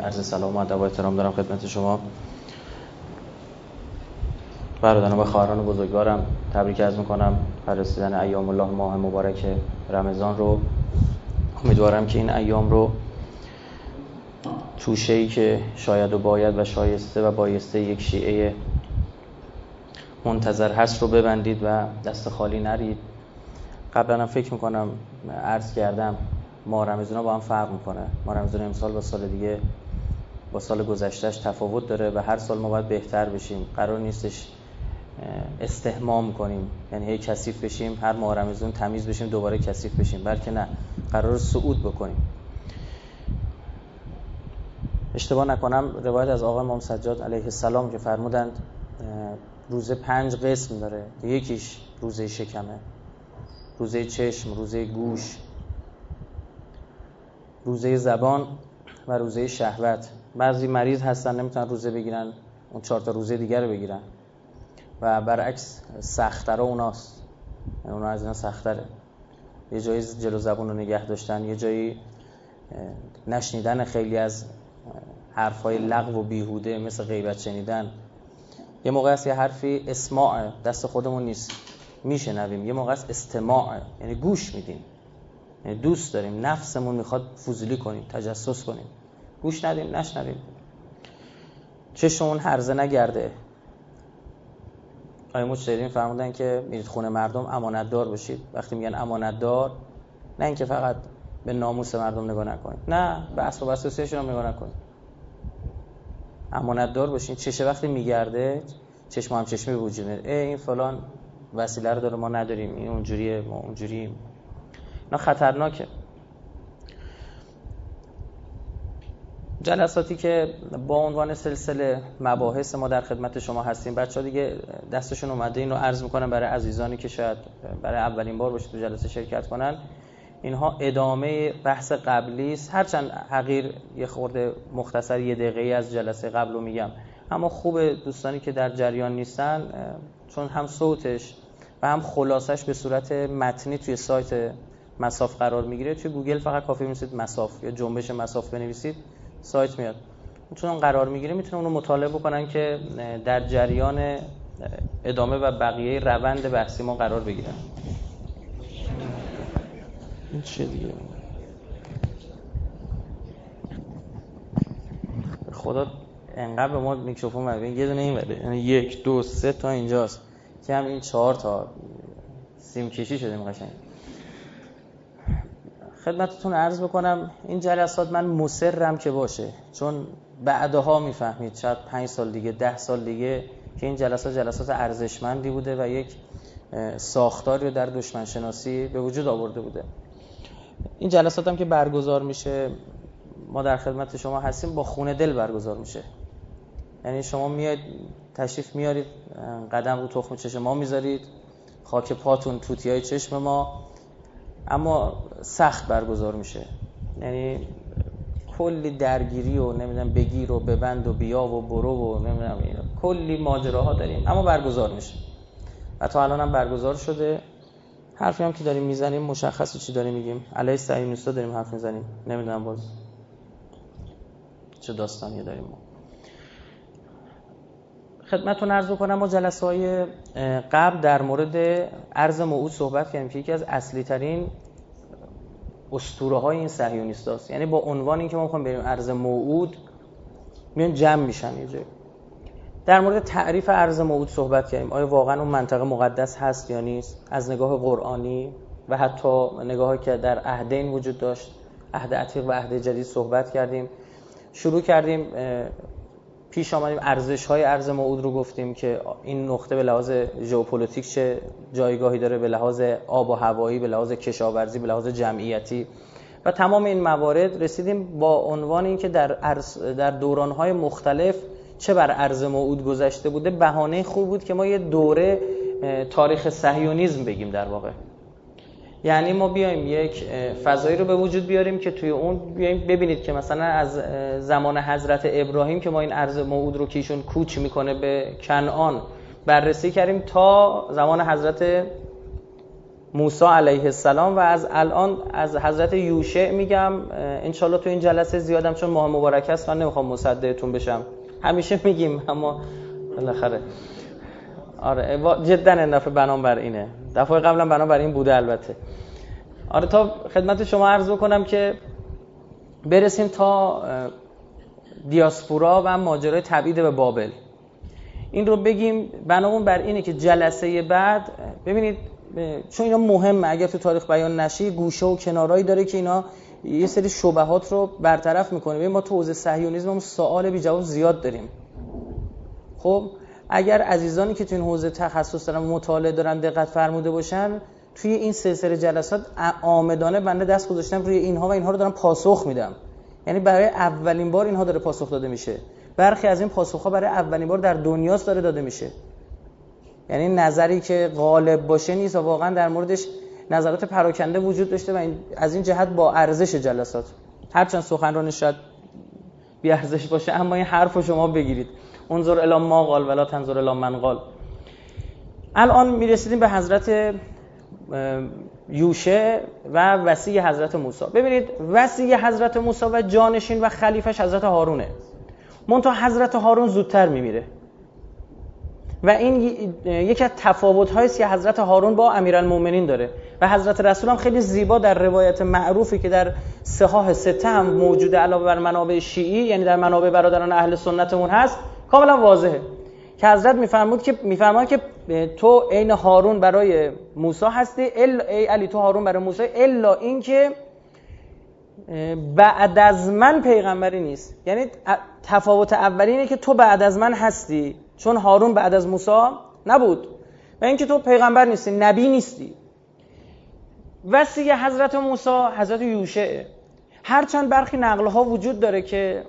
عرض سلام و ادب و احترام دارم خدمت شما. برادران و خواهران بزرگوارم تبریک عرض می‌کنم بر رسیدن ایام الله، ماه مبارک رمضان رو. امیدوارم که این ایام رو توشه‌ای که شاید و باید و شایسته و بایسته یک شیعه منتظر هست رو ببندید و دست خالی نرید. قبلا فکر می‌کنم عرض کردم ما رمضان‌ها با هم فرق می‌کنه. ما رمضان امسال با سال دیگه با سال گذشتهش تفاوت داره و هر سال ما باید بهتر بشیم. قرار نیستش استحمام کنیم، یعنی هی کثیف بشیم، هر ماه رمضان تمیز بشیم دوباره کثیف بشیم، بلکه نه، قرار صعود بکنیم. اشتباه نکنم روایت از آقا امام سجاد علیه السلام که فرمودند روزه 5 قسم داره، یکیش روزه شکمه، روزه چشم، روزه گوش، روزه زبان و روزه شهوت. بعضی مریض هستن نمیتونن روزه بگیرن، اون 4 تا روزه دیگر رو بگیرن و برعکس سخت‌تر اوناست، اونا از اینا سخت‌تره. یه جایی جلو زبان رو نگه داشتن، یه جایی نشنیدن خیلی از حرف‌های لغو و بیهوده مثل غیبت شنیدن. یه موقع است یه حرفی اسماع دست خودمون نیست میشنویم، یه موقع است استماع، یعنی گوش میدیم، یعنی دوست داریم، نفسمون میخواد فضولی کنیم، تجسس کنیم، گوش ندیم، نشنویم، چشمون هرزه نگرده. آیه مجتهدین فرمودن که میرید خونه مردم امانتدار باشید. وقتی میگن امانتدار، نه اینکه فقط به ناموس مردم نگاه نکنید، نه به اسباب اساسیشون هم نگاه نکنید، امانتدار باشین. چشه وقتی میگرده، چشم هم چشمی به وجود میاد، این فلان وسیله رو داره ما نداریم، این اونجوریه ما اونجوریم، نه خطرناکه. جلساتی که با عنوان سلسله مباحث ما در خدمت شما هستیم، بچه‌ها دیگه دستشون اومده. اینو عرض می‌کنم برای عزیزانی که شاید برای اولین بار باشه تو جلسه شرکت کنن، اینها ادامه بحث قبلی است، هرچند حقیر یه خورده مختصر یه دقیقه‌ای از جلسه قبل رو میگم، اما خوبه دوستانی که در جریان نیستن، چون هم صوتش و هم خلاصش به صورت متنی توی سایت مساف قرار میگیره. توی گوگل فقط کافی می‌نویسید مساف یا جنبش مساف بنویسید، سایت میاد. چون اون قرار میگیره میتونن اونو مطالعه بکنن که در جریان ادامه و بقیه روند بحثی ما قرار بگیرن. این چه دیگه؟ خدا انقدر به ما میکروفون بده، یه دونه این بده، یعنی 1 2 3 تا اینجاست که همین 4 تا سیم کشی شدیم قشنگ. خدمتتون عرض بکنم این جلسات من مصرم که باشه، چون بعدها میفهمید شاید 5 سال دیگه، 10 سال دیگه، که این جلسات جلسات ارزشمندی بوده و یک ساختاری رو در دشمن شناسی به وجود آورده بوده. این جلسات هم که برگزار میشه، ما در خدمت شما هستیم، با خون دل برگزار میشه. یعنی شما میاد تشریف میارید، قدم رو تخم چشم ما میذارید، خاک پاتون توتیای چشم ما، اما سخت برگزار میشه. یعنی کلی درگیری و نمیدونم بگیر و ببند و بیا و برو و نمیدونم اینا، کلی ماجراها داریم، اما برگزار میشه و تا الان هم برگزار شده. حرفی هم که داریم میزنیم مشخصه چی داریم میگیم، علیه صحیح نیستا داریم حرف میزنیم، نمیدونم باز چه داستانی داریم. ما خدمتتون عرض بکنم ما جلسه‌های قبل در مورد ارض موعود صحبت کردیم که یکی از اصلی ترین اسطوره‌های این صهیونیست‌هاست. یعنی با عنوان اینکه ما می‌خوایم بریم ارض موعود، میان جمع میشن یه جایی. در مورد تعریف ارض موعود صحبت کردیم، آیا واقعا اون منطقه مقدس هست یا نیست از نگاه قرآنی و حتی نگاهی که در عهدین وجود داشت، عهد عتیق و عهد جدید صحبت کردیم. شروع کردیم پیش آمدیم ارزش‌های ارض موعود رو گفتیم که این نقطه به لحاظ ژئوپلیتیک چه جایگاهی داره، به لحاظ آب و هوایی، به لحاظ کشاورزی، به لحاظ جمعیتی و تمام این موارد. رسیدیم با عنوان اینکه در دوران‌های مختلف چه بر ارض موعود گذشته بوده، بهانه خوب بود که ما یه دوره تاریخ صهیونیسم بگیم در واقع. یعنی ما بیایم یک فضایی رو به وجود بیاریم که توی اون بیایم ببینید که مثلا از زمان حضرت ابراهیم که ما این ارض موعود رو که ایشون کوچ میکنه به کنعان بررسی کردیم تا زمان حضرت موسی علیه السلام، و از الان از حضرت یوشع میگم انشالله تو این جلسه زیادم، چون ماه مبارک است من نمیخوام مصدقتون بشم، همیشه میگیم اما بالاخره آره جدا این دفعه بنابر اینه، دفعه قبلا بنابر این بوده البته. آره تا خدمت شما عرض بکنم که برسیم تا دیاسپورا و ماجرای تبعید به بابل. این رو بگیم بنابراین بر اینه که جلسه بعد ببینید، چون اینا مهمه، اگر تو تاریخ بیان نشه گوشه و کنارایی داره که اینا یه سری شبهات رو برطرف میکنه. ببین ما تو حوزه صهیونیسم سوال بی جواب زیاد داریم. خب اگر عزیزانی که تو این حوزه تخصص دارن مطالعه دارن دقت فرموده باشن، توی این سلسله جلسات عامدانه بنده دست گذاشتم روی اینها و اینها رو دارم پاسخ میدم. یعنی برای اولین بار اینها داره پاسخ داده میشه. برخی از این پاسخ‌ها برای اولین بار در دنیاست داره داده میشه. یعنی نظری که غالب باشه نیست و واقعا در موردش نظرات پراکنده وجود داشته و از این جهت با ارزش جلسات، هرچند سخنران شاید بی ارزش باشه اما این حرفو شما بگیرید. انظر الی ما قال ولا تنظر الی من قال. الان میرسیدیم به حضرت یوشع و وصی حضرت موسی. ببینید وصی حضرت موسی و جانشین و خلیفه‌ش حضرت هارونه. منتها حضرت هارون زودتر میمیره و این یکی از تفاوت‌هایی است که حضرت هارون با امیرالمومنین داره و حضرت رسول هم خیلی زیبا در روایت معروفی که در صحاح سته هم موجوده علاوه بر منابع شیعی، یعنی در منابع برادران اهل سنتمون هست، کاملا واضحه که حضرت میفرماید که تو عین هارون برای موسی هستی، ای علی تو هارون برای موسی، الا اینکه بعد از من پیغمبری نیست. یعنی تفاوت اولینه که تو بعد از من هستی، چون هارون بعد از موسی نبود، و اینکه تو پیغمبر نیستی، نبی نیستی. وصی حضرت موسی حضرت یوشع، هرچند برخی نقل‌ها وجود داره که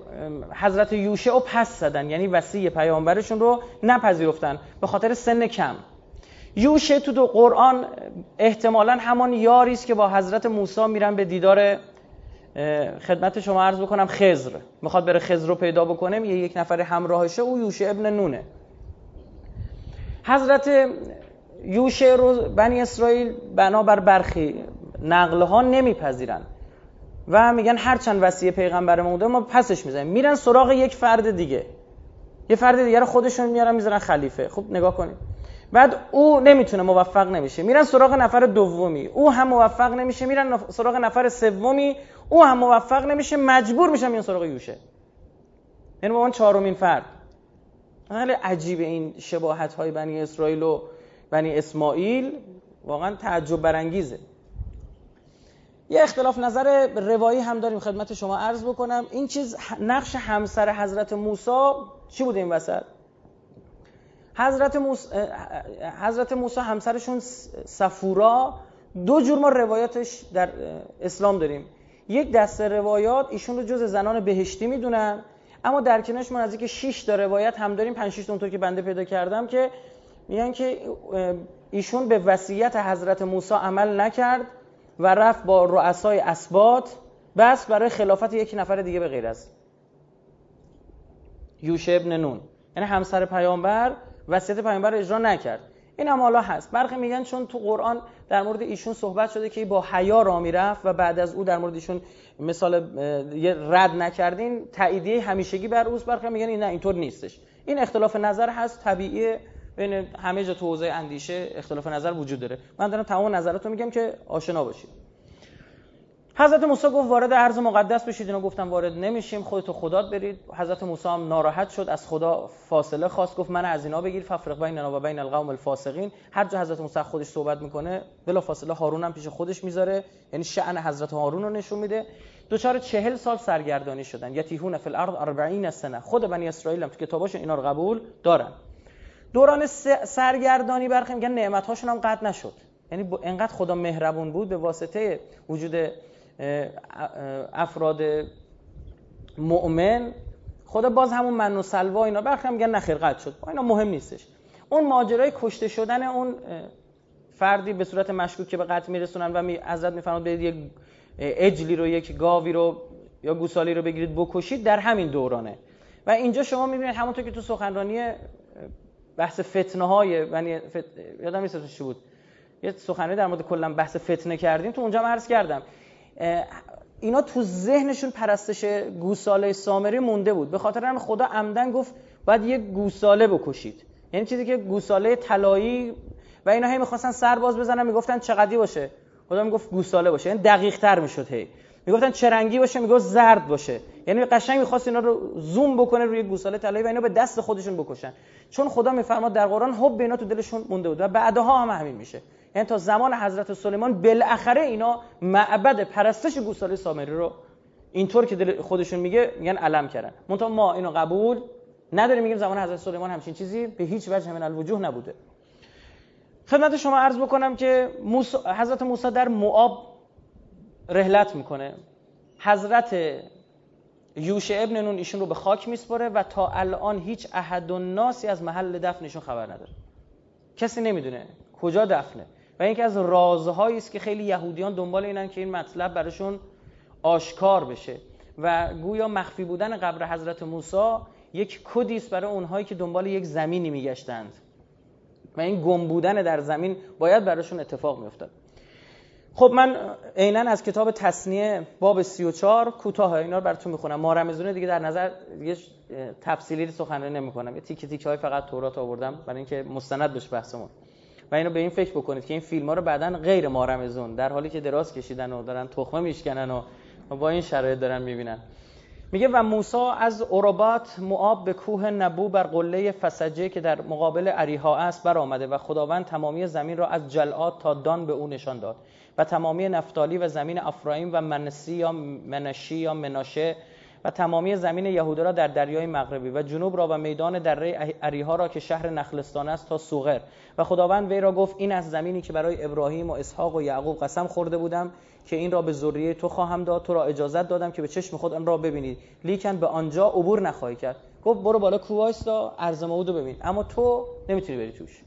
حضرت یوشع رو پس زدن، یعنی وصی پیامبرشون رو نپذیرفتن به خاطر سن کم. یوشع تو دو قرآن احتمالاً همان یاری است که با حضرت موسی میرن به دیدار، خدمت شما عرض بکنم، خضر میخواد بره خضر رو پیدا بکنه، یک نفر همراهشه، او یوشع ابن نونه. حضرت یوشع رو بنی اسرائیل بنابر برخی نقل ها نمیپذیرن و میگن هرچند وصی پیغمبر بوده ما پسش میزنیم، میرن سراغ یک فرد دیگه، یه فرد دیگه رو خودشون میارن میذارن خلیفه. خب نگاه کنید، بعد او نمیتونه، موفق نمیشه، میرن سراغ نفر دومی، او هم موفق نمیشه، میرن سراغ نفر سومی، او هم موفق نمیشه، مجبور میشن میان سراغ یوشع، یعنی اون چهارمین فرد. خیلی عجیب این شباهت های بنی اسرائیل و بنی اسماعیل، واقعا تعجب برانگیزه. یه اختلاف نظر روایی هم داریم خدمت شما عرض بکنم. این چیز نقش همسر حضرت موسی چی بوده این وسط؟ حضرت موسی همسرشون صفورا. دو جور ما روایاتش در اسلام داریم. یک دسته روایات ایشون رو جز زنان بهشتی میدونن، اما در کنارش ما نزدیک 6 تا روایت هم داریم، 5-6 تا اونطور که بنده پیدا کردم، که میگن که ایشون به وصیت حضرت موسی عمل نکرد و رفت با رؤسای اسباط بس برای خلافت یک نفر دیگه به غیر از یوشع ابن نون. یعنی همسر پیامبر وصیت پیامبر رو اجرا نکرد. این هم حالا هست. برخی میگن چون تو قرآن در مورد ایشون صحبت شده که با حیا را میرفت و بعد از او در مورد ایشون مثال رد نکردین، تاییدیه همیشگی بر اوست. برخی میگن نه اینطور نیستش. این اختلاف نظر هست، طبیعیه، بین همه جا تو حوزه اندیشه اختلاف نظر وجود داره. من دارم تمام نظراتو میگم که آشنا باشید. حضرت موسی گفت وارد ارض مقدس بشید، اینا گفتن وارد نمیشیم، خودتو خدات برید. حضرت موسی هم ناراحت شد، از خدا فاصله خواست، گفت من از اینا بگیر، ففرق بیننا و بین القوم الفاسقین. هر جا حضرت موسی خودش صحبت میکنه بلا فاصله هارون هم پیش خودش میذاره، یعنی شأن حضرت هارون رو نشون میده. دوچار 40 سال سرگردانی شدن، یتیهون فی الارض 40 سنه. خود بنی اسرائیل هم تو کتاباشون اینا رو قبول دارن. دوران سرگردانی برخی میگن نعمت‌هاشون هم قطع نشد، یعنی انقدر خدا مهربون بود به واسطه وجود افراد مؤمن، خدا باز همون من و سلوا اینا. برخی میگن نخیر قطع شد، اینا مهم نیستش. اون ماجرای کشته شدن اون فردی به صورت مشکوک که به قتل میرسونن و حضرت میفرماد برید یک اجلی رو، یک گاوی رو یا گوسالی رو بگیرید بکشید، در همین دورانه. و اینجا شما میبینید همونطور که تو سخنرانی بحث فتنه های یادم نیست چی بود، یه سخنرانی در مورد کلا بحث فتنه کردیم، تو اونجا عرض کردم اینا تو ذهنشون پرستش گوساله سامری مونده بود، به خاطر همین خدا عمدن گفت باید یه گوساله بکشید، یعنی چیزی که گوساله طلایی و اینا هی می‌خواستن سر باز بزنن، میگفتن چقدی باشه، خدا میگفت گوساله باشه، یعنی دقیق‌تر میشد، هی میگفتن چه رنگی باشه، میگفت زرد باشه، یعنی قشنگ می‌خواست اینا رو زوم بکنه روی گوساله طلایی و اینا به دست خودشون بکشن، چون خدا میفرماد در قرآن حب اینا تو دلشون مونده بود و بعدها هم همین میشه، یعنی تا زمان حضرت سلیمان بالاخره اینا معبد پرستش گوساله سامری رو اینطور که دل خودشون میگه میگن علم کردن، منتها ما اینو قبول نداریم، میگیم زمان حضرت سلیمان همچین چیزی به هیچ وجه من الوجوه نبوده. خدمت شما عرض بکنم که حضرت موسی در موآب رحلت میکنه، حضرت یوشع ابن نون ایشون رو به خاک میسپره و تا الان هیچ احد الناسی از محل دفنشون خبر نداره، کسی نمیدونه کجا دفنه و این که از رازهایی است که خیلی یهودیان دنبال اینن که این مطلب براشون آشکار بشه و گویا مخفی بودن قبر حضرت موسی یک کدی است برای اونهایی که دنبال یک زمینی میگشتند و این گم بودن در زمین باید براشون اتفاق میافتاد. خب من عیناً از کتاب تثنیه باب 34 کوتاه اینا رو براتون میخونم، ما رمزونه دیگه در نظر دیگه تفصیلی سخنرانی نمیکنم، یه تیک تیک‌های فقط تورات آوردم برای اینکه مستند بشه بحثمون و اینو به این فکر بکنید که این فیلم‌ها رو بعداً غیر ما رمزون در حالی که دراز کشیدن و دارن تخمه میشکنن و با این شرایط دارن میبینن، میگه و موسی از عربات موآب به کوه نبو بر قله فسجه که در مقابل اریحا است برآمده و خداوند تمامی زمین را از جلعاد تا دان به او نشان داد و تمامی نفتالی و زمین افرایم و منسی یا منشی یا مناشه و تمامی زمین یهودا را در دریای مغربی و جنوب را و میدان دره اریحا را که شهر نخلستان است تا سوغر و خداوند وی را گفت این از زمینی که برای ابراهیم و اسحاق و یعقوب قسم خورده بودم که این را به ذریه تو خواهم داد، تو را اجازت دادم که به چشم خود آن را ببینید لیکن به آنجا عبور نخواهی کرد، گفت برو بالا کوه وایسا ارض موعود رو ببین اما تو نمیتونی بری توش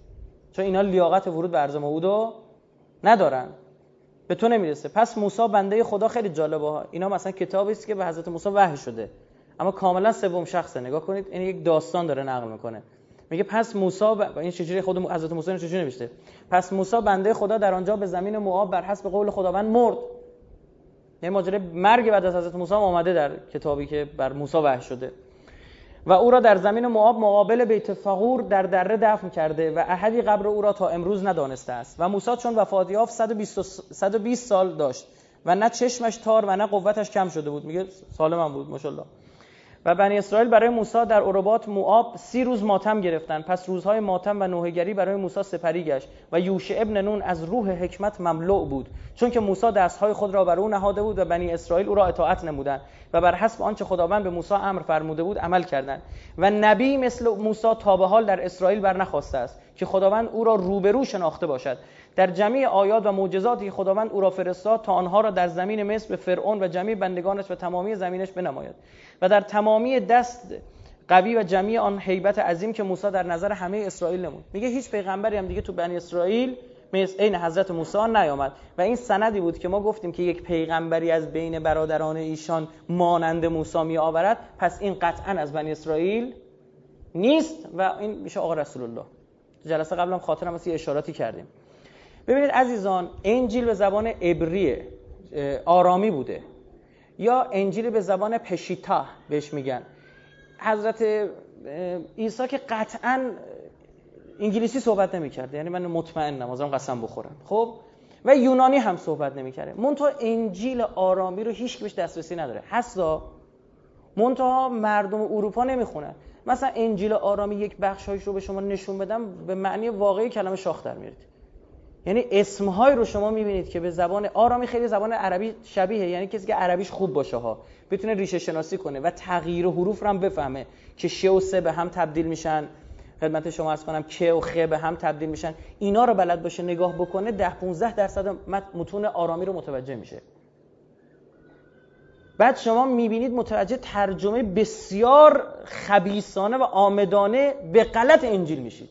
چون اینا لیاقت ورود به ارض موعود رو ندارن، به تو نمیرسه. پس موسی بنده خدا خیلی جالبه ها، اینا مثلا کتابی است که به حضرت موسی وحی شده اما کاملا سوم شخصه، نگاه کنید این یک داستان داره نقل میکنه، میگه پس موسی این چجوری خود حضرت موسی اینو چجوری نوشته، پس موسی بنده خدا در آنجا به زمین موآب بر حسب قول خداوند مرد، یعنی ماجرای مرگ بعد از حضرت موسی اومده در کتابی که بر موسی وحی شده و او را در زمین موآب مقابل بیت فغور در دره دفن کرده و احدی قبر او را تا امروز ندانسته است و موسی چون وفات یافت 120 سال داشت و نه چشمش تار و نه قوتش کم شده بود، میگه سالم هم بود ماشاءالله. و بنی اسرائیل برای موسی در عربات موآب 30 روز ماتم گرفتن، پس روزهای ماتم و نوحه‌گری برای موسی سپری گشت و یوشع ابن نون از روح حکمت مملو بود چون که موسی دستهای خود را بر او نهاده بود و بنی اسرائیل او را اطاعت نمودند و بر حسب آنچه خداوند به موسی امر فرموده بود عمل کردند و نبی مثل موسی تا به حال در اسرائیل برنخواسته است که خداوند او را روبرو شناخته باشد، در جمعی آیات و معجزاتی خداوند او را فرستاد تا آنها را در زمین مصر به فرعون و جمعی بندگانش و تمامی زمینش بنماید و در تمامی دست قوی و جمعی آن هیبت عظیم که موسی در نظر همه اسرائیل نمود. میگه هیچ پیغمبری هم دیگه تو بنی اسرائیل مثل این حضرت موسی نیامد و این سندی بود که ما گفتیم که یک پیغمبری از بین برادران ایشان مانند موسی می آورد، پس این قطعا از بنی اسرائیل نیست و این میشه آقا رسول الله. جلسه قبلا خاطرم هست اشاراتی کردیم. ببینید عزیزان، انجیل به زبان عبریه، آرامی بوده، یا انجیل به زبان پشیتا بهش میگن. حضرت عیسی که قطعاً انگلیسی صحبت نمی‌کرده، یعنی من مطمئنم از اون قسم بخورم، خب و یونانی هم صحبت نمی‌کرده، منتها انجیل آرامی رو هیچ کی بهش دسترسی نداره، حتی منتها مردم اروپا نمیخونن. مثلا انجیل آرامی یک بخشایش رو به شما نشون بدم به معنی واقعی کلمه شاخ در میارید، یعنی اسم‌های رو شما می‌بینید که به زبان آرامی خیلی زبان عربی شبیه، یعنی کسی که عربیش خوب باشه ها بتونه ریشه شناسی کنه و تغییر و حروف رو هم بفهمه که ش و س به هم تبدیل میشن، خدمت شما عرض کنم ک و خ به هم تبدیل میشن، اینا رو بلد باشه نگاه بکنه 10-15% متون آرامی رو متوجه میشه. بعد شما می‌بینید متوجه ترجمه بسیار خبیثانه و آمدانه به غلط انجیل میشید.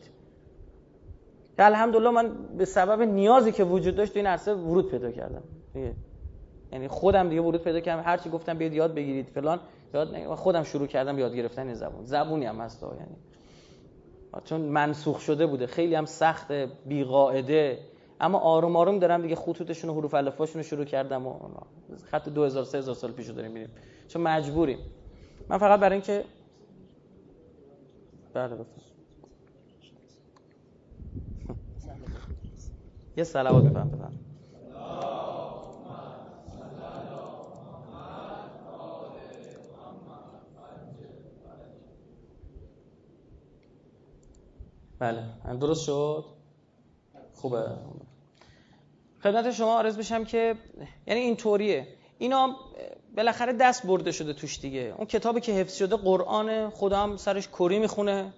الحمدلله من به سبب نیازی که وجود داشت این عرصه ورود پیدا کردم، یعنی خودم دیگه ورود پیدا کردم، هرچی گفتم بیاد یاد بگیرید فلان یاد نگیرید، خودم شروع کردم یاد گرفتن این زبونی هم هست، یعنی چون منسوخ شده بوده، خیلی هم سخت، بی قاعده، اما آروم آروم دارم دیگه خطوطشون و حروف الفباشون رو شروع کردم و خط 2000 3000 سال پیشو داریم میریم، چون مجبوریم. من فقط برای اینکه بله گفتم یه صلوات بفرمایید. بله درست شد، خوبه. خدمت شما عرض بشم که یعنی این طوریه، اینا بالاخره دست برده شده توش دیگه. اون کتابی که حفظ شده قرآن خدا هم سرش کری میخونه،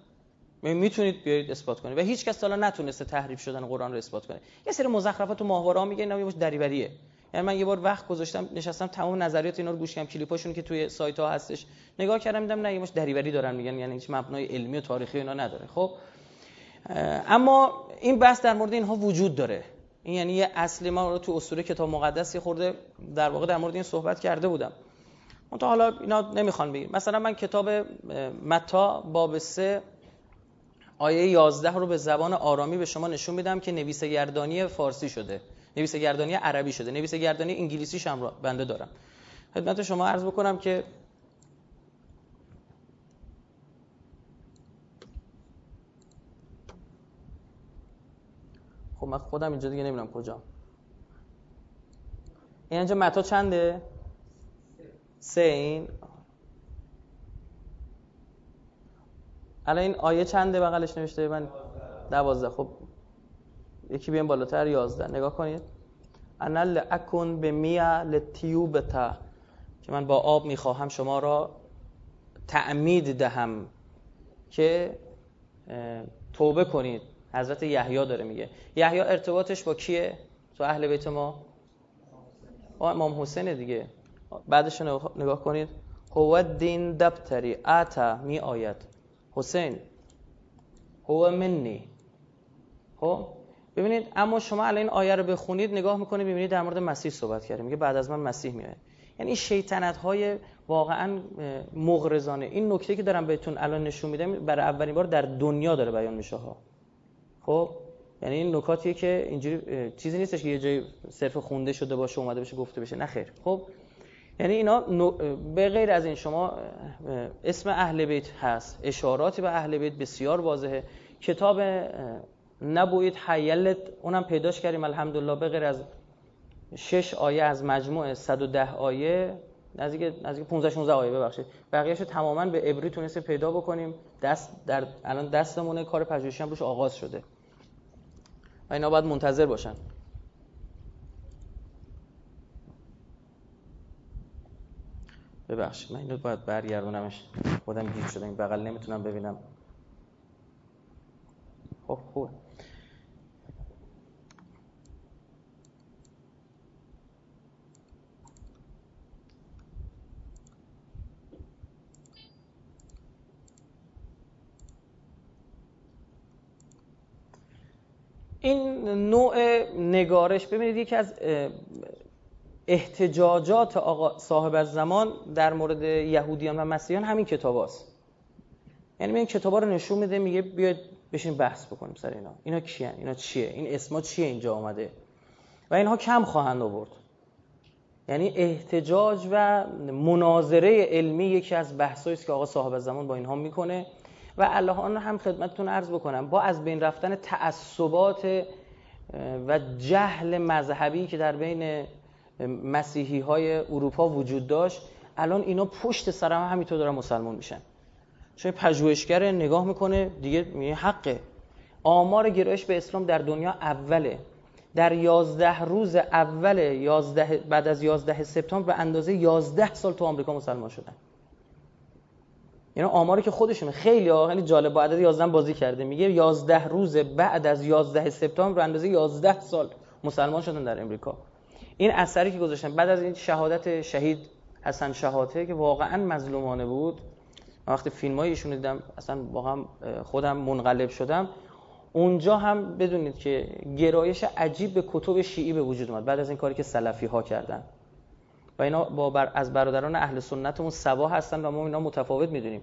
میتونید بیارید اثبات کنید و هیچ کس تا الان نتونسته تحریف شدن قرآن رو اثبات کنه. یه سری مزخرفات و ماهواره ها میگن، اینا دریوریه. یعنی من یه بار وقت گذاشتم نشستم تمام نظریات اینا رو گوش کردم، کلیپاشون که توی سایت ها هستش نگاه کردم، دیدم نه ایماش دریوری دارن میگن، یعنی هیچ مبنای علمی و تاریخی اینا نداره. خب اما این بحث در مورد اینها وجود داره. این یعنی یه اصلی، ما رو تو اسطوره کتاب مقدس یه خورده در واقع در مورد این صحبت کرده بودم. اون تا حالا اینا نمیخوان بگیم. مثلا من کتاب متا باب 3 آیه 11 رو به زبان آرامی به شما نشون میدم که نویسگردانی فارسی شده، نویسگردانی عربی شده، نویسگردانی انگلیسیش هم بنده دارم. خدمت شما عرض بکنم که خب من خودم اینجا دیگه نمیدونم کجا. اینجا متا چنده؟ 3. این الان این آیه چنده بغلش نوشته؟ من 12. خب یکی بیام بالاتر 11. نگاه کنید. انا لأکن بمیا لتیوبتا، که من با آب میخواهم شما را تعمید دهم که توبه کنید. حضرت یحیی داره میگه. یحیی ارتباطش با کیه تو اهل بیت ما؟ با امام حسین دیگه. بعدش نگاه کنید. هو دین دبتری آتا می آید حسین هو منی. خب ببینید، اما شما الان این آیه رو بخونید نگاه میکنید میبینید در مورد مسیح صحبت کرده، میگه بعد از من مسیح میاد. یعنی این شیطنت های واقعا مغرضانه. این نکته که دارم بهتون الان نشون میدم برای اولین بار در دنیا داره بیان میشه ها. خب یعنی این نکاتیه که اینجوری چیزی نیستش که یه جایی صرف خونده شده باشه اومده بشه گفته بشه، نه خیر. خب یعنی اینا به غیر از این شما اسم اهل بیت هست، اشاراتی به اهل بیت بسیار واضحه. کتاب نبویت حیلت اونم پیداش کردیم الحمدلله. به غیر از 6 آیه از مجموع 110 آیه، نزدیک 15-16 آیه ببخشید، بقیه‌اشو تماماً به عبری تونستیم پیدا بکنیم. دست در الان دستمونه، کار پژوهشی هم روش آغاز شده و اینا باید منتظر باشن. ببخشید من اینو باید برگردونمش، خودم گیر شدم این بغل نمیتونم ببینم. خوب این نوع نگارش، ببینید یکی از احتجاجات آقا صاحب الزمان در مورد یهودیان و مسیحیان همین کتاباست. یعنی این کتابا رو نشون میده، میگه بیاید بشین بحث بکنیم سر اینا. اینا کیان؟ اینا چیه؟ این اسما چیه اینجا اومده؟ و اینها کم خواهند آورد. یعنی احتجاج و مناظره علمی یکی از بحثایی است که آقا صاحب الزمان با اینها میکنه. و الان هم خدمتتون عرض بکنم با از بین رفتن تعصبات و جهل مذهبی که در بین مسیحی‌های اروپا وجود داشت، الان اینا پشت سر هم همینطور دارن مسلمان میشن. چون پژوهشگر نگاه میکنه دیگه میگه حقه. آمار گرایش به اسلام در دنیا اوله. در 11 روز اول 11 بعد از 11 سپتامبر به اندازه 11 سال تو آمریکا مسلمان شدن. یعنی آماری که خودشونه خیلی جالب با عدد 11 بازی کرده، میگه 11 روز بعد از 11 سپتامبر به اندازه 11 سال مسلمان شدن در امریکا. این اثری که گذاشتن بعد از این شهادت شهید حسن شحاته که واقعا مظلومانه بود، من وقتی فیلمای ایشون دیدم اصلا واقعا خودم منقلب شدم. اونجا هم بدونید که گرایش عجیب به کتب شیعی به وجود اومد بعد از این کاری که سلفی ها کردن. و اینا از برادران اهل سنتمون سوا هستن و ما اینا متفاوت میدونیم.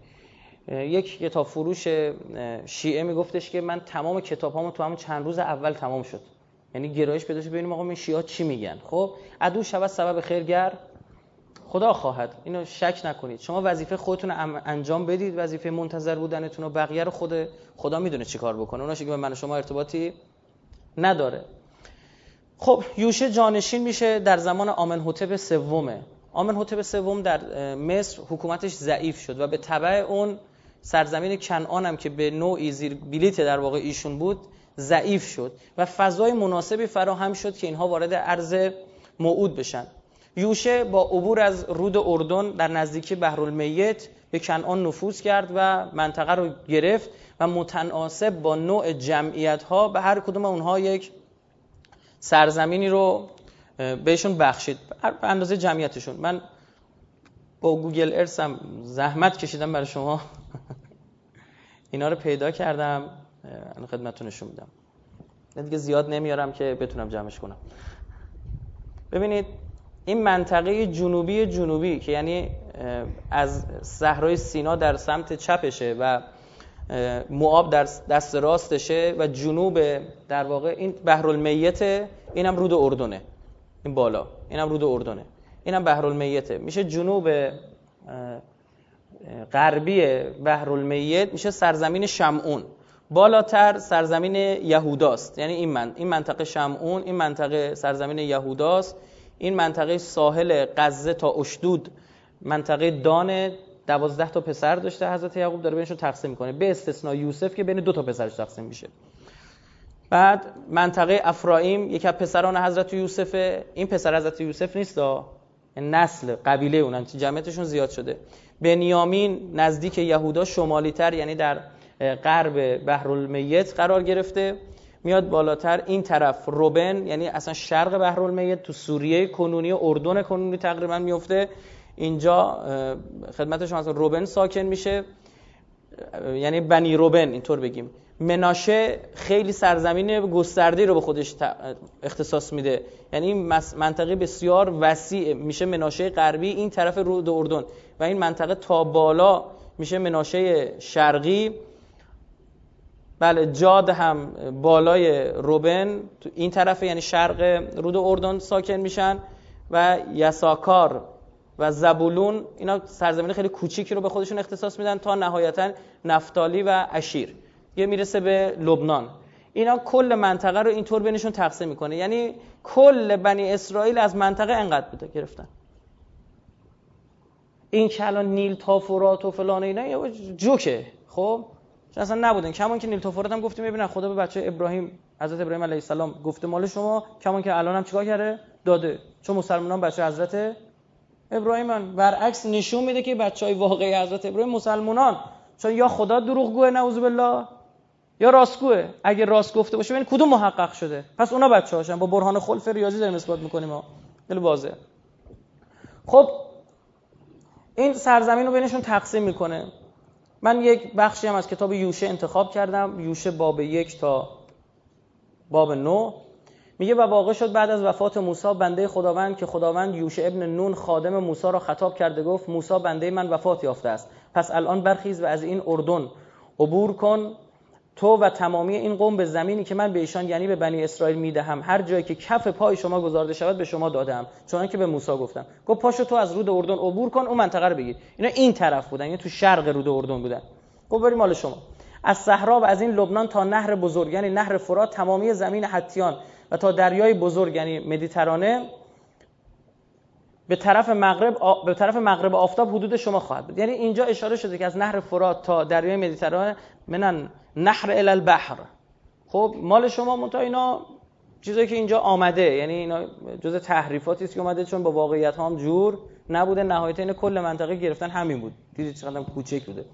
یک کتاب فروش شیعه میگفتش که من تمام کتابامو تو همون چند روز اول تمام شد. یعنی گرایش پیدا شه ببینیم آقا این شیعه چی میگن. خب عدو شود سبب خیرگر خدا خواهد، اینو شک نکنید. شما وظیفه خودتون انجام بدید، وظیفه منتظر بودنتون، و بقیه رو خدا میدونه چیکار بکنه. اوناش که به من و شما ارتباطی نداره. خب یوشه جانشین میشه در زمان آمنحتب سومه. آمنحتب سوم در مصر حکومتش ضعیف شد و به تبع اون سرزمین کنعان هم که به نوعی زیر بلیت در واقع ایشون بود ضعیف شد و فضای مناسبی فراهم شد که اینها وارد ارض موعود بشن. یوشه با عبور از رود اردن در نزدیکی بحرالمیت به کنعان نفوذ کرد و منطقه رو گرفت و متناسب با نوع جمعیت‌ها به هر کدوم اونها یک سرزمینی رو بهشون بخشید به اندازه جمعیتشون. من با گوگل ارث هم زحمت کشیدم برای شما اینا رو پیدا کردم، الان خدمتتون نشون میدم. دیگه زیاد نمیارم که بتونم جمعش کنم. ببینید این منطقه جنوبی که یعنی از صحرای سینا در سمت چپشه و موآب در دست راستشه و جنوب در واقع این بحرالمیته، اینم رود اردنه، این بالا اینم رود اردنه، اینم بحرالمیته، میشه جنوب غربی بحرالمیت، میشه سرزمین شمعون. بالاتر سرزمین یهوداست، یعنی این منطقه شمعون، این منطقه سرزمین یهوداست، این منطقه ساحل غزه تا اشدود منطقه دانه. 12 تا پسر داشته حضرت یعقوب، داره بینشون تقسیم میکنه به استثنای یوسف که بین 2 تا پسرش تقسیم میشه. بعد منطقه افرایم یکی از پسران حضرت یوسفه، این پسر حضرت یوسف نیست، نسل قبیله اونن جمعیتشون زیاد شده. بنیامین نزدیک یهودا شمالی تر یعنی در غرب بحرالمیت قرار گرفته. میاد بالاتر این طرف روبن یعنی اصلا شرق بحرالمیت تو سوریه کنونی اردن کنونی تقریبا میفته اینجا خدمت شما. روبن ساکن میشه یعنی بنی روبن اینطور بگیم. مناشه خیلی سرزمین گسترده‌ای رو به خودش اختصاص میده، یعنی این منطقه بسیار وسیع میشه مناشه غربی این طرف رود اردن و این منطقه تا بالا میشه مناشه شرقی. بله جاد هم بالای روبن این طرف یعنی شرق رود اردن ساکن میشن و یساکار و زبولون اینا سرزمین خیلی کوچیکی رو به خودشون اختصاص میدن تا نهایتا نفتالی و اشیر یه میرسه به لبنان. اینا کل منطقه رو اینطور بینشون تقسیم میکنه، یعنی کل بنی اسرائیل از منطقه انقدر بوده گرفتن. این که الان نیل تا فرات و فلان اینا یه جوکه، خب اصلا نبودن. کمان که نیل تا فرات هم گفتیم ببینن خدا به بچه ابراهیم حضرت ابراهیم علیه السلام گفته مال شما، کمان که الان هم چیکار کرده داده، چون مسلمانان بچه حضرت ابراهیمن. برعکس نشون میده که بچهای واقعی حضرت ابراهیم مسلمانان، چون یا خدا دروغگوه نعوذ بالله یا راستگوه. اگه راست گفته باشه ببین کدوم محقق شده، پس اونا بچه‌هاشن. با برهان خلف ریاضی داریم اثبات می‌کنیم ها، خیلی واضحه. خب این سرزمین رو بینشون تقسیم می‌کنه. من یک بخشی هم از کتاب یوشه انتخاب کردم، یوشه باب 1 تا باب 9. میگه و واقع شد بعد از وفات موسی بنده خداوند که خداوند یوشع ابن نون خادم موسی را خطاب کرده گفت موسی بنده من وفات یافته است، پس الان برخیز و از این اردن عبور کن تو و تمامی این قوم به زمینی که من به ایشان یعنی به بنی اسرائیل میدهم، هر جایی که کف پای شما گذارده شود به شما دادم چون که به موسی گفتم. گفت پاشو تو از رود اردن عبور کن اون منطقه رو بگیر. اینا این طرف بودن یعنی تو شرق رود اردن بودن. گفت بریم مال شما. از صحرا و از این لبنان تا نهر بزرگ یعنی نهر فرات تمامی زمین حتیان و تا دریای بزرگ یعنی مدیترانه به طرف مغرب آفتاب حدود شما خواهد بود. یعنی اینجا اشاره شده که از نهر فرات تا دریای مدیترانه منن نهر الی البحر. خب مال شما. منتها اینا چیزایی که اینجا آمده یعنی اینا جزء تحریفاتی است که اومده چون با واقعیت ها هم جور نبوده. نهایت این کل منطقه گرفتن همین بود. دیدید چقدر کوچک بوده.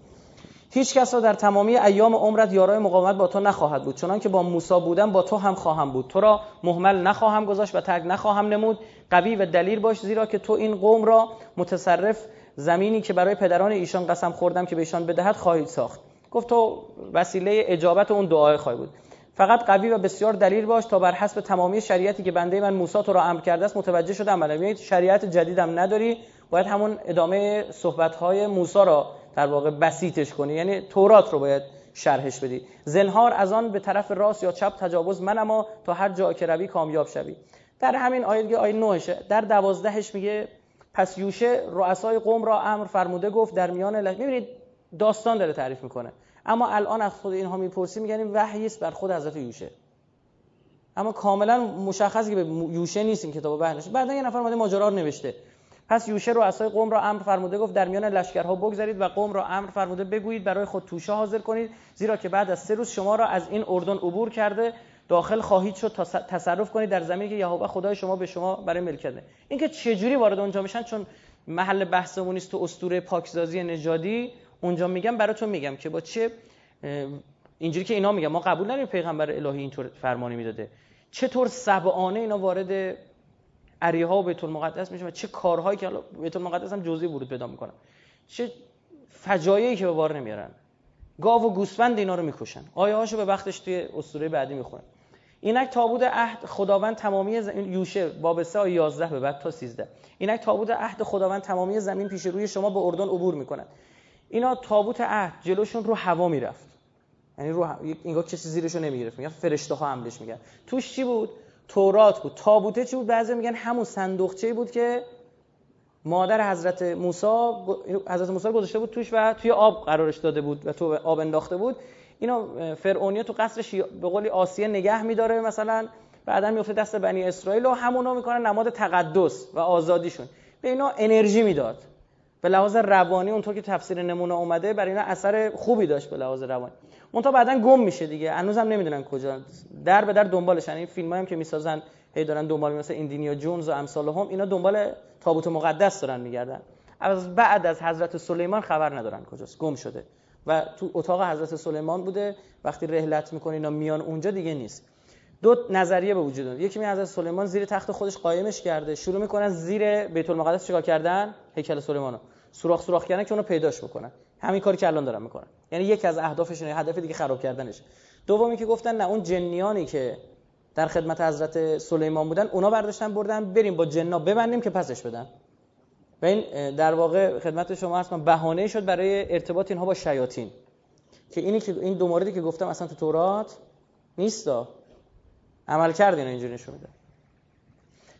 هیچ کس را در تمامی ایام عمرت یارای مقاومت با تو نخواهد بود، چنان که با موسی بودم با تو هم خواهم بود، تو را مهمل نخواهم گذاشت و ترک نخواهم نمود. قوی و دلیر باش زیرا که تو این قوم را متصرف زمینی که برای پدران ایشان قسم خوردم که به ایشان بدهد خواهید ساخت. گفت تو وسیله اجابت اون دعای خواهی بود. فقط قوی و بسیار دلیر باش تا بر حسب تمامی شریعتی که بنده من موسی تو را امر کرده است متوجه شده عمل کنی. شریعت جدیدم نداری، باید همون ادامه صحبت‌های موسی را در واقع بسیطش کنی، یعنی تورات رو باید شرحش بدی. زنهار از آن به طرف راست یا چپ تجاوز منما تا هر جا که روی کامیاب شوی. در همین آیه 9شه. در 12ش میگه پس یوشه رؤسای قوم را امر فرموده گفت در میان میبینید داستان داره تعریف میکنه. اما الان از خود اینها میپرسی میگن وحی است بر خود حضرت یوشه. اما کاملا مشخصه که به یوشه نیستیم کتاب وحی نشه. بعدن یه نفر اومده ماجرا رو نوشته. پس یوشه رؤسای قوم را امر فرموده گفت در میان لشکرها بگذرید و قوم را امر فرموده بگویید برای خود توشه حاضر کنید زیرا که بعد از 3 روز شما را از این اردن عبور کرده داخل خواهید شد تا تصرف کنید در زمینی که یهوه خدای شما به شما برای ملکت ده. این که چه جوری وارد اونجا میشن چون محل بحثمون نیست، تو اسطوره پاکسازی نژادی اونجا میگم براتون میگم که با چه اینجوری که اینا میگن ما قبول نداریم پیغمبر الهی اینطور فرمانی میداده، چطور سبعانه اینا وارد عریها و بیت المقدس میشن و چه کارهایی که حالا بیت المقدس هم جزئی ورود پیدا میکنن، چه فجایعی که به بار نمیارن، گاو و گوسفند اینا رو میکشن. آیه‌هاشو به وقتش توی اسطوره بعدی میخونن. اینک تابوت عهد خداوند تمامی زمین، یوشه باب 3 آیه 11 به بعد تا 13، اینک تابوت عهد خداوند تمامی زمین پیش روی شما به اردن عبور میکنند. اینا تابوت عهد جلوشون رو هوا میرفت، یعنی رو اینجا کسی زیرش رو نمیگرفت، میگن فرشته ها حملش میگن. توش چی بود؟ تورات بود. تابوته چی بود؟ بعضی میگن همون صندوقچه‌ای بود که مادر حضرت موسی گذاشته بود توش و توی آب قرارش داده بود و تو آب انداخته بود. اینو فرعونیه تو قصرش به قول آسیه نگه می‌داره مثلا، بعدن میفته دست بنی اسرائیل و همونا میکنن نماد تقدس و آزادیشون. به اینا انرژی میداد. به لحاظ روانی اونطور که تفسیر نمونه اومده برای اینا اثر خوبی داشت به لحاظ روانی. اونتا بعدن گم میشه دیگه. هنوزم نمیدونن کجا. در به در دنبالشن. این فیلمایی هم که میسازن هی دارن دنبال مثلا ایندیانا جونز و امثالهم، اینا دنبال تابوت مقدس دارن میگردن. از بعد از حضرت سلیمان خبر ندارن کجاست. گم شده. و تو اتاق حضرت سلیمان بوده. وقتی رحلت میکنه اینا میان اونجا دیگه نیست. 2 نظریه به وجود میاد. یکی میگه حضرت سلیمان زیر تخت خودش قایمش کرده، شروع میکنن زیر بیت المقدس چیکار کردن؟ هیکل سلیمانو سوراخ کردن که اونو پیداش بکنن. همین کاری که الان دارن میکنن. یعنی یکی از اهدافشونه، هدف دیگه خراب کردنش. دومی که گفتن نه، اون جنیانی که در خدمت حضرت سلیمان بودن اونا برداشتن بردن بریم با جننا ببندیم که پسش بدن. و این در واقع خدمت شما عرض کنم بهانه شد برای ارتباط اینها با شیاطین، که اینی که این 2 موردی که گفتم اصلا تو تورات نیستا، عمل کردین اینجوری نشون میده.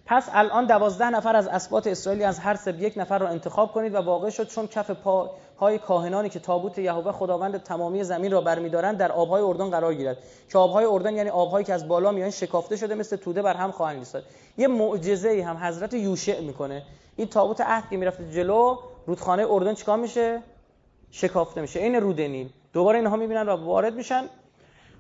پس الان 12 نفر از اسباط اسرائیلی از هر سب 1 نفر را انتخاب کنید و واقع شد چون کف پاهای کاهنانی که تابوت یهوه خداوند تمامی زمین را برمی‌دارند در آب‌های اردن قرار گیرد، که آب‌های اردن یعنی آب‌هایی که از بالا میان شکافته شده مثل توده بر هم خواهند ایستاد. یه معجزه‌ای هم حضرت یوشع میکنه. این تابوت عهد که میرفت جلو، رودخانه اردن چیکار میشه؟ شکافته میشه. این رود نیل. دوباره اینها میبینن و وارد میشن.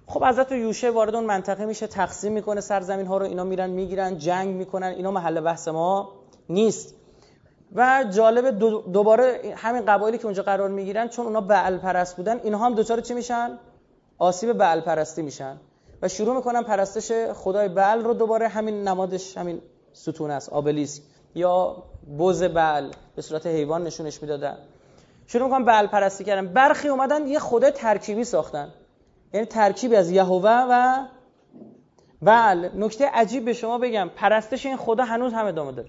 خب حضرت یوشع وارد اون منطقه میشه، تقسیم میکنه سرزمین ها رو، اینا میرن میگیرن، جنگ میکنن. اینا محل بحث ما نیست. و جالب دوباره همین قبایلی که اونجا قرار میگیرن چون اونا بعل پرست بودن، اینها هم دوچار چی میشن؟ آسیب بعل پرستی میشن و شروع میکنن پرستش خدای بعل رو. دوباره همین نمادش همین ستون است، آبلیسک یا بز بعل به صورت حیوان نشونش میدادن. شروع میکنن بعل پرستی کردن. برخی اومدن یه خدای ترکیبی ساختن، یعنی ترکیبی از یهوه و بعل. نکته عجیب به شما بگم، پرستش این خدا هنوز هم ادامه داره.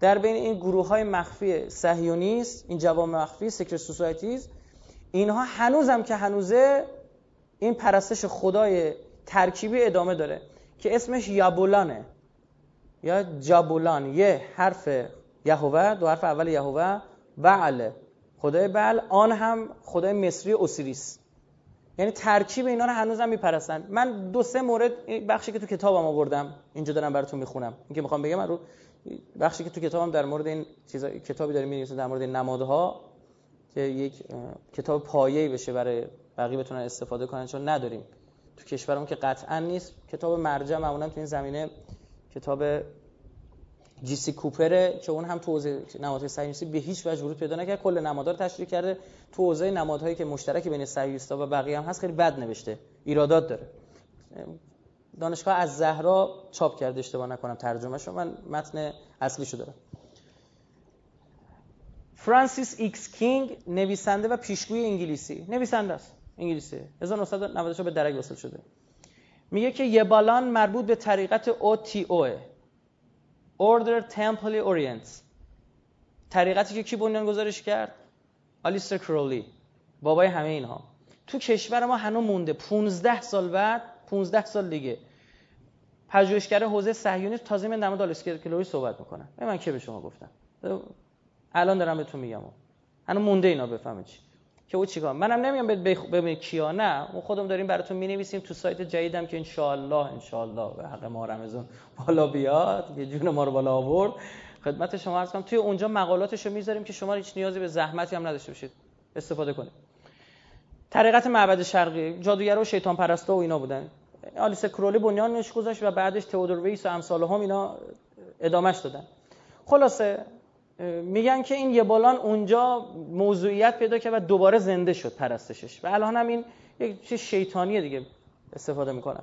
در بین این گروه‌های مخفی صهیونیست، این جوامع مخفی سیکرت سوسایتیز، اینها هنوزم که هنوزه این پرستش خدای ترکیبی ادامه داره که اسمش یابولانه یا جابولان. یه حرف یهوه، 2 حرف اول یهوه، بعل خدای بعل، آن هم خدای مصری اوسیریس. یعنی ترکیب اینا رو هنوزم میپرستن. من 2-3 مورد بخشی که تو کتابم آوردم اینجا دارم براتون میخونم. این که میخوام بگم من رو بخشی که تو کتابم در مورد این چیزا کتابی داریم می‌نویسم در مورد نمادها که یک کتاب پایه‌ای بشه برای بقیه بتونن استفاده کنن، چون نداریم تو کشورمون که قطعاً نیست. کتاب مرجع معمولاً تو این زمینه کتاب جیسی کوپره که اون هم تو حوزه نمادهای صهیونیستی به هیچ وجه ورود پیدا نکرد، کل نمادها رو تشریح کرده. تو حوزه نمادهایی که مشترک بین صهیونیست‌ها و بقیه هم هست خیلی بد نوشته، ایرادات داره. دانشگاه الزهرا چاپ کرده اشتباه نکنم ترجمه‌شو، من متن اصلیشو دارم. فرانسیس ایکس کینگ نویسنده و پیشگوی انگلیسی، نویسنده است انگلیسی، 1990 به درک وصل شده. میگه که یبالان مربوط به طریقت OTO Order Temple Orient، طریقتی که کی بنیان گذارش کرد؟ آلیستر کرولی. بابای همه اینها. تو کشور ما هنوز مونده 15 سال بعد، 15 سال دیگه پژوهشگر حوزه صهیونیسم تازه من در مورد آلسکلروی صحبت میکنن. من که به شما گفتم، الان دارم بهتون میگم هنوز مونده اینا بفهمید چی که او چیکار. منم نمیگم به کیا، نه، ما خودم داریم براتون مینویسیم تو سایت جدیدم که ان شاء الله به حق ما رمضان بالا بیاد که جون ما رو بالا آورد، خدمت شما عرض کنم. توی اونجا مقالاتشو میذاریم که شما هیچ نیازی به زحمتی هم نداشته باشید استفاده کنید. طریقت معبد شرقی، جادوگر و شیطان پرستا و اینا بودن. آلیس کرولی بنیانش گذاشت و بعدش تئودور ویس و امثالهم اینا ادامهش دادن. خلاصه میگن که این یبالان اونجا موضوعیت پیدا کرد و دوباره زنده شد پرستشش و الان هم این یک چیز شیطانیه دیگه استفاده میکنن.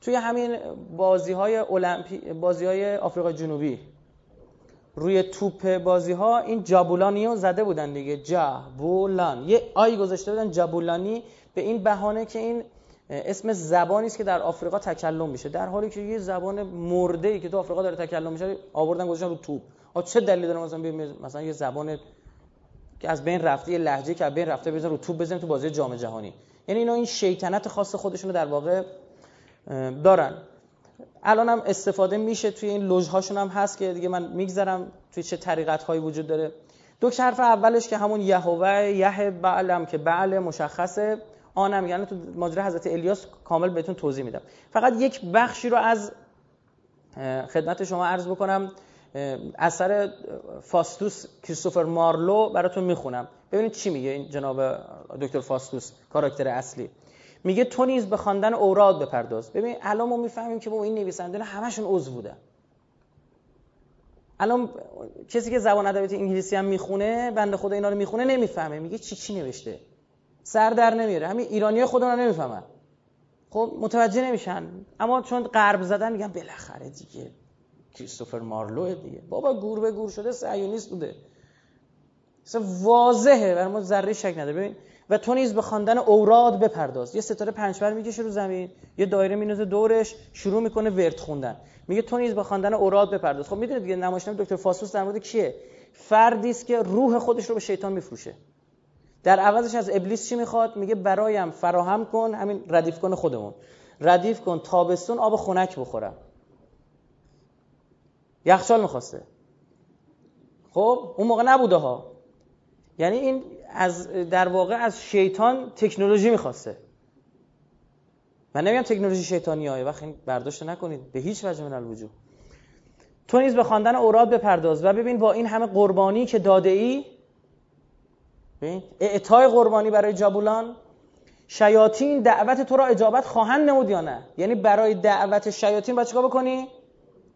توی همین بازی‌های آفریقای جنوبی روی توپ بازی‌ها این جابولانیو زده بودن دیگه، جابولان یه آی گذاشته بودن جابولانی به این بهانه که این اسم زبانی است که در آفریقا تکلم میشه، در حالی که یه زبان مرده‌ای که تو آفریقا داره تکلم میشه آوردن گذاشتن رو توپ. چه دلیلی داره مثلا یه زبان که از بین رفته، یه لهجه که از بین رفته بزنن رو توپ بزنن تو بازی جام جهانی؟ یعنی اینا این شیطنت خاص خودشونو در واقع دارن. الان هم استفاده میشه توی این لوژهاشون هم هست که دیگه من میگذرم توی چه طریقت‌هایی وجود داره. دو حرف اولش که همون یهوه، یه بعلم که بعل مشخصه، آنم یعنی تو ماجرای حضرت الیاس کامل بهتون توضیح میدم. فقط یک بخشی رو از خدمت شما عرض بکنم، اثر فاستوس کریستوفر مارلو براتون میخونم، ببینید چی میگه این جناب دکتر فاستوس کاراکتر اصلی. میگه تو نیز به خواندن اوراد بپرداز. ببین الان ما میفهمیم که با این نویسنده‌ها همشون عضو بودن. الان کسی که زبان ادبیات انگلیسی هم میخونه، بنده خدا اینا رو میخونه نمیفهمه، میگه چی نوشته، سر در نمیاره. همین ایرانی‌ها خودمون رو نمیفهمن، خب متوجه نمیشن. اما چون غرب زدن میگن بالاخره دیگه کریستوفر مارلو دیگه، بابا گور به گور شده صهیونیست بوده، اصلا واضحه، برای ما ذره شک نداره. ببین و تو نیز به خواندن اوراد بپرداز. یه ستاره پنچبر میکشه رو زمین، یه دایره میندازه دورش، شروع میکنه ورد خوندن. میگه تو نیز به خواندن اوراد بپرداز. خب میدونید دیگه نمایشنامه دکتر فاستوس در مورد کیه؟ فردی است که روح خودش رو به شیطان میفروشه، در عوضش از ابلیس چی میخواد؟ میگه برایم فراهم کن، همین ردیف کن، خودمون ردیف کن تابستون آب خنک بخورم. یخچال میخواسته، خب اون موقع نبوده ها. یعنی این از در واقع از شیطان تکنولوژی میخواسته. من نمیگم تکنولوژی شیطانیه، وقتی برداشت نکنید به هیچ وجه من الوجود. تو نیز به خواندن اوراد بپرداز و ببین با این همه قربانی که داده ای، ببین اعطای قربانی برای جابولان، شیاطین دعوت تو را اجابت خواهند نمود یا نه. یعنی برای دعوت شیاطین باید چیکار بکنی؟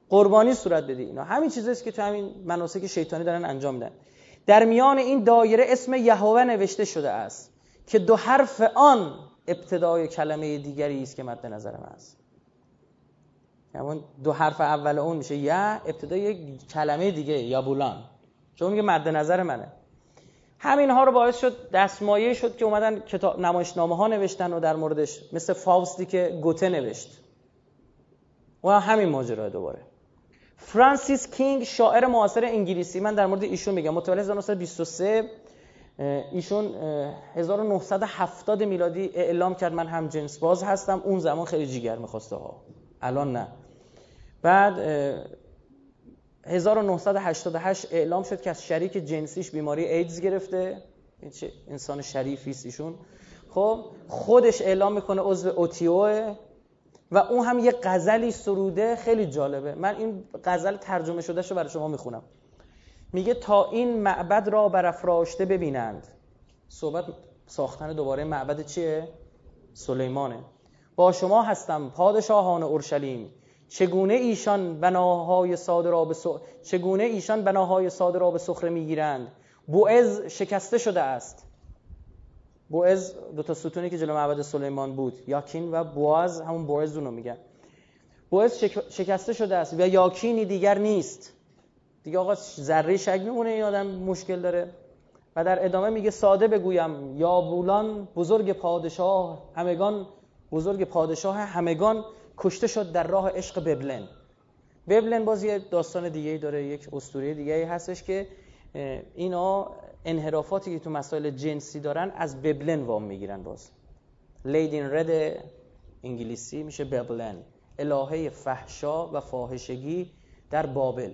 قربانی صورت بدی. اینا همین چیزاست که تو همین مناسک شیطانی دارن انجام میدن. در میان این دایره اسم یهوه نوشته شده است که دو حرف آن ابتدای کلمه دیگری است که مد نظر من است. یعنی دو حرف اول اون میشه یا ابتدای یک کلمه دیگه، یا بولان، چون میگه مد نظر منه. همین ها رو باعث شد، دستمایه شد که اومدن کتاب نمایشنامه ها نوشتن و در موردش، مثل فاوستی که گوته نوشت و همین ماجرا دوباره. فرانسیس کینگ شاعر معاصر انگلیسی، من در مورد ایشون میگم، متولد 1923، ایشون 1970 میلادی اعلام کرد من هم جنس باز هستم. اون زمان خیلی جیگر میخواسته ها، الان نه. بعد 1988 اعلام شد که از شریک جنسیش بیماری ایدز گرفته. این چه انسان شریفی است ایشون. خب خودش اعلام میکنه عضو اوتیوه و اون هم یه غزلی سروده خیلی جالبه. من این غزل ترجمه شده شو برای شما میخونم. میگه تا این معبد را برافراشته ببینند. صحبت ساختن دوباره معبد چیه؟ سلیمانه. با شما هستم پادشاهان اورشلیم، چگونه ایشان بناهای ساده را به سخره میگیرند. بوئز شکسته شده است. بوئز دو تا ستونی که جلو معبد سلیمان بود، یاکین و بوئز، همون بوئز اونو میگن. بوئز شکسته شده است و یاکینی دیگر نیست. دیگه آقا ذره شک میمونه این آدم مشکل داره. و در ادامه میگه ساده بگویم یا بولان بزرگ پادشاه همگان کشته شد در راه عشق ببلن. ببلن باز یه داستان دیگه‌ای داره، یک اسطوره دیگه‌ای هستش که اینا انحرافاتی که تو مسائل جنسی دارن از ببلن وام میگیرن. باز لیدین رد انگلیسی میشه ببلن، الهه فحشا و فاحشگی در بابل.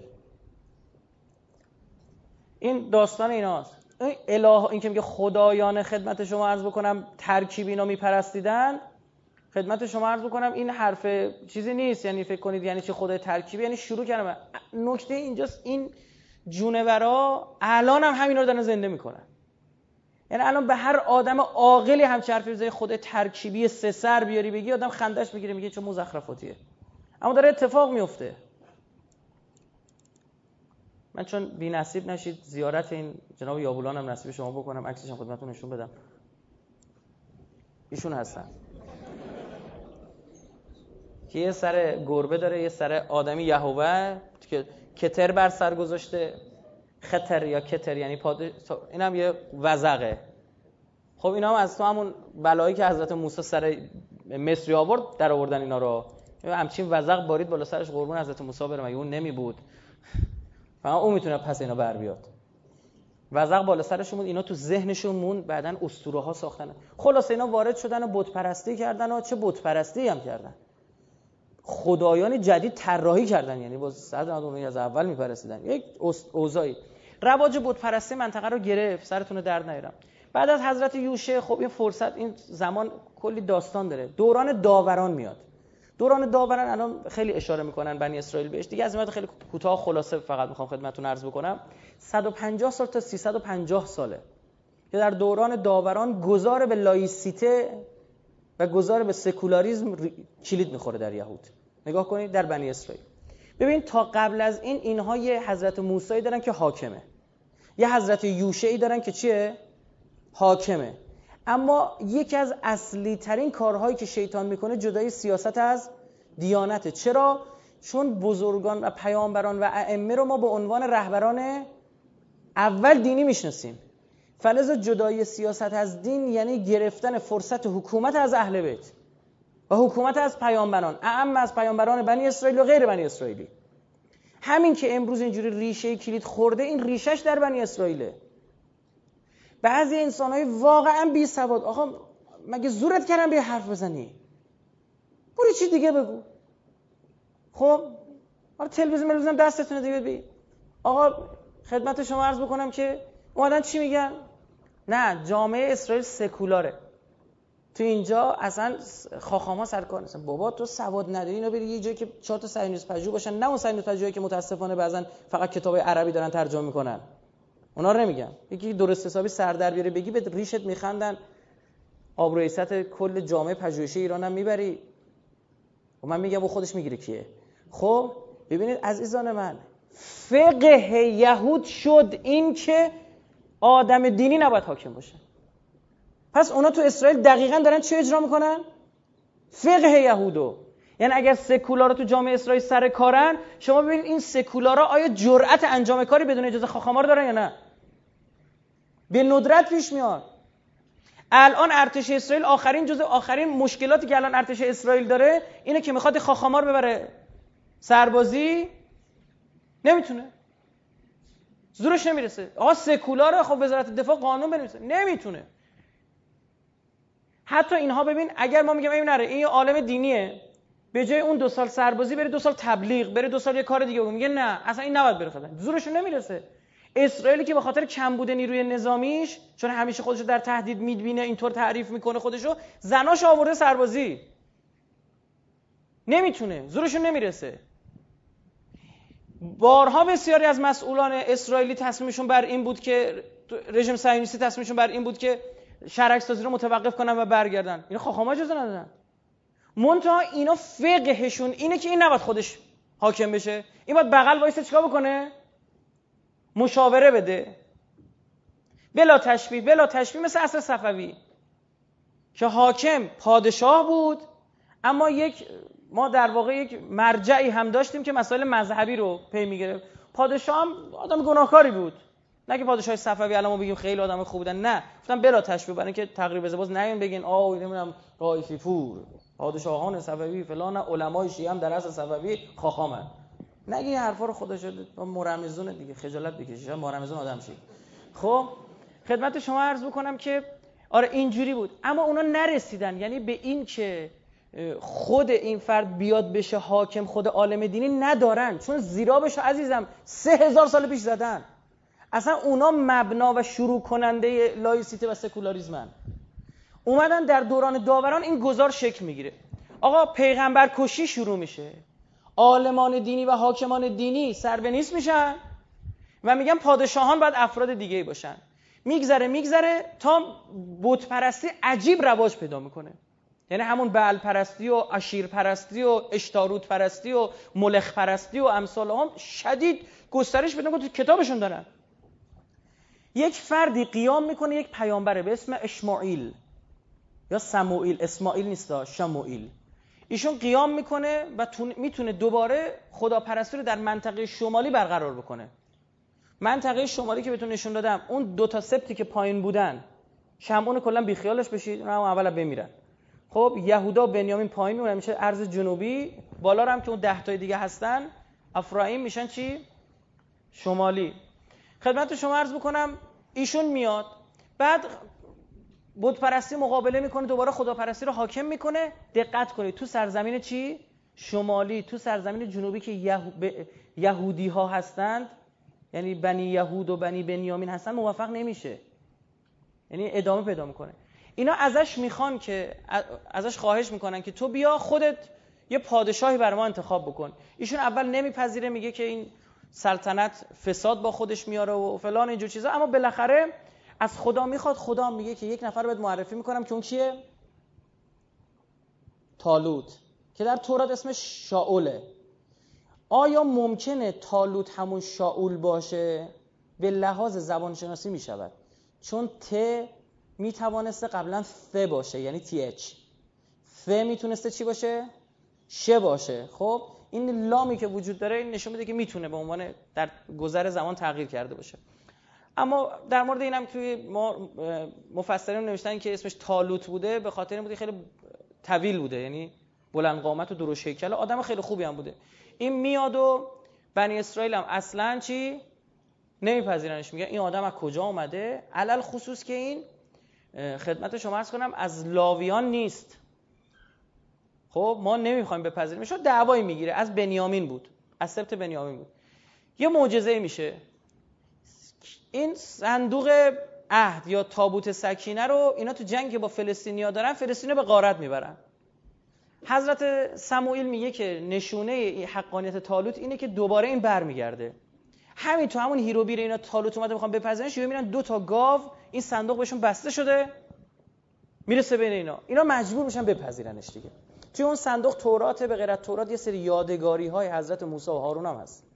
این داستان ایناست. این اله، این که میگه خدایان خدمت شما عرض بکنم ترکیب اینا میپرستیدن، خدمت شما عرض بکنم این حرف چیزی نیست. یعنی فکر کنید یعنی چه خدای ترکیبی؟ یعنی شروع کردم. نکته اینجاست این جونورا الان هم همینا رو دارن زنده میکنن. یعنی الان به هر آدم عاقلی هم چرفی بزنی خدای ترکیبی سه سر بیاری بگی آدم خندش میگیره، میگه چه مزخرفاتیه. اما داره اتفاق میفته. من چون بی نصیب نشید زیارت این جناب یابولان هم نصیب شما بکنم، عکسش هم خدمتتون نشون بدم. ایشون هستن که یه سر گربه داره، یه سر آدمی یهوه که کتر بر سر گذاشته. خطر یا کتر یعنی پادش، این هم یه وزغه. خب اینا هم از تو همون بلایی که حضرت موسی سر مصری آورد در آوردن اینا رو. همچین وزغ بارید بالا سرش قربون حضرت موسی بره، مگه اون نمی بود؟ فقط اون میتونه پس اینا بر بیاد. وزغ بالا سرشون بود، اینا تو ذهنشون مون، بعدن اسطوره ها ساختن. خلاص اینا وارد شدن و بت پرستی کردن و چه بت پرستی هم کردن. خدایان جدید طراحی کردن، یعنی باز صد اونایی از اول میپرسیدن. یک اوضاعی رواج بت پرستی منطقه رو گرفت، سرتون رو درد نیارم. بعد از حضرت یوشع خب این فرصت، این زمان کلی داستان داره. دوران داوران میاد. دوران داوران الان خیلی اشاره میکنن بنی اسرائیل بهش. دیگه از این خیلی کوتاه خلاصه فقط میخوام خدمتتون عرض بکنم. 150 سال تا 350 ساله که در دوران داوران گذار به لایسیته و گذار به سکولاریسم کلید میخوره در یهود. نگاه کنید در بنی اسرائیل ببین تا قبل از این اینها یه حضرت موسی دارن که حاکمه، یه حضرت یوشعی دارن که چیه؟ حاکمه. اما یکی از اصلی ترین کارهایی که شیطان میکنه جدای سیاست از دیانته. چرا؟ چون بزرگان و پیامبران و ائمه رو ما به عنوان رهبران اول دینی میشناسیم. فلز جدای سیاست از دین یعنی گرفتن فرصت حکومت از اهل بیت و حکومت از پیامبران، اعم از پیامبران بنی اسرائیل و غیر بنی اسرائیلی. همین که امروز اینجوری ریشه کلید خورده، این ریشهش در بنی اسرائیله. بعضی انسان‌های واقعاً بی سواد، آقا مگه زورت کردن به حرف بزنی؟ برو چی دیگه بگو. خب آره تلویزیون دستتونه دیگه بی. آقا خدمت شما عرض بکنم که اومدن چی میگن؟ نه جامعه اسرائیل سکولاره. تو اینجا اصلا خاخاما سرکار نیستن. بابا تو سواد نداری اینو بری یه جایی که 4 تا صهیونیست پژوه باشن، نه اون صهیونیست پژوهایی که متاسفانه بعضن فقط کتابای عربی دارن ترجمه میکنن. اونا رو نمیگم. یکی درست حسابی سر در بیاره بگی به ریشت میخندن. آبروی سطح کل جامعه پژوهشی ایران هم میبری. و من میگم و خودش میگیره کیه. خب ببینید عزیزان من، فقه یهود شد این که آدم دینی نباید حاکم باشه. پس اونا تو اسرائیل دقیقاً دارن چه اجرا میکنن؟ فقه یهودو. یعنی اگر سکولارا تو جامعه اسرائیل سر کارن، شما ببینید این سکولارا آیا جرأت انجام کاری بدون اجازه خاخامار دارن یا نه؟ به ندرت پیش میاد. الان ارتش اسرائیل آخرین مشکلاتی که الان ارتش اسرائیل داره اینه که میخواد خاخامار ببره سربازی، نمیتونه. زورش نمیرسه. آقا سکولاره، خب وزارت دفاع قانون بنویسه، نمیتونه. حتی اینها ببین اگر ما میگیم این نره این عالم دینیه، به جای اون 2 سال سربازی بره 2 سال تبلیغ، بره 2 سال یه کار دیگه بگه، میگه نه اصلا این نباید بره. خدا زورشون نمیرسه. اسرائیلی که به خاطر کمبود نیروی نظامیش، چون همیشه خودشو در تهدید میبینه، اینطور تعریف میکنه خودشو، زناش آورده سربازی، نمیتونه، زورشون نمیرسه. بارها بسیاری از مسئولان اسرائیلی تصمیمشون بر این بود که رژیم صهیونیستی تصمیمشون بر این بود که شرک سازی رو متوقف کنن و برگردن. اینا خاخاما اجازه ندادن. منتها اینا فقهشون اینه که این نباید خودش حاکم بشه. این باید بغل وایسه چیکار بکنه؟ مشاوره بده. بلا تشبیه مثل عصر صفوی که حاکم پادشاه بود، اما ما در واقع یک مرجعی هم داشتیم که مسائل مذهبی رو پی می‌گرفت. پادشاه هم آدم گناهکاری بود. نه که پادشاه صفوی الان ما بگیم خیلی آدم خوب بودن، نه، گفتم بلا تشبیه برای اینکه تقریبا باز نمی‌ن بگین آ نمی‌دونم رائفی پور پادشاهان صفوی فلان، علمای شیعه هم در اصل صفوی خاخامن. نگین حرفا رو خدا شده مرمزون دیگه، خجالت بکشید مرمزون آدم شید. خب خدمت شما عرض بکنم که آره اینجوری بود، اما اونا نرسیدن، یعنی به این که خود این فرد بیاد بشه حاکم، خود عالم دینی ندارن، چون زیرابشو عزیزم 3000 سال پیش زدن. اصلا اونا مبنا و شروع کننده لایسیته و سکولاریزمن. اومدن در دوران داوران این گذار شکل میگیره، آقا پیغمبر کشی شروع میشه، عالمان دینی و حاکمان دینی سر به نیست میشن و میگن پادشاهان باید افراد دیگه باشن. میگذره تا بت پرستی عجیب رواج پیدا میکنه، یعنی همون بعل پرستی و اشیر پرستی و اشتاروت پرستی و ملخ پرستی و امثال هم شدید گسترش پیدا میکنه. کتابشون دارن. یک فردی قیام میکنه، یک پیامبره به اسم اشماعیل یا سموئیل، اسماعیل نیست، شموئیل. ایشون قیام میکنه و میتونه دوباره خداپرستی رو در منطقه شمالی برقرار بکنه. منطقه شمالی که بهتون نشون دادم، اون دو تا سبتی که پایین بودن، شمعون کلا بیخیالش بشید، اونم اولا بمیرن. خب یهودا و بنیامین پایین میمونن، میشه ارض جنوبی، بالا هم که اون 10 تای دیگه هستن، افرایم میشن چی؟ شمالی. خدمت شما عرض بکنم ایشون میاد، بعد بت پرستی مقابله میکنه، دوباره خدا پرستی رو حاکم میکنه. دقت کنید تو سرزمین چی؟ شمالی. تو سرزمین جنوبی که یهودی ها هستند، یعنی بنی یهود و بنی بنیامین هستن، موفق نمیشه، یعنی ادامه پیدا میکنه. اینا ازش میخوان که ازش خواهش میکنن که تو بیا خودت یه پادشاهی بر ما انتخاب بکن. ایشون اول نمیپذیره، میگه که این سلطنت فساد با خودش میاره و فلان اینجور چیزا، اما بالاخره از خدا میخواد. خدا میگه که یک نفر رو بهت معرفی میکنم که اون کیه؟ طالوت که در تورات اسمش شاوله. آیا ممکنه طالوت همون شاول باشه؟ به لحاظ زبانشناسی میشود، چون ت میتوانسته قبلا ث باشه، یعنی تی اچ، ث میتونسته چی باشه؟ ش باشه. خب این لامی که وجود داره این نشون میده که میتونه به عنوان در گذر زمان تغییر کرده باشه. اما در مورد اینم توی ما مفسرین نوشتن که اسمش طالوت بوده به خاطر این بوده خیلی طویل بوده، یعنی بلند قامت و درشت هیکل، آدم خیلی خوبی هم بوده. این میاد و بنی اسرائیل هم اصلاً چی نمیپذیرنش، میگن این آدم از کجا اومده، علل خصوص که این خدمت شما عرض کنم از لاویان نیست. خب ما نمیخوایم بپذیریمش. دعوایی میگیره، از بنیامین بود، از سبط بنیامین بود. یه معجزه میشه، این صندوق عهد یا تابوت سکینه رو اینا تو جنگ که با فلسطینیا دارن، فلسطینو به غارت میبرن. حضرت سموئیل میگه که نشونه حقانیت طالوت اینه که دوباره این برمیگرده. همین تو همون هیروبیر اینا طالوت اومده میخوان بپذیرنش، میبینن 2 تا گاو این صندوق بهشون بسته شده میرسه بین اینا مجبور میشن بپذیرنش دیگه. توی اون صندوق تورات، به غیر از تورات یه سری یادگاری‌های حضرت موسی و هارون هم هست.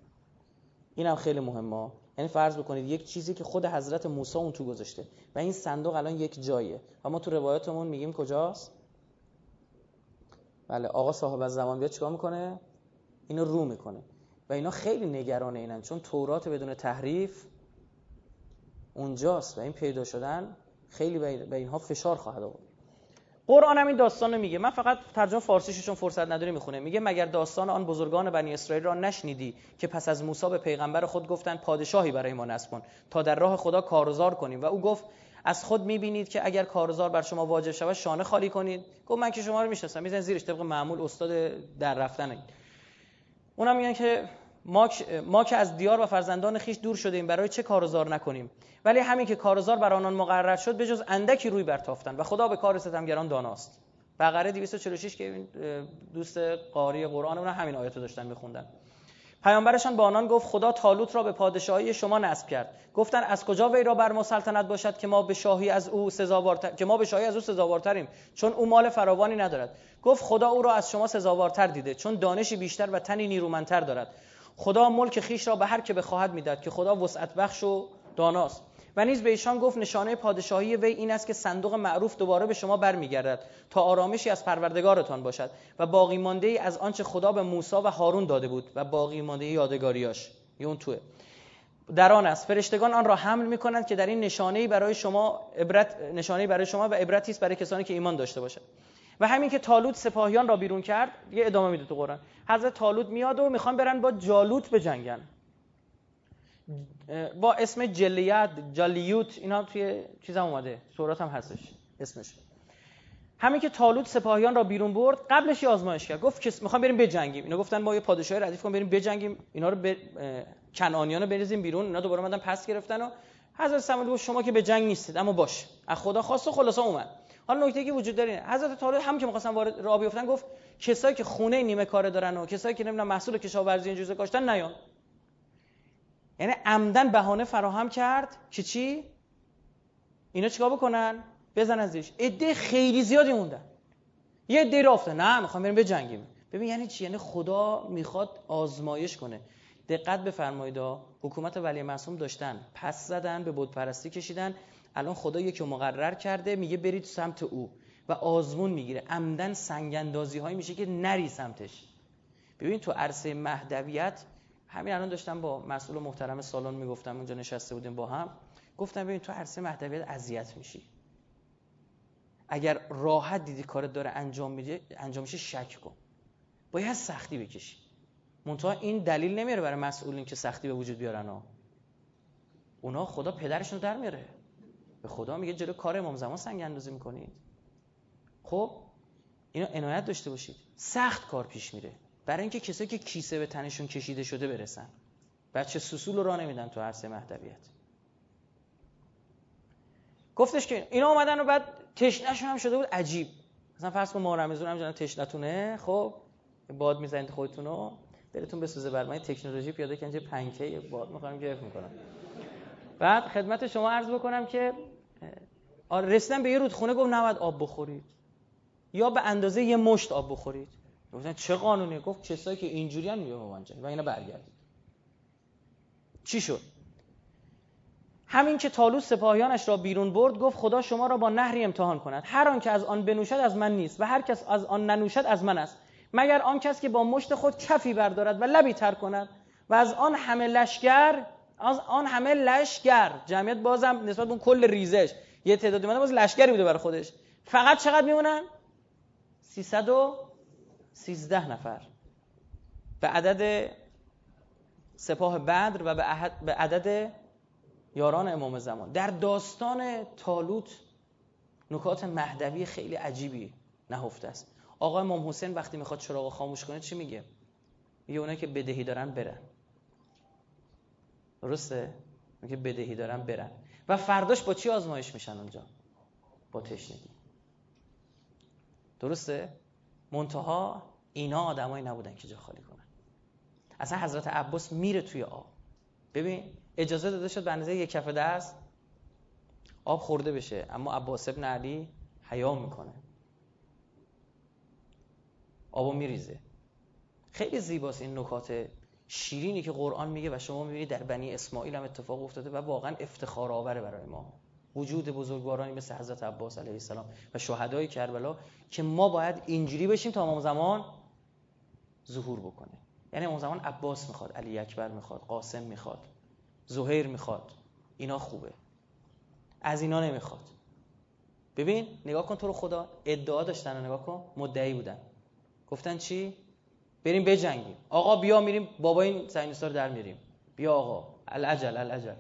اینم خیلی مهمه، یعنی فرض بکنید یک چیزی که خود حضرت موسی اون تو گذاشته و این صندوق الان یک جایه و ما تو روایاتمون میگیم کجاست؟ بله، آقا صاحب زمان بیا چیکار میکنه؟ اینو رو میکنه و اینا خیلی نگران اینن، چون تورات بدون تحریف اونجاست و این پیدا شدن خیلی به اینها فشار خواهد آورد. قرآن هم این داستانو میگه. من فقط ترجمه فارسیش چون فرصت نداریم میخونه. میگه مگر داستان آن بزرگان بنی اسرائیل را نشنیدی که پس از موسی به پیغمبر خود گفتند پادشاهی برای ما نصب کن تا در راه خدا کارزار کنیم، و او گفت از خود میبینید که اگر کارزار بر شما واجب شود شانه خالی کنید. گفت من که شما رو میشناسم، میزنید زیرش طبق معمول استاد در رفتنه. اونم میگن که ما که از دیار و فرزندان خویش دور شدیم برای چه کارزار نکنیم؟ ولی همین که کارزار بر آنان مقرر شد به جز اندکی روی برتافتند و خدا به کار ستمگران داناست. بقره 246 که دوست قاری قرآن اون همین آیاتو داشتن میخوندن. پیامبرشان به آنان گفت خدا طالوت را به پادشاهی شما نصب کرد. گفتند از کجا وی را بر ما سلطنت باشد که ما به شاهی از او سزاوارتریم، چون او مال فراوانی ندارد. گفت خدا او را از شما سزاوارتر دیده، چون دانشی بیشتر و تنی نیرومندتر دارد. خدا ملک خیش را به هر که بخواهد میداد که خدا وسعت بخش و داناست. و نیز به ایشان گفت نشانه پادشاهی وی این است که صندوق معروف دوباره به شما برمیگردد تا آرامشی از پروردگارتان باشد و باقی مانده ای از آنچه خدا به موسی و هارون داده بود و باقی مانده یادگاریاش اون توه در آن است. فرشتگان آن را حمل میکنند که در این نشانه ای برای شما و عبرتی است برای کسانی که ایمان داشته باشند. و همین که طالوت سپاهیان را بیرون کرد، یه ادامه میده تو قرآن. حضرت طالوت میاد و میخوان برن با جالوت بجنگن. با اسم جالیوت، اینا توی چیزم اومده، سورات هم هستش اسمش. همین که طالوت سپاهیان را بیرون برد، قبلش یه آزمایش کرد، گفت که میخوام بریم بجنگیم. اینا گفتن ما یه پادشاهی ردیف کنیم بریم بجنگیم، اینا رو کنعانیان رو بریزیم بیرون. اینا دوباره اومدن پس گرفتن و حضرت سمود گفت شما که به جنگ نیستید، اما باش، از خدا خواست و خلاصا اومد. حالا نکته‌ای که وجود داره، حضرت طالوت هم که می‌خواستن وارد راه بیافتن، گفت کسایی که خونه نیمه کاره دارن و کسایی که نمی‌دونم محصول کشاورزی این جزء کاشتن نیان. یعنی عمدن بهانه فراهم کرد که چی؟ اینا چیکار بکنن؟ بزن ازش. عده خیلی زیادی موندن. یه عده رفتن، نه می‌خوام بریم بجنگیم. ببین یعنی چی؟ یعنی خدا می‌خواد آزمایش کنه. دقت بفرمایید، حکومت ولی معصوم داشتن، پس زدن، به بت پرستی کشیدن، الان خدا یکی مقرر کرده میگه برید سمت او و آزمون میگیره. عمدن سنگ اندازی‌هایی میشه که نری سمتش. ببین تو عرصه مهدویت، همین الان داشتم با مسئول محترم سالن میگفتم، اونجا نشسته بودیم با هم، گفتم ببین تو عرصه مهدویت اذیت میشی. اگر راحت دیدی کارت داره انجام میشه شک کن. باید سختی بکشی. منتها این دلیل نمیاره برای مسئولین که سختی به وجود بیارن ها. اونا خدا پدرشونو در میاره. به خدا میگه جلو کار امام زمان سنگ اندازی میکنید. خب اینو عنایت داشته باشید. سخت کار پیش میره. برای اینکه کسایی که کیسه به تنشون کشیده شده برسن. بچه سوسول رو راه نمیدن تو عرصه مهدویت. گفتش که اینا اومدن و بعد تشنهشون هم شده بود عجیب. مثلا فرض کن ما رمضون همجوری تشنهتونه، خب باد میزنید خودتونو، دلتون بسوزه بر من تکنولوژی پیاده کنج پنکه باد میخوام گرفت میکنم. بعد خدمت شما عرض بکنم که رسیدن به یه رودخونه، گفت نباید آب بخورید یا به اندازه یه مشت آب بخورید. گفتن چه قانونی؟ گفت کسایی که اینجوریان میگه بمونجن و اینا برگردید. چی شد؟ همین که طالوت سپاهیانش را بیرون برد، گفت خدا شما را با نهری امتحان کند، هر آن که از آن بنوشد از من نیست و هر کس از آن ننوشد از من است، مگر آن کس که با مشت خود کفی بردارد و لبی تر کند و از آن همه لشگر جمعیت، بازم نسبت به اون کل ریزش یه تعدادی مونده، باز لشگری بوده برای خودش. فقط چقدر میمونن؟ 313 نفر به عدد سپاه بدر و به عدد یاران امام زمان. در داستان طالوت نکات مهدوی خیلی عجیبی نهفته است. آقا امام حسین وقتی میخواد چراغو خاموش کنه چی میگه؟ میگه اونایی که بدهی دارن برن. درسته؟ میگه بدهی دارن برن. و فرداش با چی آزمایش میشن اونجا؟ با تشنگی. درسته؟ منتها اینا آدمایی نبودن که جا خالی کنن. اصلا حضرت عباس میره توی آب. ببین اجازه داده شد به اندازه یک کف دست آب خورده بشه، اما عباس بن علی حیا میکنه. آبو میریزه. خیلی زیباست این نکات شیرینی که قرآن میگه و شما میبینید در بنی اسماعیل هم اتفاق افتاده و واقعا افتخار آوره برای ما وجود بزرگوارانی مثل حضرت عباس علیه السلام و شهدای کربلا، که ما باید اینجوری بشیم تا امام زمان ظهور بکنه. یعنی امام زمان عباس میخواد، علی اکبر میخواد، قاسم میخواد، زهیر میخواد، اینا خوبه، از اینا نمیخواد. ببین نگاه کن تو رو خدا، ادعا داشتن و نگاه کن مدعی بودن، گفتن چی؟ بریم بجنگیم. آقا بیا میریم بابا این سینوسا رو در میاریم. بیا آقا، العجل العجل.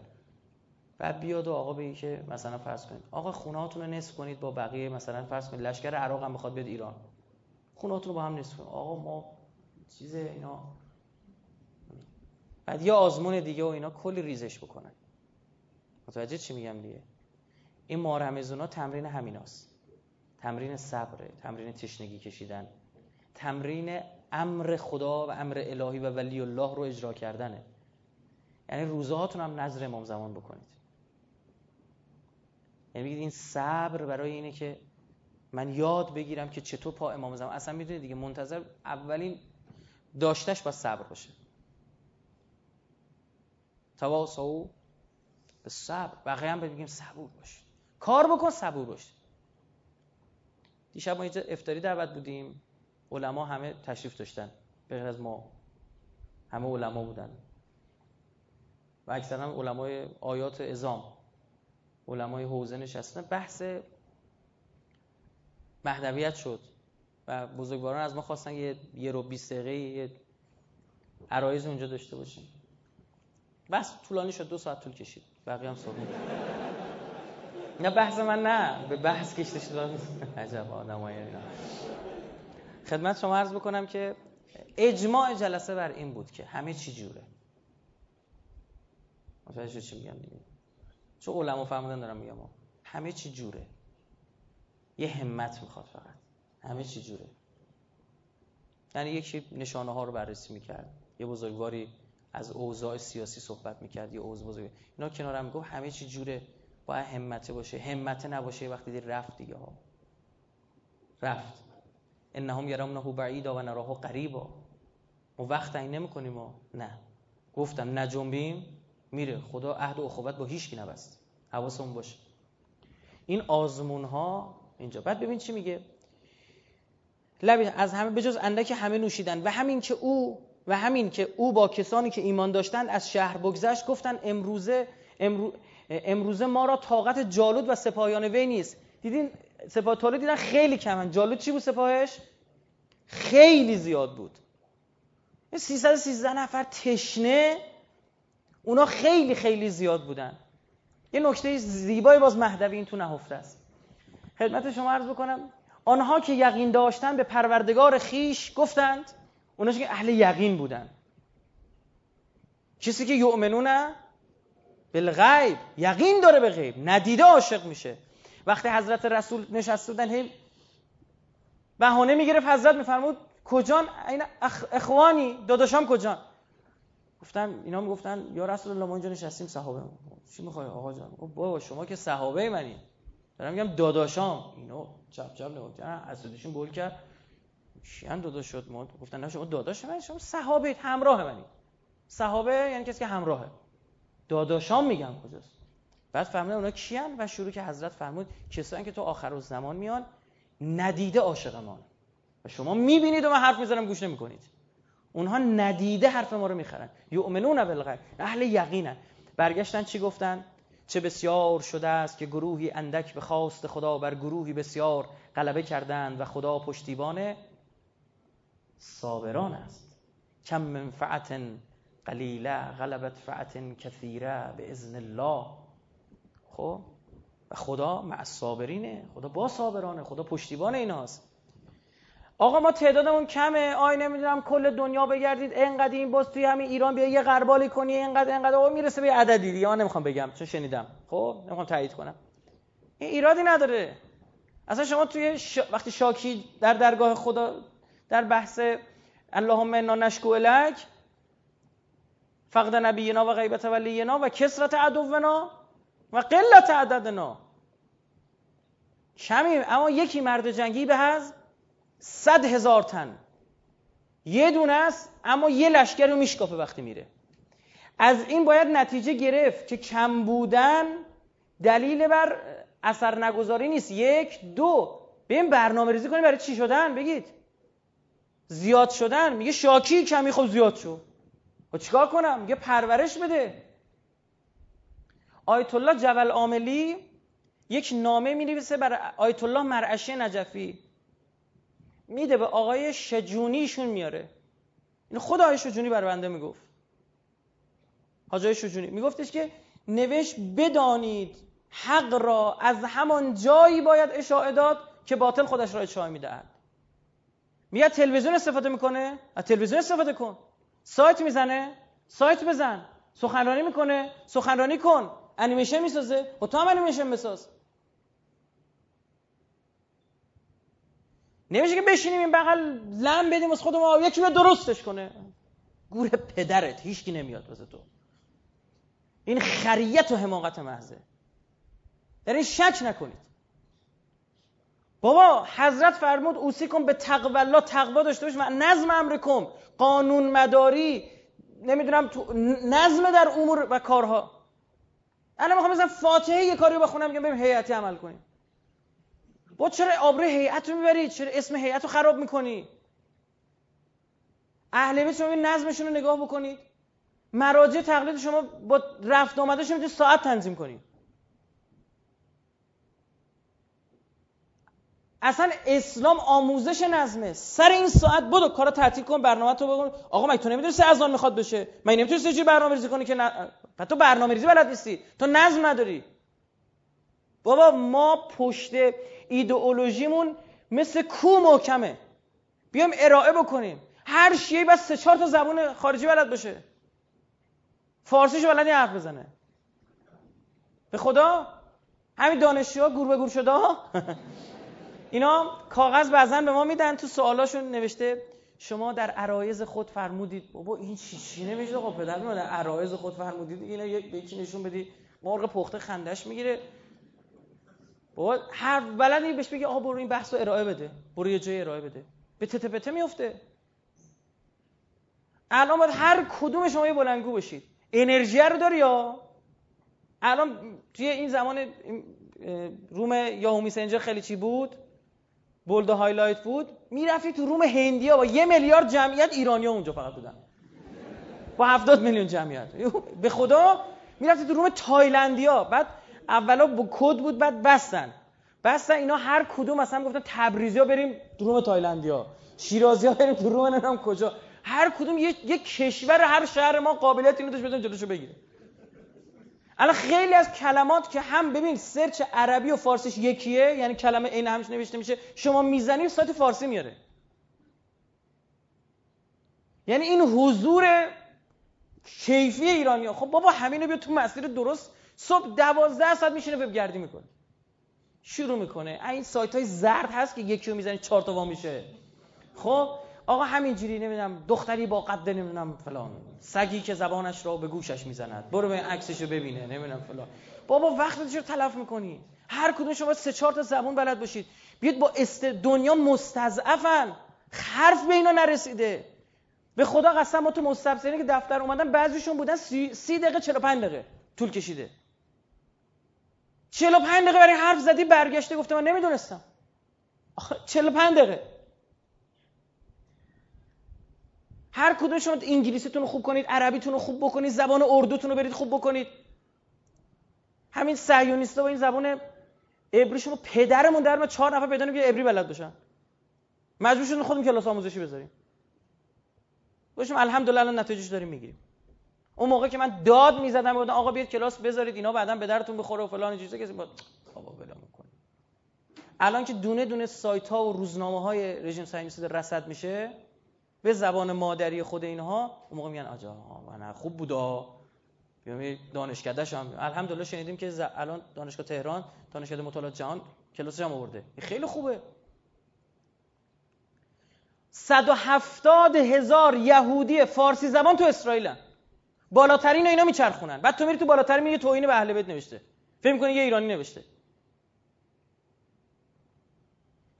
بعد بیاد و آقا بگه که مثلا فرض کنید آقا خونه‌هاتون رو نصف کنید با بقیه، مثلا فرض کنید لشکر عراق هم بخواد بیاد ایران، خونه‌هاتون رو با هم نصف کنید. آقا ما چیز اینا، بعد یا آزمون دیگه و اینا کلی ریزش بکنن. متوجه چی میگم دیگه؟ این مارمزونا تمرین همیناست. تمرین صبر، تمرین تشنگی کشیدن، تمرین امر خدا و امر الهی و ولی الله رو اجرا کردنه. یعنی روزهاتون هم نظر امام زمان بکنید. یعنی بگید این صبر برای اینه که من یاد بگیرم که چطور پا امام زمان. اصلا میدونید دیگه منتظر اولین داشتش با صبر باشه. تواصوا به صبر، بقیه هم بگیم صبور باش. کار بکن صبور باش. دیشب ما اینجا افطاری دعوت بودیم. علما همه تشریف داشتن، به غیر از ما همه علما بودن و اکثرا علمای آیات عظام، علمای حوزه نشستن. بحث مهدویت شد و بزرگواران از ما خواستن یه 20 دقیقه عرایض اونجا داشته باشیم. بس طولانی شد، 2 ساعت طول کشید، بقیه هم صحبت. نه بحث من، نه به بحث کشیده شد. عجب آدمایی اینا. خدمت شما عرض بکنم که اجماع جلسه بر این بود که همه چی جوره. متوجه چی میگم دیگه؟ چون علما فرمودن دارم میگم همه چی جوره. یه همت میخواد فقط. همه چی جوره. یعنی یکی نشانه ها رو بررسی میکرد، یه بزرگواری از اوضاع سیاسی صحبت میکرد، یه اوضاع بزرگ اینا کنار هم میگفت همه چی جوره، باید همته باشه. همته نباشه وقتی دید رفت دیگه ها. رفت. انهم یرونهو بعیدا و نراهو قریبا. ما وقت عین نمی‌کنیم ما. نه. گفتم نجنبیم میره. خدا عهد و اخوت با هیچ کی نبست. حواسمون باشه. این آزمون ها اینجا. بعد ببین چی میگه. لب از همه بجز اندک همه نوشیدند و همین که او با کسانی که ایمان داشتند از شهر بگذشت گفتند امروزه ما را طاقت جالوت و سپاهیان وی نیست. دیدین سپاه طالوت دیدن خیلی کمن. جالوت چی بود سپاهش؟ خیلی زیاد بود. 313 نفر تشنه، اونا خیلی خیلی زیاد بودن. یه نکته زیبایی باز مهدوی این تو نهفته است. خدمت شما عرض بکنم آنها که یقین داشتن به پروردگار خیش گفتند، اوناش که اهل یقین بودن، کسی که یؤمنونه بالغیب، یقین داره به غیب، ندیده عاشق میشه. وقتی حضرت رسول نشسته بودن هی بهانه میگرفت، حضرت میفرمود کجان اینا اخوانی، داداشام کجان؟ گفتم اینا میگفتن یا رسول الله ما اینجا نشستیم صحابه ما. چی میخوای آقا جان؟ بابا شما که صحابه منی، دارم میگم داداشام. اینا چپ چپ نگاه کردن، حسودشون بول کرد، چیان داداش شد. ما گفتن نه شما داداش منی، شما صحابه‌اید، همراه منی. صحابه یعنی کسی که همراهه. داداشام میگم کجاست؟ بعد فهمیدن اونا کیان و شروع که حضرت فرمود کسایی که تو آخرالزمان میان ندیده عاشق ما و شما میبینید و من حرف میزنم گوش نمیکنید. اونها ندیده حرف ما رو میخرن. یؤمنون بالغیب، اهل یقینن. برگشتن چی گفتن؟ چه بسیار شده است که گروهی اندک به خواست خدا بر گروهی بسیار غلبه کردند و خدا پشتیبان صابران است. کم من فئة قلیله غلبت فئة کثیره باذن الله. خب و خدا مع الصابرینه، خدا با صابرانه، خدا پشتیبان ایناست. آقا ما تعدادمون کمه، آی نمیدونم کل دنیا بگردید، اینقدر این باز توی همین ایران بیا یه غربالی کنی، اینقدر آقا میرسه به عددی دیگه. من نمیخوام بگم چون شنیدم، خب نمیخوام تایید کنم، این ایرادی نداره اصلا. شما توی وقتی شاکی در درگاه خدا در بحث اللهم انا نشکو لک فقد نبینا و غیبت ولینا و کثرت عدونا و قلت عددنا کمیم، اما یکی مرد جنگی به هز 100,000 تن یه دونه است، اما یه لشکر رو میشکافه وقتی میره. از این باید نتیجه گرفت که کم بودن دلیل بر اثر نگذاری نیست. 1 2 ببین برنامه ریزی کنید برای چی شدن، بگید زیاد شدن. میگه شاکی کمی، خب زیاد شو و چیکار کنم؟ میگه پرورش بده. آیت الله جبل عاملی یک نامه می‌نویسه برای آیت الله مرعشی نجفی، میده به آقای شجونیشون میاره. این خود آقای شجونی بر بنده میگفت، حاجی شجونی میگفتش که نوشت بدانید حق را از همان جایی باید اشاعه داد که باطل خودش را اشاعه میدهد. میگه تلویزیون استفاده میکنه، از تلویزیون استفاده کن. سایت میزنه، سایت بزن. سخنرانی میکنه، سخنرانی کن. انیمیشن میسازه، خب تو هم انیمیشن بساز. نمیشه که بشینیم این بغل لم بدیم از خودمون آب، یکی بیاد درستش کنه. گوره پدرت، هیچکی نمیاد واسه تو. این خریت و حماقت محضه. در این شک نکنید. بابا حضرت فرمود اوصی کن به تقوی الله، تقوا داشته باش و نظم امرکم، قانون مداری، نمیدونم تو نظم در امور و کارها. الان میخوام مثلا فاتحه یه کاری رو بخونم میگم بریم هیئتی عمل کنیم. با چرا آبروی هیئت رو میبری؟ چرا اسم هیئت رو خراب میکنی؟ اهل بیت شما ببین نظمشون رو نگاه بکنید. مراجع تقلید شما با رفت آمدشون میتونید ساعت تنظیم کنید. اصلا اسلام آموزش نظمه. سر این ساعت بدو کارا تعطیل کن، برنامه تو بگو. آقا مگه تو نمیدونی سه اذان میخواد بشه؟ مگه نمیتونی سه جوری برنامه‌ریزی کنی که تو برنامه‌ریزی بلد نیستی، تو نظم نداری. بابا ما پشت ایدئولوژیمون مثل کو محکمه. بیام ارائه بکنیم. هر شیعه‌ای بس 3-4 تا زبان خارجی بلد باشه. فارسیش بلد نیست حرف بزنه. به خدا همین دانشجوها گور به گور شده اینا کاغذ بعضن به ما میدن تو سوالاشون نوشته شما در عرایض خود فرمودید. بابا این چی نوشته؟ آقا پدر ما در عرایض خود فرمودید. اینا یکی نشون بدی مرغ پخته خندش میگیره. بابا هر بلدی بهش بگی آقا برو این بحثو ارائه بده، برو یه جای ارائه بده، به تته پته میفته. الان باید هر کدوم شما یه بلندگو بشید. انرژی رو داری یا الان توی این زمان روم یاهو مسنجر خیلی چی بود، بولد هایلایت بود، میرفتی تو روم هندیا با 1 میلیارد جمعیت، ایرانی ها اونجا فقط بودن با 70 میلیون جمعیت. به خدا میرفتی تو روم تایلندیا، بعد اولا کد بود بعد بستن اینا. هر کدوم مثلا گفتن تبریزیا بریم تو روم تایلندیا، شیرازیا بریم تو روم نمیدونم کجا. هر کدوم یک کشور، هر شهر ما قابلیت اینو داشت بزنیم جلوشو بگیره. الان خیلی از کلمات که هم ببین سرچ عربی و فارسیش یکیه، یعنی کلمه عین همش نوشته میشه، شما میزنی سایت فارسی میاره. یعنی این حضور کیفی ایرانی‌ها. خب بابا همینو بیا تو مسیر درست، صبح 12 ساعت میشینه وبگردی میکنه، شروع میکنه این سایت‌های زرد هست که یکیو میزنی 4 تا وا میشه. خب آقا همینجوری نمیدونم دختری با قد نمیدونم فلان، سگی که زبانش رو به گوشش میزند، برو به عکسش رو ببینه نمیدونم فلان. بابا وقتش رو تلف میکنی. هر کدوم شما 3-4 تا زبان بلد باشید. بیاید با دنیا مستضعفن، حرف به اینا نرسیده. به خدا قسم ما تو مستضعفین که دفتر اومدن بعضیشون بودن 30 دقیقه 45 دقیقه طول کشیده. 45 دقیقه برای حرف زدی، برگشته گفته من نمیدونستم. 45 دقیقه. هر کدوم شما انگلیسیتون رو خوب کنید، عربیتون رو خوب بکنید، زبان اردوتون رو برید خوب بکنید. همین صهیونیست‌ها با این زبان عبری شما پدرمون درم 4 نفر پیدا نمی‌کنه عبری بلد باشن. مجبور شدن خودمون کلاس آموزشی بذاریم. گفتم الحمدلله الان نتایجش داریم میگیریم. اون موقع که من داد می‌زدم بودن آقا بیاید کلاس بذارید اینا بعداً به درتون بخوره و فلان چیزا، کسی با بابا بلا می‌کنه. الان که دونه دونه سایت‌ها و روزنامه‌های رژیم صهیونیستی رصد میشه به زبان مادری خود اینها، اون موقع میگن آجا نه خوب بودا. میگم دانشکده‌ش هم الحمدلله شنیدیم که الان دانشگاه تهران، دانشکده مطالعات جهان کلاسش هم آورده، خیلی خوبه. 170,000 یهودی فارسی زبان تو اسرائیلن، بالاترین اینا میچرخونن. بعد تو میری تو بالاتر میگی توهین به اهل بیت نوشته، فکر می‌کنی یه ایرانی نوشته.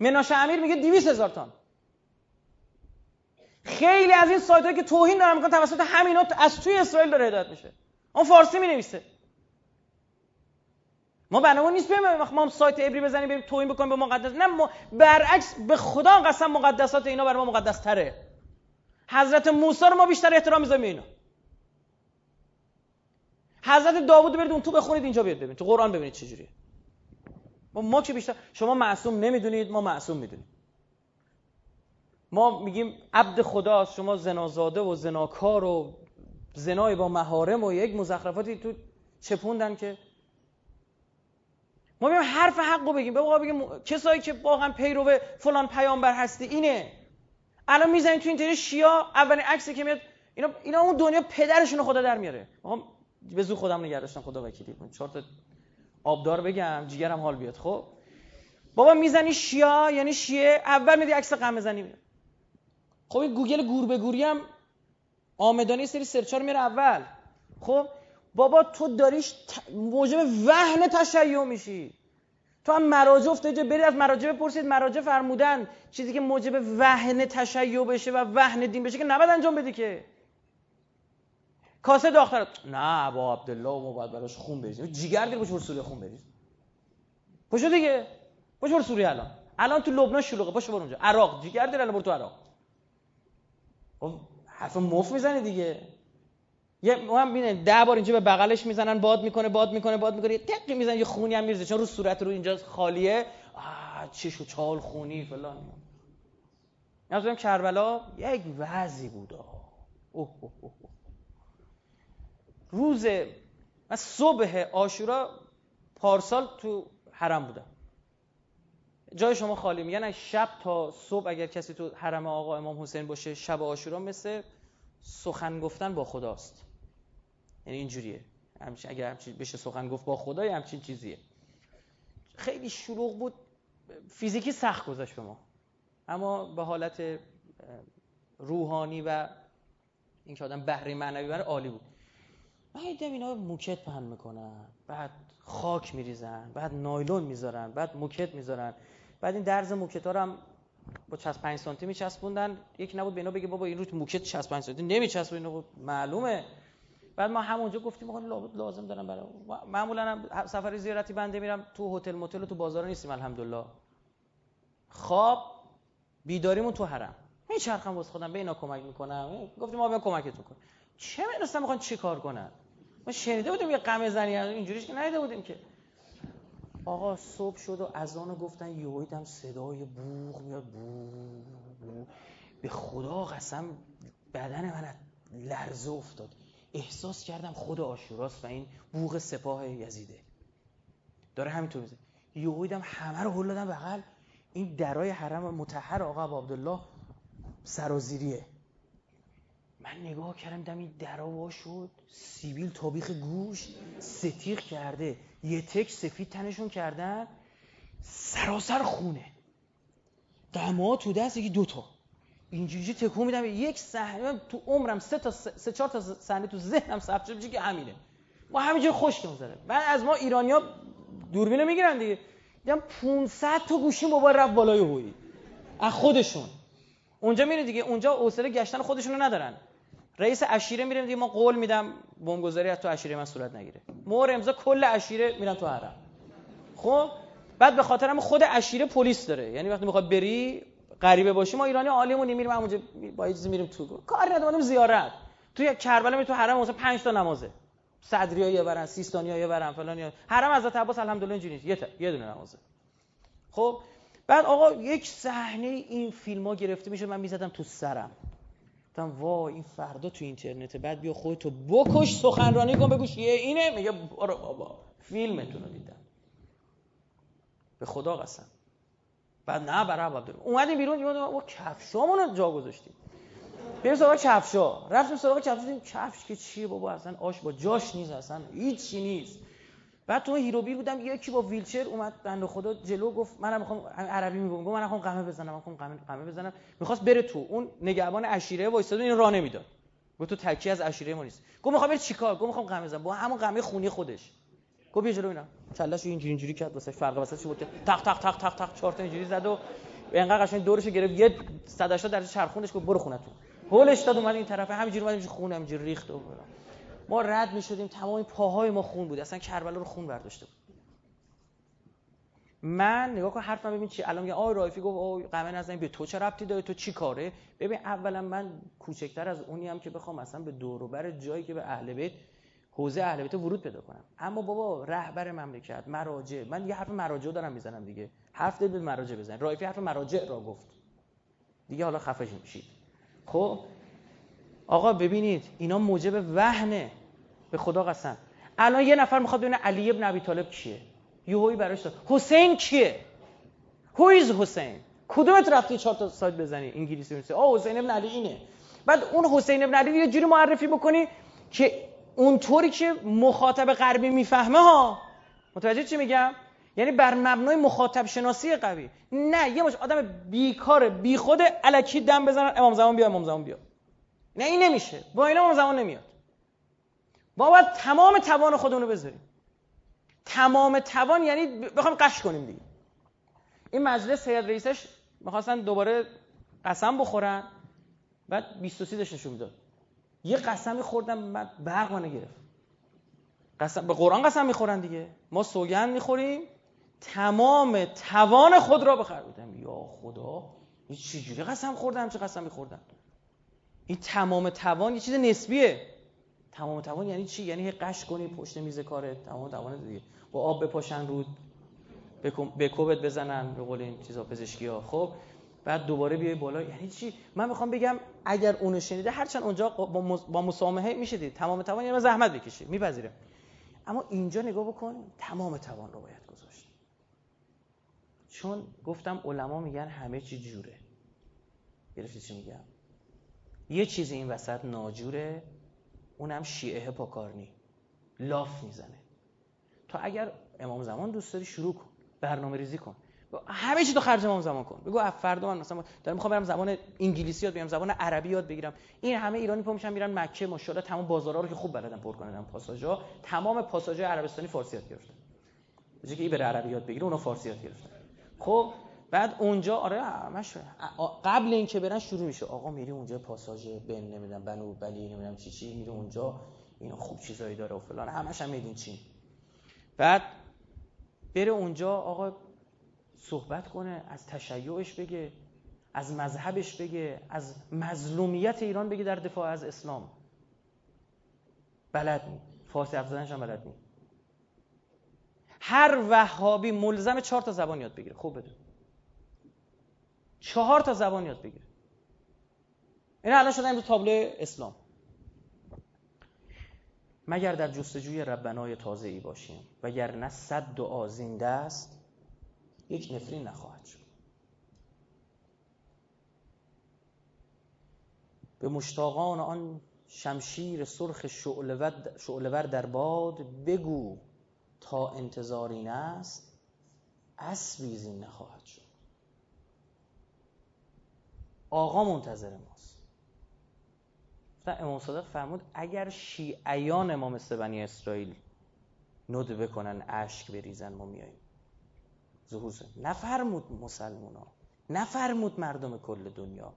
مناشه امیر میگه 200,000 تن. خیلی از این سایت‌هایی که توهین دارن میکنن توسط همینا از توی اسرائیل داره هدایت میشه. اون فارسی مینویسه. ما برنامه‌مون نیست ما هم سایت عبری بزنیم بریم توهین بکنیم به مقدس. نه ما برعکس، به خدا قسم مقدسات اینا برای ما مقدس تره. حضرت موسی رو ما بیشتر احترام میذاریم اینا. حضرت داوود رو برید اون تو بخونید، اینجا بیاد ببینید تو قرآن ببینید چه جوریه. ما که بیشتر شما معصوم نمیدونید، ما معصوم میدونیم. ما میگیم عبد خداست، شما زنازاده و زناکار و زنای با محارم و یک مزخرفاتی تو چپوندن که ما میگیم حرف حق رو بگیم. بابا بگیم کسایی که واقعا پیرو فلان پیامبر هستی اینه. الان میزنید تو اینترنت شیعه، اولین عکسی که میاد اینا اون دنیا پدرشون رو خدا در میاره. آقا به زور خودم نگه داشتم، خدا وکیلی 4 تا آبدار بگم جیگرم حال بیاد. خب بابا میزنی شیعه یعنی شیعه، اول میاد عکس قمه زنی میاد. خب این گوگل گور به گوری هم آمدانه سری سرچ رو میره اول. خب بابا تو داریش موجب وهن تشیع میشی. تو هم مراجع افتاده، برید از مراجع بپرسید، مراجع فرمودن چیزی که موجب وهن تشیع بشه و وهن دین بشه که نباید انجام بدی. که کاسه داختر نه با عبدالله و باید براش خون بریزیم، جیگر گیر بشور سوریه خون بریز، بشو دیگه، بشور سوریه. الان تو لبنان شلوغه، بشو برو اونجا. عراق جیگر دل، الان برو تو عراق. حرف مفت میزنه دیگه. یه هم ببینید 10 بار اینجا به بغلش میزنن، باد میکنه، تقی میزنن، یه خونی هم میریزه چون رو صورت رو اینجا خالیه. بعد چی شد، چال خونی فلان. نمیدونم کربلا یک وضعی بود. روز من صبح عاشورا پارسال تو حرم بودم. جای شما خالی، میگن از شب تا صبح اگر کسی تو حرم آقا امام حسین باشه شب عاشورا مثل سخن گفتن با خداست. یعنی اینجوریه، اگر همچین بشه سخن گفت با خدا یا همچین چیزیه. خیلی شلوغ بود، فیزیکی سخت گذاشت به ما، اما به حالت روحانی و اینکه آدم بهره معنوی بره عالی بود. من دیدم اینا موکت پهن میکنن، بعد خاک میریزن، بعد نایلون میذارن، بعد موکت میذارن، بعد این درز موکت ها رو هم با 65 سانتی میچسبوندن. یک نبود به اینا بگه بابا این روت موکت 65 سانتی نمیچسبه، اینو معلومه. بعد ما همونجا گفتیم آقا لابد لازم دارم برای معمولا هم سفر زیارتی بنده میرم تو هتل موتل و تو بازارا نیستیم الحمدلله. خواب بیداریمون تو حرم، میچرخم واسه خودم به اینا کمک میکنم. گفتیم ما بیا کمکتون کن. چه می‌دونستم میخوان چیکار کنن؟ ما شنیده بودیم یه قمه زنی اینجوریش که ندیده بودیم که. آقا صبح شد و اذانو گفتن، یهو دیدم صدای بوق میاد، بوق. به خدا قسم بدن من لرزه افتاد. احساس کردم خود عاشوراست و این بوق سپاه یزیده داره همینطور میزنه. یهو دیدم همه رو هل دادن بغل این درای حرم مطهر آقا عبدالله سرازیریه. من نگاه کردم دم این درا وا شد، سیبیل تابیخ گوش ستیغ کرده، یه تک سفید تنشون کردن، سراسر خونه، دماغ تو دست، یکی دوتا اینجوری تکون میدم. یک صحنه تو عمرم سه چهار تا صحنه تو ذهنم ثبت شده که همینه. ما همینجوری خشکم زده. بعد از ما ایرانی‌ها دوربینو میگیرن دیگه. دیدم 500 تا گوشیم بابا رفت بالای هویی از خودشون. اونجا میره دیگه، اونجا حوصله گشتن خودشونو ندارن. رئیس عشیره میره دیگه، ما قول میدم بمبگذاری از تو عشیره من صورت نگیره. مهر امضا کل عشیره میرن تو حرم. خب بعد به خاطر هم خود عشیره پلیس داره، یعنی وقتی میخواد بری غریبه باشیم ما ایرانی عالیمونیم میریم اونجا با یه چیزی میریم تو، کاری نداریم زیارت. توی کربلا می تو حرم مثلا 5 تا نمازه، صدریا یه برن، سیستانیا یه برن، فلان. حرم حضرت عباس الحمدلله اینجوری نیست، یه دونه نمازه. خب بعد آقا یک صحنه این فیلم‌ها گرفته میشد، من میزدم تو سرم، گفتم وای این فردا تو اینترنته، بعد بیا خودتو بکش سخنرانی کن بگو چیه اینه، میگه برو بابا فیلمتون رو دیدم به خدا قسم. بعد نه برای عبدالله اومدیم بیرون، ما کفشامونو جا گذاشتیم، بریم سراغ کفشا. رفتیم سراغ کفشا، دیدیم کفش که چیه بابا، اصلا آش با جاش نیست، اصلا هیچی نیست. بعد تو هیروبیل بودم، یکی با ویلچر اومد بنده خدا جلو، گفت منم میخوام، عربی میگم، گفت منم قمه بزنم، میخواست بره تو. اون نگهبان عشیره وایساد، این راه نمیداد، گفت تو تکی از عشیره ما نیست. گفت میخوام بری چیکار؟ گفت میخوام قمه بزنم با همون قمه خونی خودش. گفت بیا جلو اینا، کلاشو اینجوری کرد واسه فرق واسه بود، تق تق تق تق تق 4 تا اینجوری زد و اینقدر قشنگ دورشو گرفت، یه 180 درجه چرخوندش، گفت برو خونتون. هولش داد اومد این طرفه، همینجوری اومد خونه، همینجوری ریخت. و ما رد می‌شدیم، تمام پاهای ما خون بود، اصلا کربلا رو خون برداشته بود. من نگاه کن حرفم ببین چی الان میگه. آ رایفی گفت آ قمه نزن، به تو چه ربطی داره، تو چی کاره؟ ببین اولا من کوچکتر از اونی ام که بخوام اصلا به دور و بر جایی که به اهل بیت، حوزه اهل بیت ورود پیدا کنم، اما بابا رهبر مملکت، مراجع، من یه حرف مراجع دارم میزنم دیگه، حرف دل به مراجع بزن. رایفی حرف مراجع را گفت دیگه، حالا خفش میشید. خب آقا ببینید اینا موجب وهنه به خدا قسم. الان یه نفر میخواد ببینه علی ابن ابی طالب کیه، یهویی براش داد حسین کیه، هو از حسین، کدومت رفتی 4 تا سایت بزنی انگلیسی میشه آ حسین ابن علی اینه. بعد اون حسین ابن علی یه جوری معرفی بکنی که اونطوری که مخاطب غربی میفهمه ها، متوجه چی میگم؟ یعنی بر مبنای مخاطب شناسی قوی، نه یه مش آدم بیکاره بیخود الکی دم بزنن امام زمان بیا. نه این نمیشه، با اینا امام زمان نمیاد. ما باید تمام توان خودمون رو بذاریم، تمام توان یعنی بخوایم قش کنیم دیگه. این مجلس هیئت رئیسش می‌خواستن دوباره قسم بخورن، بعد 23 داشتشون میداد، یه قسمی خوردم بعد برق منو گرفت. قسم به قرآن قسم میخورن دیگه، ما سوگند میخوریم تمام توان خود را بخربودم. یا خدا این چجوری قسم خوردم، چه قسمی خوردم؟ این تمام توان یه چیز نسبیه. تمام توان یعنی چی؟ یعنی قش کنی پشت میز کارت، تمام توان دیگه، با آب بپاشن رود، به کوبت بزنن به قول این چیزا پزشکی‌ها. خب بعد دوباره بیای بالا، یعنی چی؟ من میخوام بگم اگر اونو شنیده، هرچند اونجا با مسامحه میشه دید تمام توان، یعنی زحمت بکشی میپذیره، اما اینجا نگاه بکن تمام توان رو باید گذاشت. چون گفتم علما میگن همه چی جوره. گرفتی چی میگم؟ یه چیزی این وسط ناجوره، اونم شیعه پاکارنی لاف میزنه. تا اگر امام زمان دوست داری شروع کن، برنامه‌ریزی کن، همه چی تو خرج امام زمان کن. بگو فردا من مثلا دارم میخوام برم زبان انگلیسی یاد بگیرم، زبان عربی یاد بگیرم. این همه ایرانی پا میشن میرن مکه، ماشاءالله تمام بازارا رو که خوب بلدن پر کنن، پاساژا، تمام پاساژای عربستانی فارسی یاد گرفتن. چیزی که این بره عربی یاد بگیره، اونا فارسی یاد گرفتن. خب بعد اونجا آره مش قبل اینکه برن شروع میشه، آقا میری اونجا پاساژ بن نمیدونم بنو بلی نمیدونم چی میره اونجا، اینا خوب چیزایی داره و فلان، همش هم میدون چی. بعد بره اونجا آقا صحبت کنه، از تشیعش بگه، از مذهبش بگه، از مظلومیت ایران بگه در دفاع از اسلام. بلد نی، فارسی حرف زدنش هم بلد نی. هر وهابی ملزم 4 زبان یاد بگیره. خوب بدون 4 زبان یاد بگیره. این الان شده امروز تابلو اسلام. مگر در جستجوی ربنای تازه‌ای باشیم وگرنه 100 دعا زنده است، یک نفرین نخواهد شد. به مشتاقان آن شمشیر سرخ شعله‌ور در باد بگو تا انتظار این است، اسبی زین نخواهد شد. آقا منتظر ماست. امام صادق فرمود اگر شیعیان ما مثل بنی اسرائیل ندبه کنن، اشک بریزن، ما میاییم. ظهوره. نفرمود مسلمونا، نفرمود مردم کل دنیا.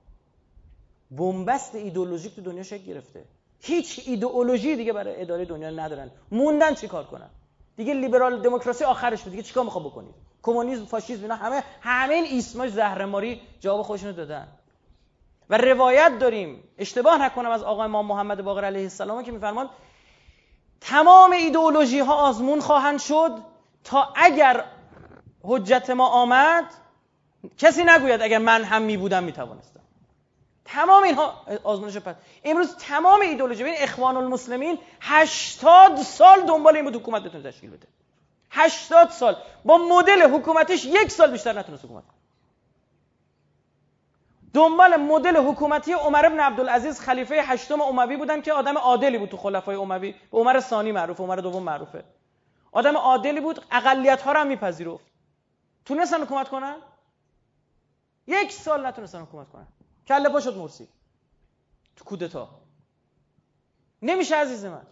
بنبست ایدئولوژیک تو دنیا شکل گرفته. هیچ ایدئولوژی دیگه برای اداره دنیا ندارن. موندن چیکار کنن؟ دیگه لیبرال دموکراسی آخرش بود. دیگه چیکار میخواد بکنید؟ کمونیسم، فاشیسم، اینا همه این ایسمای زهرماری جواب خودشونو دادن. و روایت داریم، اشتباه نکنم از آقا امام محمد باقر علیه السلام که میفرمان تمام ایدئولوژی ها آزمون خواهند شد تا اگر حجت ما آمد کسی نگوید اگر من هم می بودم می توانستم. تمام اینها آزمونش پس. امروز تمام ایدئولوژی، ببین اخوان المسلمین 80 سال دنبال این بود حکومت بتونه تشکیل بده. 80 سال با مدل حکومتش 1 سال بیشتر نتونست حکومت. دنبال مدل حکومتی عمر بن عبدالعزیز خلیفه 8 اموی بودن که آدم عادلی بود تو خلفای اموی، به عمر ثانی معروف، عمر دوم معروفه. آدم عادلی بود، اقلیت ها رو هم میپذیرفت. تونستن حکومت کنن؟ 1 سال نتونستن حکومت کنن. کله پا شد مرسی تو کودتا. نمیشه عزیز من.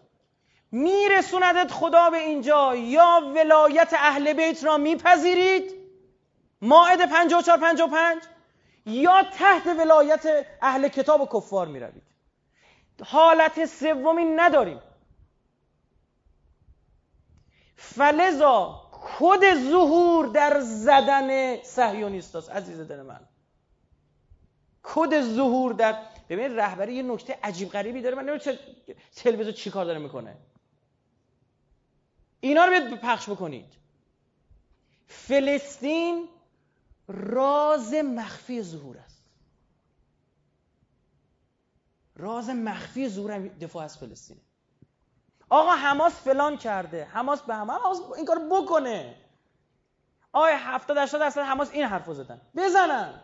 میرسوندت خدا به اینجا، یا ولایت اهل بیت را میپذیرید، مائده 54-55، یا تحت ولایت اهل کتاب و کفار میروید. حالت سومی نداریم. فلذا خود ظهور در زدن صهیونیست است عزیز دل من. کد ظهور در ببین رهبری یه نکته عجیب غریبی داره، من نمیدونم تلویزیون چی کار داره میکنه. اینا رو باید پخش بکنید. فلسطین راز مخفی ظهور است. راز مخفی ظهور دفاع از فلسطین. آقا حماس فلان کرده، حماس به حماس این کارو بکنه. آیا 70-80% حماس این حرفو زدن؟ بزنن.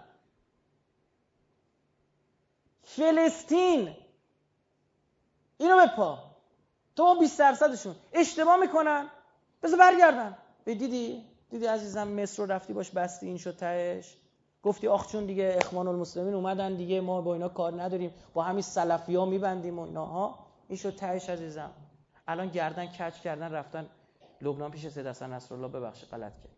فلسطین اینو بپا. تو 20%شون اشتباه میکنن. بذار برگردن. دیدی عزیزم مصر رو رفتی باش بستی، این شد تهش. گفتی آخ چون دیگه اخوان المسلمین اومدن دیگه ما با اینا کار نداریم، با همین سلفیا میبندیم و ایناها. این شد تهش عزیزم. الان گردن کج کردن رفتن لبنان پیش سید حسن نصرالله. ببخشید غلط کردم.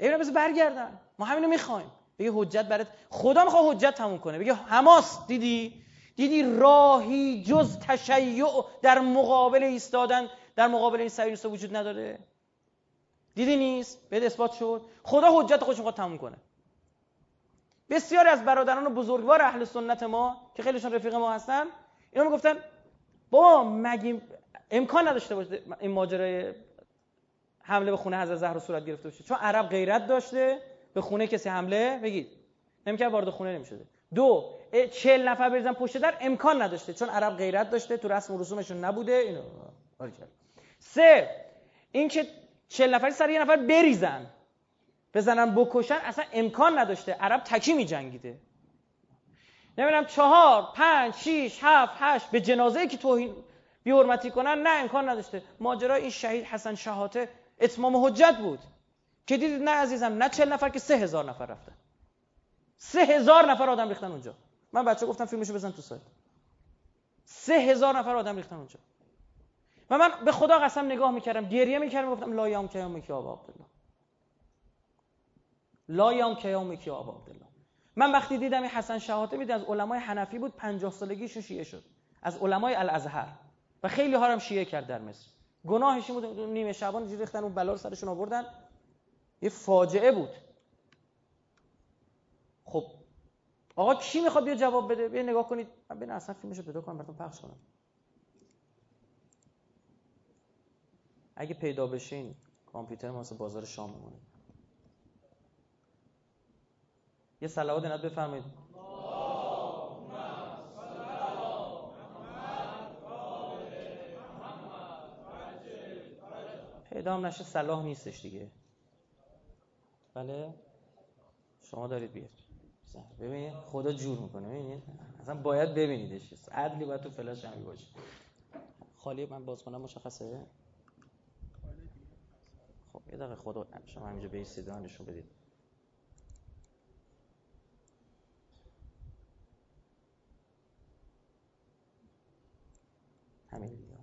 اینا بس برگردن. ما همینو میخوایم. بگه حجت برات، خدا میخواد حجت تموم کنه. بگه حماس دیدی راهی جز تشیع در مقابل ایستادن در مقابل این صهیونیست وجود نداره؟ دیدی نیست؟ بهت اثبات شد. خدا حجت خودش میخواد تموم کنه. بسیاری از برادران بزرگوار اهل سنت ما که خیلیشون رفیق ما هستن، اینا میگفتن بابا مگه امکان نداشته باشه این ماجرای حمله به خونه حضرت زهرا صورت گرفته باشه، چون عرب غیرت داشته به خونه کسی حمله بگید نمی‌کرد، وارد خونه نمی‌شده. دو، 40 نفر بریزن پشت در امکان نداشته، چون عرب غیرت داشته، تو رسم و رسومشون نبوده اینو. سه، اینکه 40 نفری سر یه نفر بریزن، بزنن بکشن، اصلا امکان نداشته، عرب تکی می‌جنگیده. نمی‌دونم 4، 5، 6، 7، 8 به جنازه‌ای که توهین بی‌حرمتی کنن نه امکان نداشته. ماجرا این شهید حسن شحاته اتمام حجت بود که دیدید نه عزیزم، نه 40 نفر که 3000 نفر رفتن، 3000 نفر آدم ریختن اونجا. من بچه گفتم فیلمشو بزن تو سایت، 3000 نفر آدم ریختن اونجا و من به خدا قسم نگاه میکردم، گریه میکردم، گفتم لا یوم کیامک یا ابا عبدالله، لا یوم کیامک یا ابا عبدالله. من وقتی دیدم این حسن شحاته میده از علمای حنفی بود، 50 سالگیش شیعه شد، از علمای الازهر و خیلی ها هم شیعه کرد در مصر. گناهش این بود نیمه شبان جوری ریختن اون بلا رو سرشون آوردن، یه فاجعه بود. خب آقا کی میخواد بیا جواب بده؟ بیا نگاه کنید، من ببین اصلا فیلمشو پیدا کنم براتون پخش کنم اگه پیدا بشین. کامپیوتر ما واسه بازار شام میمونه. یه صلوات نعت بفرمایید. پیدا هم نشه صلاح نیستش دیگه. بله شما دارید بیارید، ببینید خدا جور میکنه، ببینید اصلا باید ببینیدش، عدلی باید تو فلاش هم باشه. خالی من باز کنم مشخصه. خب یه دقیقه خدا شما همینجا به این سیدان نشون بدید. همین دیگه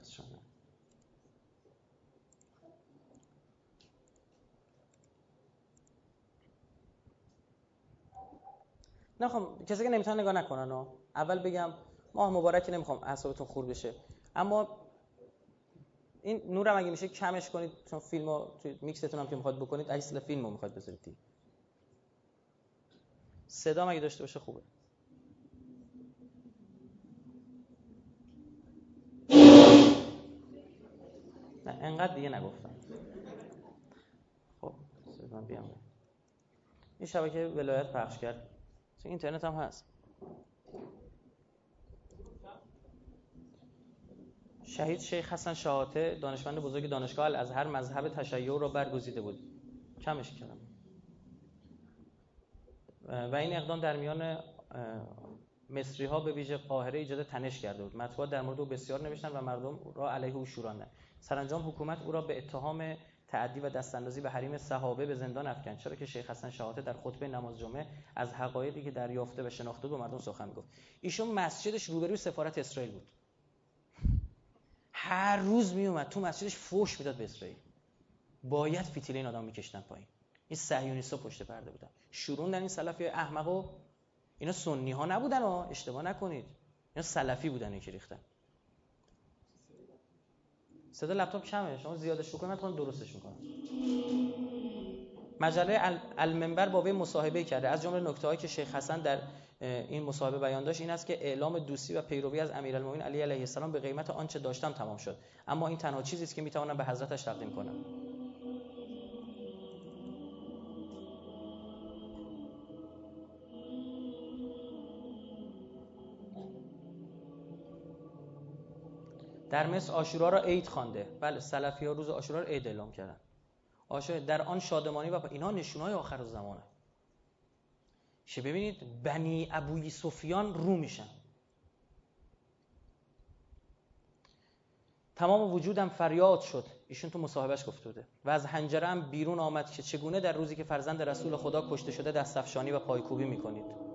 دست شما نخوام، کسی که نمیتونه نگاه نکنن. اول بگم ماه مبارکی، نمیخوام اعصابتون خورد بشه، اما این نورم اگه میشه کمش کنید، چون فیلمو تو میکستون هم که میخواد بکنید اصل فیلمو میخواد بذارید دیگه. صدا مگه داشته باشه خوبه. نه انقدر دیگه نگفتم. خب صدا بیام. این شبکه ولایت پخش کرد. تو اینترنت هم هست. شهید شیخ حسن شحاته دانشمند بزرگ دانشگاه الازهر مذهب تشیع را برگزیده بود. کمش کردم. و این اقدام در میان مصری‌ها به ویژه قاهره ایجاد تنش کرده بود. مطبوعات در مورد او بسیار نوشتند و مردم را علیه او شوراندند. سرانجام حکومت او را به اتهام تعدی و دستاندازی به حریم صحابه به زندان افکند، چرا که شیخ حسن شحاته در خطبه نماز جمعه از حقایقی که دریافته و شناخته به مردم سخن میگفت. ایشون مسجدش روبروی سفارت اسرائیل بود، هر روز میومد تو مسجدش فوش میداد به اسرائیل. باید فتیله این آدم میکشتن پایین. این صهیونیست‌ها پشت پرده بودن، شوروندن این سلفی احمقو. اینا سنی ها نبودن ها، اشتباه نکنید، اینا سلفی بودن که ریختن. صدا لپتاپ کمه، شما زیادش کنید، من درستش میکنم. مجله المنبر بابی مصاحبه کرده. از جمله نکته‌هایی که شیخ حسن در این مصاحبه بیان داشت این است که اعلام دوستی و پیروی از امیرالمومنین علی علیه السلام به قیمت آنچه داشتم تمام شد، اما این تنها چیزی است که میتوانم به حضرتش تقدیم کنم. در مصر عاشورا را عید خوانده. بله سلفی‌ها روز عاشورا را عید اعلام کردن. عاشورا در آن شادمانی و اینا نشونه‌های آخر زمانه. چه ببینید بنی ابو یوسفیان رو میشن. تمام وجودم فریاد شد. ایشون تو مصاحبهش گفته بوده. و از حنجره هم بیرون آمد که چگونه در روزی که فرزند رسول خدا کشته شده دست افشانی و پایکوبی می‌کنید.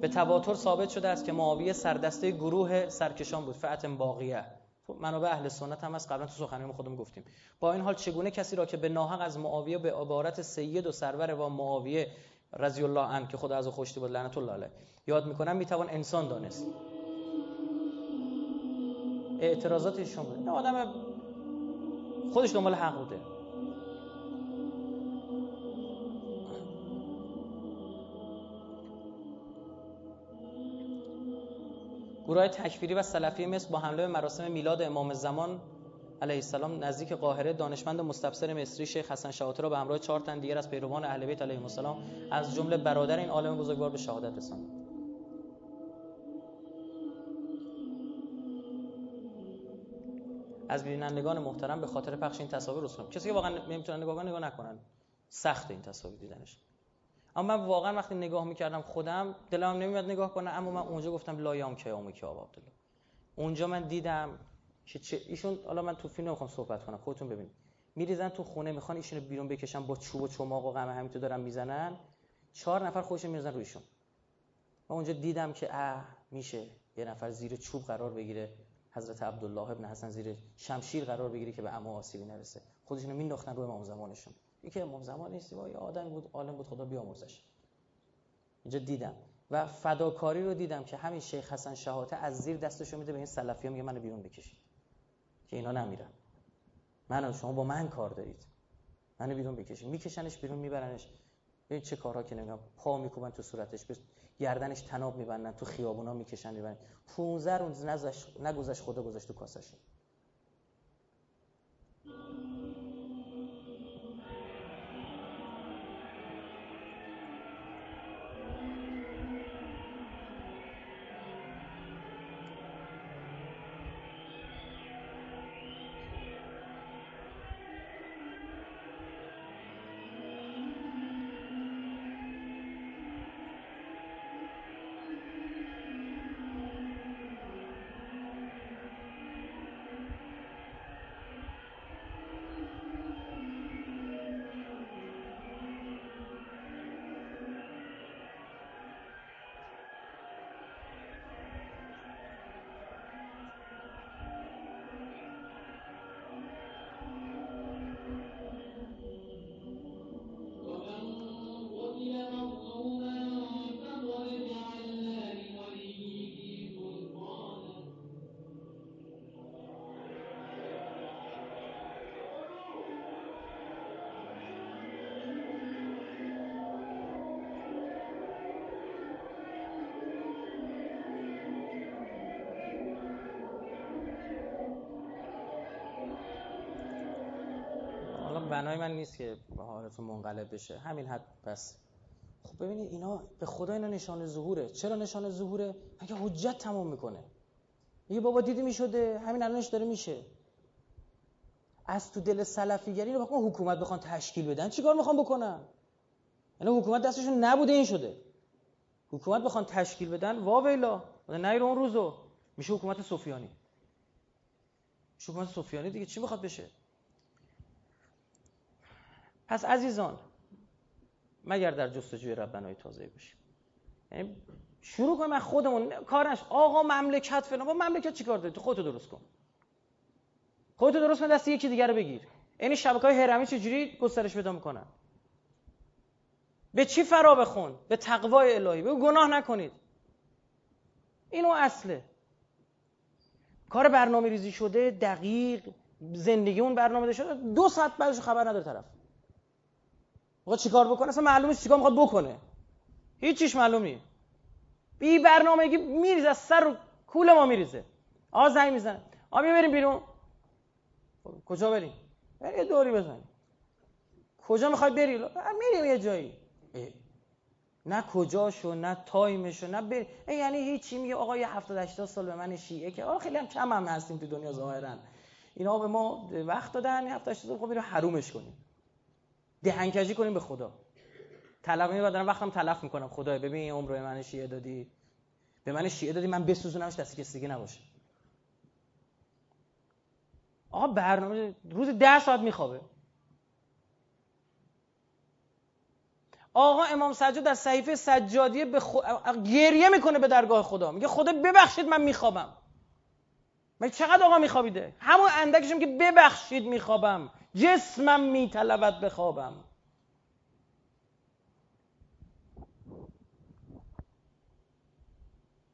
به تواتر ثابت شده است که معاویه سردسته گروه سرکشان بود، فئة باقیه. منابع اهل سنت هم از قبلا تو سخنرانی خودم گفتیم. با این حال چگونه کسی را که به ناحق از معاویه به عبارت سید و سرور و معاویه رضی الله عنه که خدا از او خوشتی بود لعنت الله علیه یاد میکنم میتوان انسان دانست؟ اعتراضاتشون بود، نه آدم خودش دنبال حق بوده. گروه‌های تکفیری و سلفی مصر با حمله به مراسم میلاد امام زمان علیه السلام نزدیک قاهره، دانشمند مستبصر مصری شیخ حسن شاطر را به همراه 4 تن دیگر از پیروان اهل بیت علیهم السلام از جمله برادر این عالم بزرگوار به شهادت رساند. از بینندگان محترم به خاطر پخش این تصاویر رسوم، کسی که واقعا نمیتونن نگاه کنن نگاه نکنن، سخت این تصاویر دیدنش. اما من واقعا وقتی نگاه میکردم خودم دلم نمیاد نگاه کنم، اما من اونجا گفتم لا یام کیامی که آب عبدالله. اونجا من دیدم که ایشون، حالا من تو فیلم نمیخوام صحبت کنم، خودتون ببینید، میریزن تو خونه، میخوان ایشونو بیرون بکشن با چوب و چماق و قمه همینطور دارن میزنن، 4 نفر خودشون میریزن رو ایشون. و اونجا دیدم که میشه یه نفر زیر چوب قرار بگیره، حضرت عبدالله ابن حسن زیر شمشیر قرار بگیری که به عمو آسیبی نرسه. خودشونو مینداختن روی امام زمانشون. اینکه امام زمان نیست، یه آدم بود، عالم بود، خدا بیامرزش. اینجا دیدم و فداکاری رو دیدم که همین شیخ حسن شحاته از زیر دستشو میده به این سلفی‌ها، میگه منو بیرون بکشید که اینا نمیرن. منو شما با من کار دارید. منو بیرون بکشید. میکشنش بیرون، میبرنش. ببین چه کارا که نمیگم، پا میکوبن تو صورتش، گردنش طناب میبندن، تو خیابونا میکشن میبرن. 15 روز نگذشت خدا گذاشت تو کاسه‌شون. بنای من نیست که حالتون منقلب بشه، همین حد بس. خب ببینید اینا به خدا اینا نشانه ظهوره. چرا نشانه ظهوره؟ مگه حجت تمام میکنه، میگه بابا دیدی میشده، همین الانش داره میشه. از تو دل سلفیگری رو بخوام حکومت بخوان تشکیل بدن چیکار میخوام بکنن؟ یعنی حکومت دستشون نبوده این شده. حکومت بخوان تشکیل بدن واویلا نیر اون روزو میشه حکومت سفیانی. حکومت سفیانی دیگه چی میخواد بشه؟ پس عزیزان مگر در جستجوی ربنای تازه باشیم، یعنی شروع کنیم از خودمون. کارش آقا مملکت فلان، با مملکت چیکار داری؟ تو خودتو درست کن، خودتو درست کن، دست یکی دیگه رو بگیر. یعنی شبکه‌های هرمی چجوری گسترش پیدا میکنن؟ به چی فرا بخون؟ به تقوای الهی، به گناه نکنید. اینو اصله. کار برنامه‌ریزی شده، دقیق، زندگی اون برنامه‌ریزی شده، 2 ساعت بعدش خبر نداره طرف. میخواد چیکار بکنه؟ اصلا معلومه چیکار میخواد بکنه. هیچیش معلوم نیست. بی برنامگی میریزه، از سر و کوله ما میریزه. آقا زنگ میزنه. آقا بریم بیرون. کجا بریم؟ بریم یه دوری بزنیم. کجا میخوای بری؟ میریم یه جایی. نه کجاشو، نه تایمشو، نه بریم. یعنی هیچی. میگه آقا 70 80 سال به من شیعه که آقا خیلی هم کم هم هستیم تو دنیا ظاهرا. اینا به ما وقت دادن 70 80 سال، خب بریم حرومش کنیم. دهنکجی کنیم به خدا. طلب اینو بدارم وقتم تلف میکنم. خدایا ببین عمر من شیعه دادی. به من شیعه دادی، من بسوزونمش دست کسی دیگه نباشه. آقا برنامه روز 10 ساعت میخوابه. آقا امام سجاد در صحیفه سجادیه گریه میکنه به درگاه خدا. میگه خدا ببخشید من میخوابم. مگه چقدر آقا میخوابیده؟ همون اندکشم که ببخشید میخوابم. جسمم میطلبد بخوابم.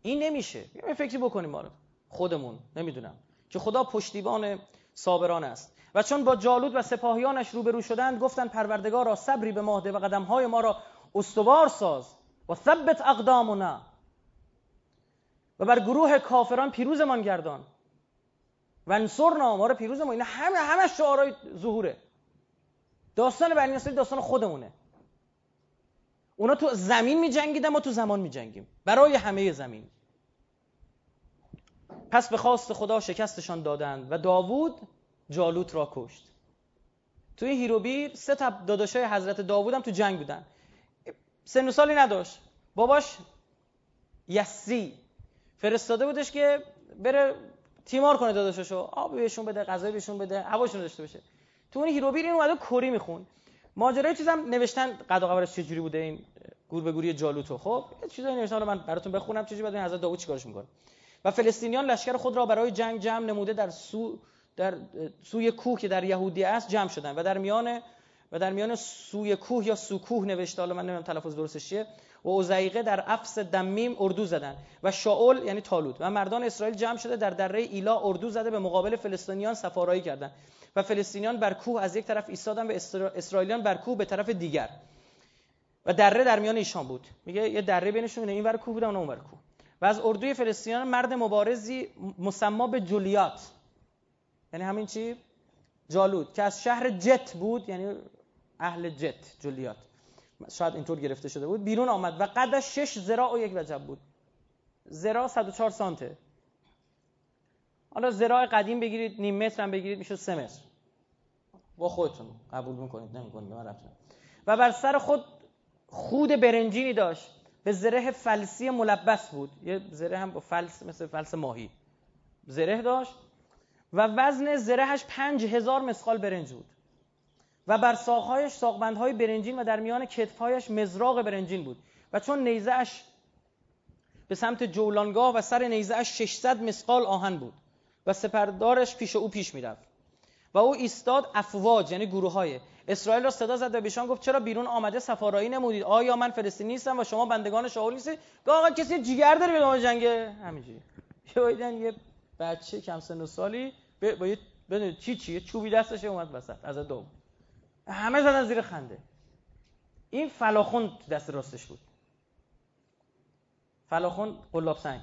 این نمیشه. یه فکری بکنیم ما خودمون، نمیدونم که خدا پشتیبان صابران است. و چون با جالود و سپاهیانش روبرو شدند گفتند پروردگارا صبری به ما ده و قدمهای ما را استوار ساز و ثبت اقدامنا. و و بر گروه کافران پیروزمان گردان وانصرنا، ما رو پیروز ما. اینا همه شعارهای ظهوره. داستان بنی اسرائیل داستان خودمونه. اونا تو زمین می‌جنگیدن، ما تو زمان می‌جنگیم برای همه زمین. پس به خواست خدا شکستشان دادند و داوود جالوت را کشت. توی هیروبیر 3 تا داداشای حضرت داوود هم تو جنگ بودن. سن و سالی نداشت. باباش یسی فرستاده بودش که بره تیمار کنه داداشاشو، آب بهشون بده، غذا بهشون بده، هواشون داشته باشه. تو اون هیروبیر این اومده کری میخون. ماجرای چیزام نوشتن قد و قوارش چجوری بوده این گور به گوری جالوتو. خب یه چیزایی نوشتن رو من براتون بخونم چجوری بعد این حضرت داوود چیکارش میکنه. و فلسطینیان لشکر خود را برای جنگ جمع نموده در سوی کوه که در یهودیه است جمع شدند و در میان سوی کوه یا سوکوه نوشته، حالا من نمیدونم تلفظ درستش چیه، و اوزیقه در افس دمیم اردو زدند و شاول یعنی طالوت و مردان اسرائیل جمع شده در دره ایلا اردو زده به مقابل فلسطینیان سفارایی کردند و فلسطینیان بر کوه از یک طرف ایستادند و اسرائیلیان بر کوه به طرف دیگر و دره در میان ایشان بود. میگه یه دره بینشون اینور کوه بود و اونور کوه. و از اردوی فلسطینیان مرد مبارزی مسما به جولیات، یعنی همین چی؟ جالوت، که از شهر جت بود، یعنی اهل جت، جولیات شاید اینطور گرفته شده بود، بیرون آمد و قدش 6 ذراع و 1 وجب بود. ذراع 104 سانته. حالا ذراع قدیم بگیرید، نیم متر هم بگیرید میشه 3 متر. با خودتون قبول می‌کنید نمی‌کنید به من ربطی نداره. و بر سر خود خود برنجینی داشت، به زره فلسی ملبس بود. یه زره هم با فلس مثل فلس ماهی زره داشت و وزن زرهش 5000 مثقال برنج بود. و بر ساق‌هایش ساقبندهای برنجین و در میان کتف‌هایش مزراق برنجین بود. و چون نیزه‌اش به سمت جولانگاه و سر نیزه‌اش 600 مثقال آهن بود و سپردارش پیش او پیش می‌رفت. و او ایستاد افواج یعنی گروه‌های اسرائیل را صدا زد و بهشان گفت چرا بیرون آمده سفارایی نمودید؟ آیا من فلسطینی نیستم و شما بندگان شاول نیستید؟ آقا کسی جیگر داره به ما جنگه؟ همینجوری یه بچه کم سن و سالی با یه بدون چیه چوبی دستش اومد وسط از دو، همه زدن زیر خنده. این فلاخون دست راستش بود، فلاخون قلاب سنگ،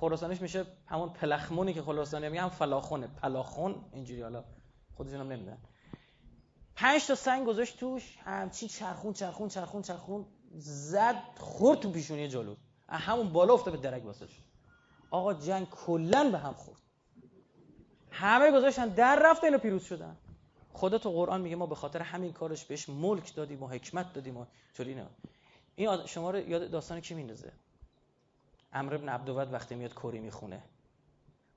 خراسانیش میشه همون پلخمونی که خراسانی میگن فلاخونه، پلاخون اینجوری، حالا خودشون هم نمیدونن. 5 تا سنگ گذاشت توش، همچین چرخون چرخون چرخون چرخون زد، خورد تو پیشونی جلو، همون بالا افتاد به درک واسه شد. آقا جنگ کلا به هم خورد، همه گذاشتن در رفت، اینو پیروز شدن. خدا تو قرآن میگه ما به خاطر همین کارش بهش ملک دادیم و حکمت دادیم و چوری نه. این شما رو یاد داستان کی میندازه؟ عمرو بن عبدود وقتی میاد کری میخونه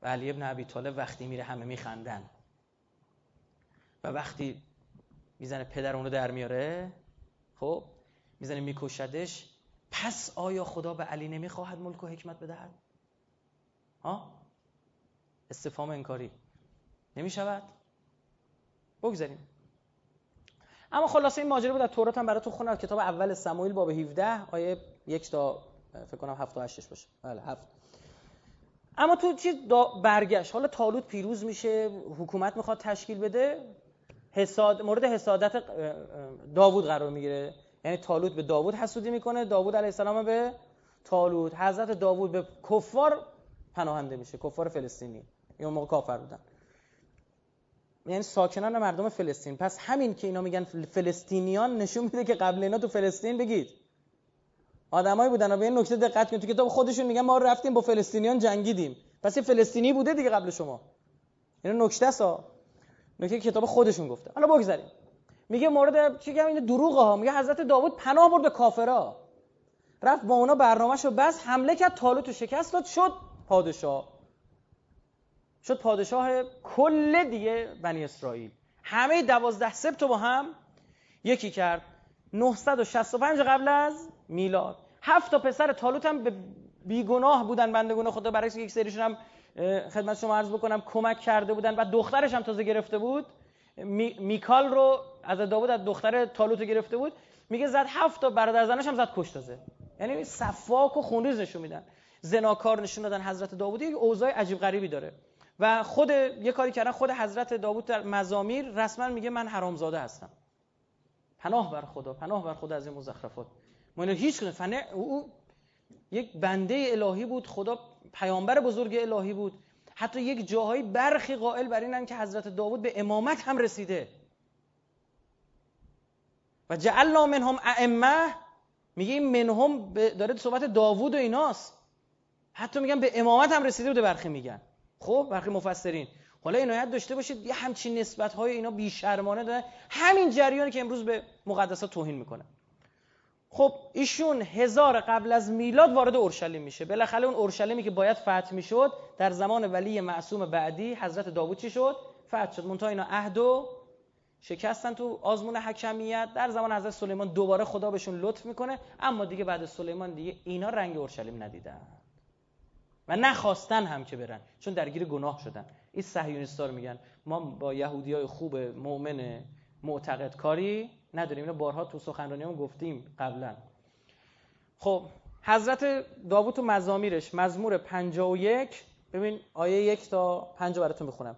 و علی بن ابی طالب وقتی میره همه میخندن و وقتی میزنه پدر اون رو در میاره، خب میزنه میکشدش. پس آیا خدا به علی نمیخواهد ملک و حکمت بدهد؟ ها؟ استفهام انکاری نمیشود؟ بگذاریم. اما خلاصه این ماجرا بود. در تورات هم براتون خوندم، کتاب اول سموئیل باب 17 آیه 1 تا فکر کنم 7 تا 8 باشه. بله 7. اما تو چی برگشت. حالا طالوت پیروز میشه، حکومت میخواد تشکیل بده، مورد حسادت داوود قرار میگیره. یعنی طالوت به داوود حسودی میکنه، داوود علیه السلام به طالوت. حضرت داوود به کفار پناهنده میشه، کفار فلسطینی. اون موقع کافر بودن. یعنی ساکنان مردم فلسطین. پس همین که اینا میگن فلسطینیان نشون میده که قبل اینا تو فلسطین بگید آدمایی بودن. و به این نکته دقت کنید، تو کتاب خودشون میگن ما رفتیم با فلسطینیان جنگیدیم. پس این فلسطینی بوده دیگه قبل شما. این نکته است، نکته کتاب خودشون گفته. حالا بگذاریم. میگه مورد چی میگم، این دروغه ها. میگه حضرت داوود پناه برد به کافرا، رفت با اونا برنامه‌شو بس، حمله کرد، طالوت رو شکست داد، شد پادشاه کل دیگه بنی اسرائیل. همه 12 سبت با هم یکی کرد. 965 قبل از میلاد. 7 تا پسر طالوت هم بیگناه بودن بندگان خدا، برای یک سریشون هم خدمت شما عرض بکنم کمک کرده بودن و دخترش هم تازه گرفته بود. میکال رو از داوود از دختر طالوت گرفته بود. میگه زد 7 تا برادر زنش هم زد کش تازه. یعنی صفاک و خونریز نشون میدن. زناکار نشون دادن حضرت داوود. یک اوضاع عجیب غریبی داره. و خود یه کاری کردن، خود حضرت داوود در مزامیر رسما میگه من حرامزاده هستم. پناه بر خدا، پناه بر خدا از این مزخرفات. ما اینا هیچ کنه فنه او یک بنده الهی بود، خدا پیامبر بزرگ الهی بود. حتی یک جاهایی برخی قائل بر اینن که حضرت داوود به امامت هم رسیده. و جعلنا منهم ائمه، میگه این منهم داره صحبت داوود و ایناست. حتی میگن به امامت هم رسیده بوده برخی میگن. خب برخی مفسرین. حالا اینو یاد داشته باشید یه همچین نسبت‌های اینا بی‌شرمانه دارن، همین جریانی که امروز به مقدسات توهین میکنن. خب ایشون 1000 قبل از میلاد وارد اورشلیم میشه. بالاخره اون اورشلیمی که باید فتح میشد در زمان ولی معصوم بعدی حضرت داوود چی شد؟ فتح شد. منتها اینا عهد و شکستن تو آزمون حکمیت. در زمان حضرت سلیمان دوباره خدا بهشون لطف میکنه، اما دیگه بعد از سلیمان دیگه اینا رنگ اورشلیم ندیدن و نخواستن هم که برن، چون درگیر گناه شدن. این صهیونیست‌ها رو میگن ما با یهودیای خوب مؤمن معتقد کاری نداریم. اینو بارها تو سخنرانیام گفتیم قبلا. خب حضرت داوود و مزامیرش، مزمور 51 ببین آیه 1 تا 5 براتون بخونم.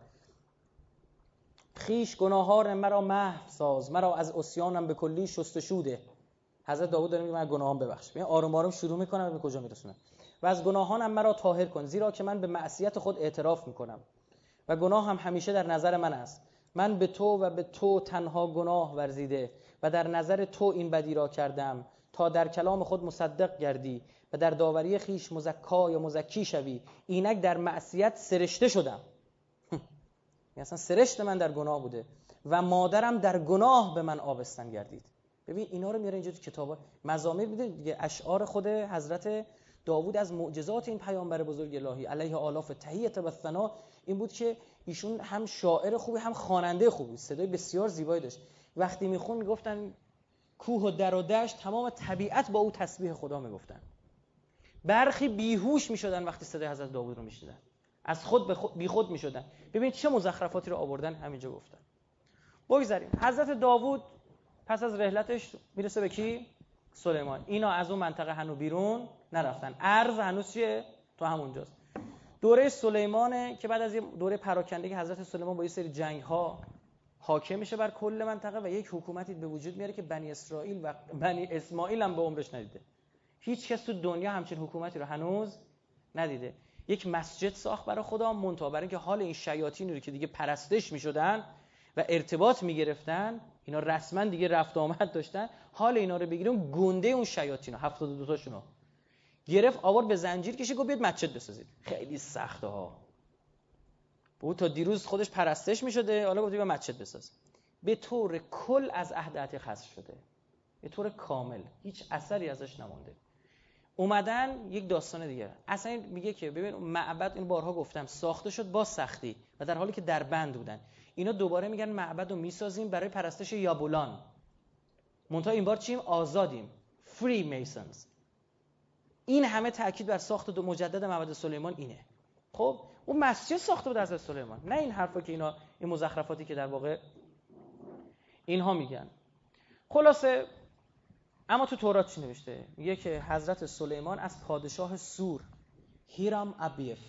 خیش گناهان مرا محو ساز، مرا از عصیانم به کلی شستشو ده. حضرت داوود داره میگه من گناهام ببخش. ببین آروم آروم شروع میکنم به کجا میرسونه. و از گناهانم مرا طاهر کن، زیرا که من به معصیت خود اعتراف میکنم و گناه هم همیشه در نظر من است. من به تو و به تو تنها گناه ورزیده و در نظر تو این بدی را کردم، تا در کلام خود مصدق گردی و در داوری خیش مزکا یا مزکی شوی. اینک در معصیت سرشته شدم. اصلا سرشت من در گناه بوده و مادرم در گناه به من آبستن گردید. ببین اینا رو میاره اینجا تو کتابا مزامیر میده دیگه. اشعار خود حضرت داوود از معجزات این پیامبر بزرگ الهی علیه آلاف تحیت و ثنا این بود که ایشون هم شاعر خوبی هم خواننده خوبی بود. صدای بسیار زیبایی داشت. وقتی میخون میگفتن کوه و در و دشت تمام طبیعت با او تسبیح خدا میگفتن. برخی بیهوش میشدن وقتی صدای حضرت داوود رو میشنیدن، از خود به خود بیخود میشدن. ببین چه مزخرفاتی رو آوردن همینجا گفتن. بگذاریم حضرت داوود پس از رحلتش میرسه به کی؟ سلیمان. اینا از اون منطقه هنوز بیرون نرفتن. ارض هنوز چیه؟ تو همونجاست. دوره سلیمانه که بعد از یه دوره پراکندگی حضرت سلیمان با یه سری جنگ‌ها حاکم میشه بر کل منطقه و یک حکومتی به وجود میاره که بنی اسرائیل و بنی اسماعیل هم به عمرش ندیده. هیچ کس تو دنیا همچین حکومتی رو هنوز ندیده. یک مسجد ساخت برای خدا، منتها برای اینکه حال این شیاطینی رو که دیگه پرستش می‌شدن و ارتباط می‌گرفتن، اینا رسما دیگه رفت آمد داشتن، حال اینا رو بگیریم گنده اون شیاطینا 72 تاشونو گرفت آورد به زنجیر کشید گفت بیاید مسجد بسازید. خیلی سخته ها. بود تا دیروز خودش پرستش می‌شده، حالا گفت بیا مسجد بساز. به طور کل از عهد عتیق حذف شده. به طور کامل هیچ اثری ازش نمونده. اومدن یک داستان دیگه. اصلا میگه که ببین معبد، این بارها گفتم، ساخته شد با سختی و در حالی که در بند بودن. اینا دوباره میگن معبد رو میسازیم برای پرستش یابولان. منتها این بار چیم؟ آزادیم. فری میسنز. این همه تاکید بر ساخت دو مجدد معبد سلیمان اینه. خب اون مسجد ساخته بود از سلیمان، نه این حرفا که اینا، این مزخرفاتی که در واقع اینها میگن. خلاصه اما تو تورات چی نوشته؟ میگه که حضرت سلیمان از پادشاه سور هیرام ابیف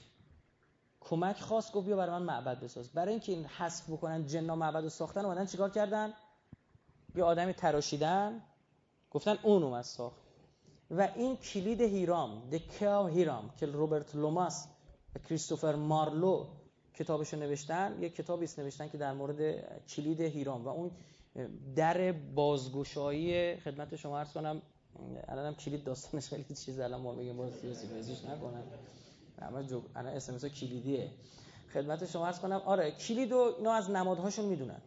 کمک خواست، گفت بیا برای من معبد بساز. برای اینکه این حذف بکنن جنا معبد رو ساختن، اومدن چیکار کردن؟ یه آدمی تراشیدن گفتن اون اومد ساخت. و این کلید هیرام، دکاو هیرام، که روبرت لوماس و کریستوفر مارلو کتابشو نوشتن، یک کتابی است نوشتن که در مورد کلید هیرام و اون در بازگشایی. خدمت شما عرض کنم الانم کلید داستانش خیلی چیز، الان ما میگیم برو سیاسی بازیش نکنن، الان اس ام اس کلیدیه. خدمت شما عرض کنم آره کلیدو اینا از نمادهاشون میدونن،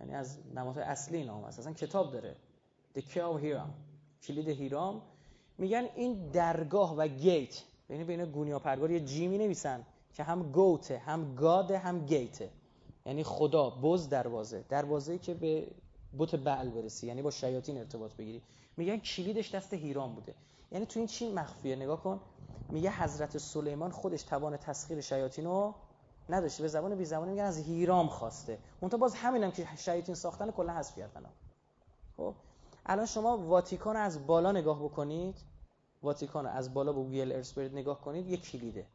یعنی از نمادهای اصلی اینا هست. اصلا کتاب داره The Key هیرام، کلید هیرام. میگن این درگاه و گیت، یعنی بین گونیا پرگار یه جی می نویسن که هم گوته هم گاده هم گیته، یعنی خدا بز دروازه، دروازه‌ای که به بت بعل برسی، یعنی با شیاطین ارتباط بگیری. میگن کلیدش دست هیرام بوده. یعنی تو این چی مخفیه؟ نگاه کن میگه حضرت سلیمان خودش توان تسخیر شیاطین رو نداشته، به زبان بی زبانی میگن از هیرام خواسته. اونتا باز همینم که شیاطین ساختن کلا حذف کردن. خب الان شما واتیکان از بالا نگاه بکنید، واتیکان از بالا با گوگل ارث برید نگاه کنید، یک کلیده.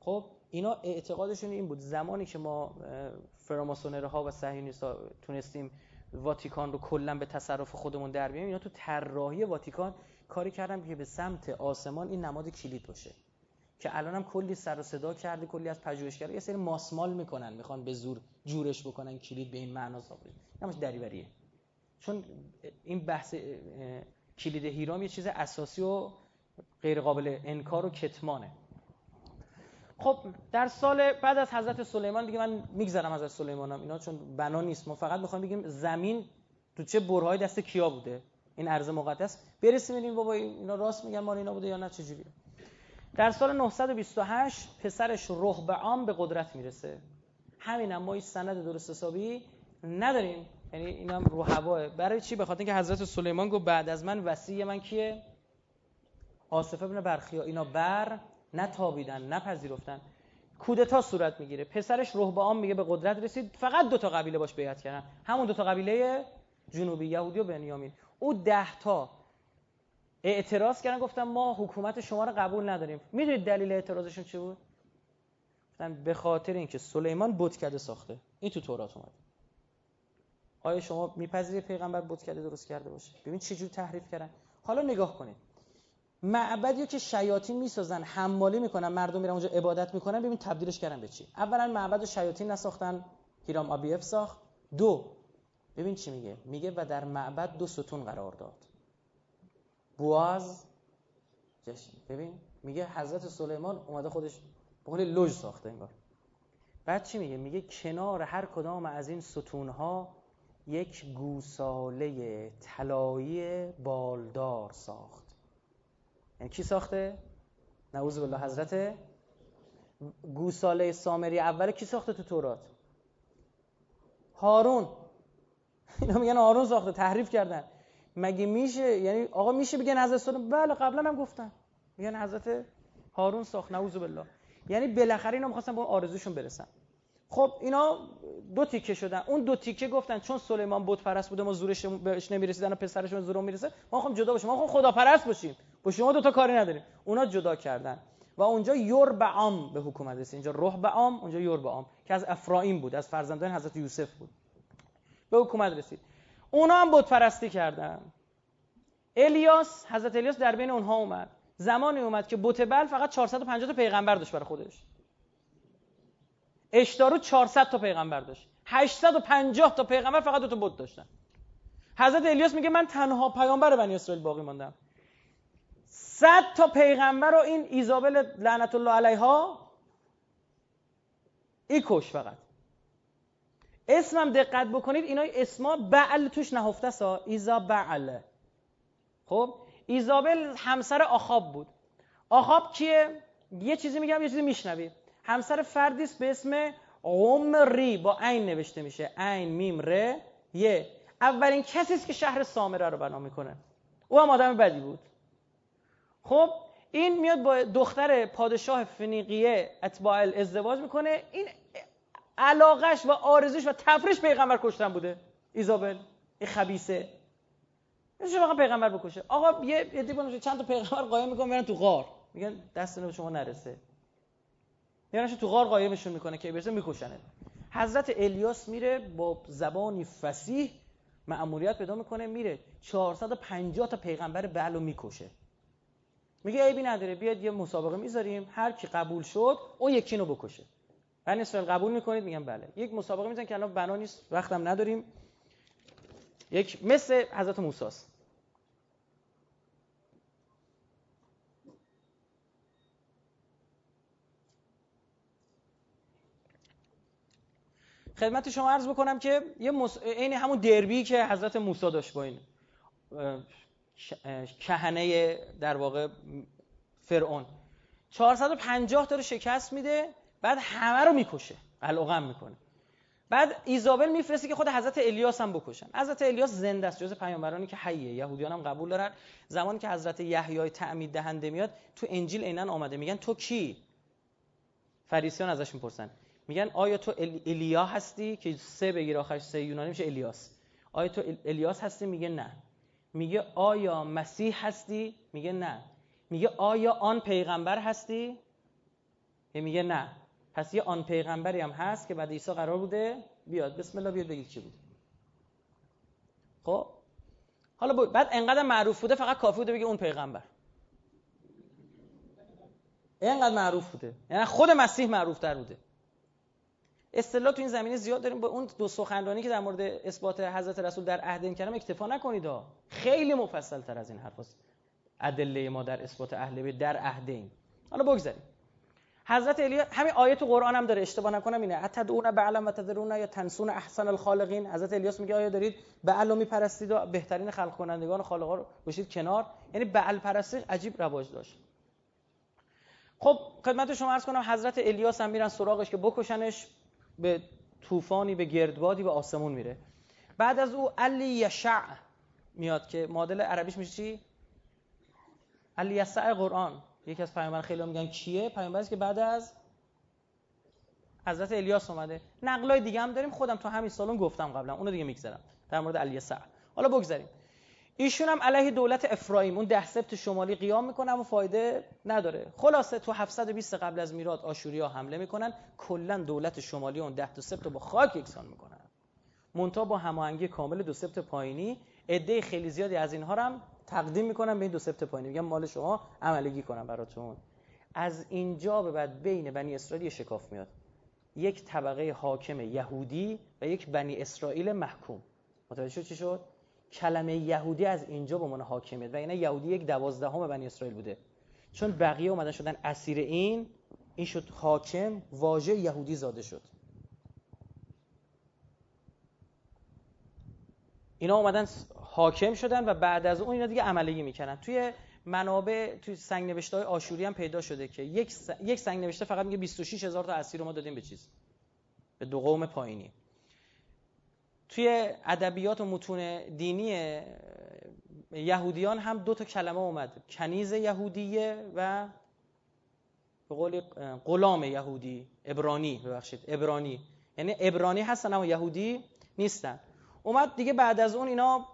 خب اینا اعتقادشون این بود زمانی که ما فراماسونرها و صهیونیست‌ها تونستیم واتیکان رو کلا به تصرف خودمون در بیاریم، اینا تو طراحی واتیکان کاری کردم که به سمت آسمان این نماد کلید باشه، که الانم کلی سر و صدا کرده، کلی از پژوهشگرا یه سری ماسمال میکنن، میخوان به زور جورش بکنن کلید به این معنا صادره. همش دریوریه. چون این بحث کلید هیرام یه چیز اساسی و غیر قابل انکار و کتمانه. خب در سال بعد از حضرت سلیمان دیگه من میگذرم از سلیمانم اینا، چون بنا نیست، ما فقط میخوایم بگیم زمین تو چه برهه‌ای دست کیا بوده، این ارض مقدس. برسیم ببینیم بابا اینا راست میگن مال اینا بوده یا نه، چه جوریه. در سال 928 پسرش رهبعام به قدرت میرسه. همین هم ما هیچ سند درست حسابی نداریم، یعنی اینم رو هواه. برای چی؟ به خاطر اینکه حضرت سلیمان گفت بعد از من وصی من کیه؟ آصف ابن برخیا. اینا بر نتابیدن، نپذیرفتن. کودتا صورت میگیره. پسرش رهبعام میگه به قدرت رسید، فقط 2 تا قبیله باش بیعت کردن، همون 2 تا قبیله جنوبی، یهودی و بنیامین. او 10 تا اعتراض کردن، گفتن ما حکومت شما رو قبول نداریم. میدونید دلیل اعتراضشون چی بود؟ گفتن به خاطر اینکه سلیمان بتکده ساخته. این تو تورات اومده. آیا شما میپذیرید پیغمبر بتکده درست کرده باشه؟ ببین چه جور تحریف کردن. حالا نگاه کنید. معبدی که شیاطین میسازن، حمالی میکنن، مردم میرن اونجا عبادت میکنن، ببین تبدیلش کردن به چی؟ اولا معبد شیاطین نساختن، هیرام آبیف ساخت. 2 ببین چی میگه؟ میگه و در معبد 2 ستون قرار داد. بواز جشن. ببین میگه حضرت سلیمان اومده خودش به قول لوژ ساخته انگار. بعد چی میگه؟ میگه کنار هر کدام از این ستونها 1 گوساله طلایی بالدار ساخت. یعنی کی ساخته؟ نعوذ بالله حضرت. گوساله سامری اول کی ساخته تو تورات؟ هارون. اینا میگن هارون ساخته، تحریف کردن. مگه میشه؟ یعنی آقا میشه بگن حضرت سلیمان؟ بله قبلا هم گفتن، میگن حضرت هارون ساخت، نعوذ بالله. یعنی بالاخره اینا می‌خواستن به اون آرزوشون برسن. خب اینا 2 تیکه شدن. اون 2 تیکه گفتن چون سلیمان بت پرست بوده ما زورش بهش نمیرسیدن و پسرش زورش میرسه، ما می‌خوام جدا بشیم، ما می‌خوام خدا پرست باشیم، با شما 2 تا کاری نداریم. اونا جدا کردن و اونجا یربعام به حکومت رسید. اینجا رهبعام، اونجا یربعام که از افرایم بود، از فرزندان حضرت یوسف بود، به حکومت رسید. اونا هم بت پرستی کردن. الیاس، حضرت الیاس در بین اونها اومد. زمانی اومد که بت بل فقط 450 تا پیغمبر داشت برای خودش. اشتارو 400 تا پیغمبر داشت. 850 تا پیغمبر فقط 2 تا بت داشتن. حضرت الیاس میگه من تنها پیامبر بنی اسرائیل باقی ماندم. 100 تا پیغمبر رو این ایزابل لعنت الله علیها ای کش. فقط اسمم دقت بکنید، اینا اسما بعل توش نهفته است، ایزابعل. خب ایزابل همسر آخاب بود. آخاب کیه؟ یه چیزی میگم یه چیزی میشنوی. همسر فردی است به اسم عمری، با عین نوشته میشه، عین میم ر ی. اولین کسی است که شهر سامره رو بنا میکنه. او هم آدم بدی بود. خب این میاد با دختر پادشاه فنیقیه اتباع ازدواج میکنه. این علاقش و آرزوش و تفریش پیغمبر کشتن بوده. ایزابل این خبیثه میشه واقعا پیغمبر بکشه. آقا یه عده بنوشه چند تا پیغمبر قایم میکنه میرن تو غار، میگن دست به شما نرسه، میارنش تو غار قایمشون میکنه که برسه میکشنه. حضرت الیاس میره با زبانی فصیح مأموریت پیدا میکنه، میره 450 تا پیغمبر بعلو میکشه. میگه عیبی نداره، بیاد یه مسابقه میذاریم، هر کی قبول شد اون یکی رو بکشه. بنی اسرائیل قبول میکنید؟ میگم بله. یک مسابقه میزنن که الان بنا نیست، وقتم نداریم. یک مثل حضرت موسی است. خدمت شما عرض بکنم که این همون دربی که حضرت موسی داشت با این کهنه در واقع فرعون، 450 تا رو شکست میده، بعد همه رو میکشه، علقم میکنه. بعد ایزابل میفرسته که خود حضرت الیاس هم بکشن. حضرت الیاس زنده است، جز پیامبرانی که حیه، یهودیان هم قبول دارن. زمانی که حضرت یحیی تعمید دهنده میاد تو انجیل عیناً آمده، میگن تو کی؟ فریسیان ازش میپرسن، میگن آیا تو الیا هستی؟ که 3 بگیر آخرش 3 یونانی میشه الیاس. آیا تو الیاس هستی؟ میگه نه. میگه آیا مسیح هستی؟ میگه نه. میگه آیا آن پیغمبر هستی؟ میگه نه. پس یه آن پیغمبری هم هست که بعد عیسی قرار بوده بیاد. بسم الله بیاد بگید چی بود. خب حالا بعد انقدر معروف بوده فقط کافی بوده بگه اون پیغمبر. اینقدر معروف بوده، یعنی خود مسیح معروف تر بوده. اصطلاح تو این زمینه زیاد داریم. با اون دو سخنرانی که در مورد اثبات حضرت رسول در عهد کرم اکتفا نکنید ها، خیلی مفصل تر از این حرفاست ادله ما در اثبات اهل بیت در عهدین. حالا بگذاریم حضرت علی، همین آیه تو قرآن هم داره، اشتباه نکنم اینه اتدعون بعلا و تذرون یا تنسون احسن الخالقین. حضرت الیاس میگه آیا دارید بعلا میپرستید و بهترین خلق کنندگان و خالقا رو گوشید کنار، یعنی بعل پرستی عجیب رواج داشت. خب خدمت شما عرض کنم حضرت الیاس هم میرن سراغش که بکشنش، به طوفانی، به گردبادی، به آسمون میره. بعد از او علی یشع میاد که معادل عربیش میشه چی؟ علی یسع قرآن. یکی از پیامبران، خیلی میگن کیه؟ پیامبری که بعد از حضرت الیاس اومده. نقلای دیگه هم داریم، خودم تو همین سالن گفتم قبلا، اونو دیگه میگذرم در مورد علی یسع. حالا بگذاریم ایشون هم علیه دولت افرایم، اون 10 سبت شمالی قیام میکنه و فایده نداره. خلاصه تو 720 قبل از میلاد آشوریا حمله میکنن، کلا دولت شمالی اون 10 سبت رو با خاک یکسان میکنن، منتها با هماهنگی کامل دو سبت پایینی. عده خیلی زیادی از اینها رو هم تقدیم میکنن به این دو سبت پایینی، میگن مال شما، عملگی کنن براتون. از اینجا به بعد بین بنی اسرائیل شکاف میاد، یک طبقه حاکم یهودی و یک بنی اسرائیل محکوم. متوجه چی شد؟ کلمه یهودی از اینجا به من حاکمیت و اینا. یهودی یک 12 بنی اسرائیل بوده، چون بقیه اومدن شدن اسیر این شد حاکم، واژه یهودی زاده شد. اینا اومدن حاکم شدن و بعد از اون اینا دیگه عملگی میکنن. توی منابع، توی سنگ نوشته‌های آشوری هم پیدا شده که یک سنگ نوشته فقط میگه 26000 تا اسیر ما دادیم به چیز، به دو قوم پایینی. توی ادبیات و متون دینی یهودیان هم 2 کلمه اومد، کنیز یهودیه و به قول غلام یهودی، عبرانی، یعنی عبرانی هستن اما یهودی نیستن. اومد دیگه بعد از اون اینا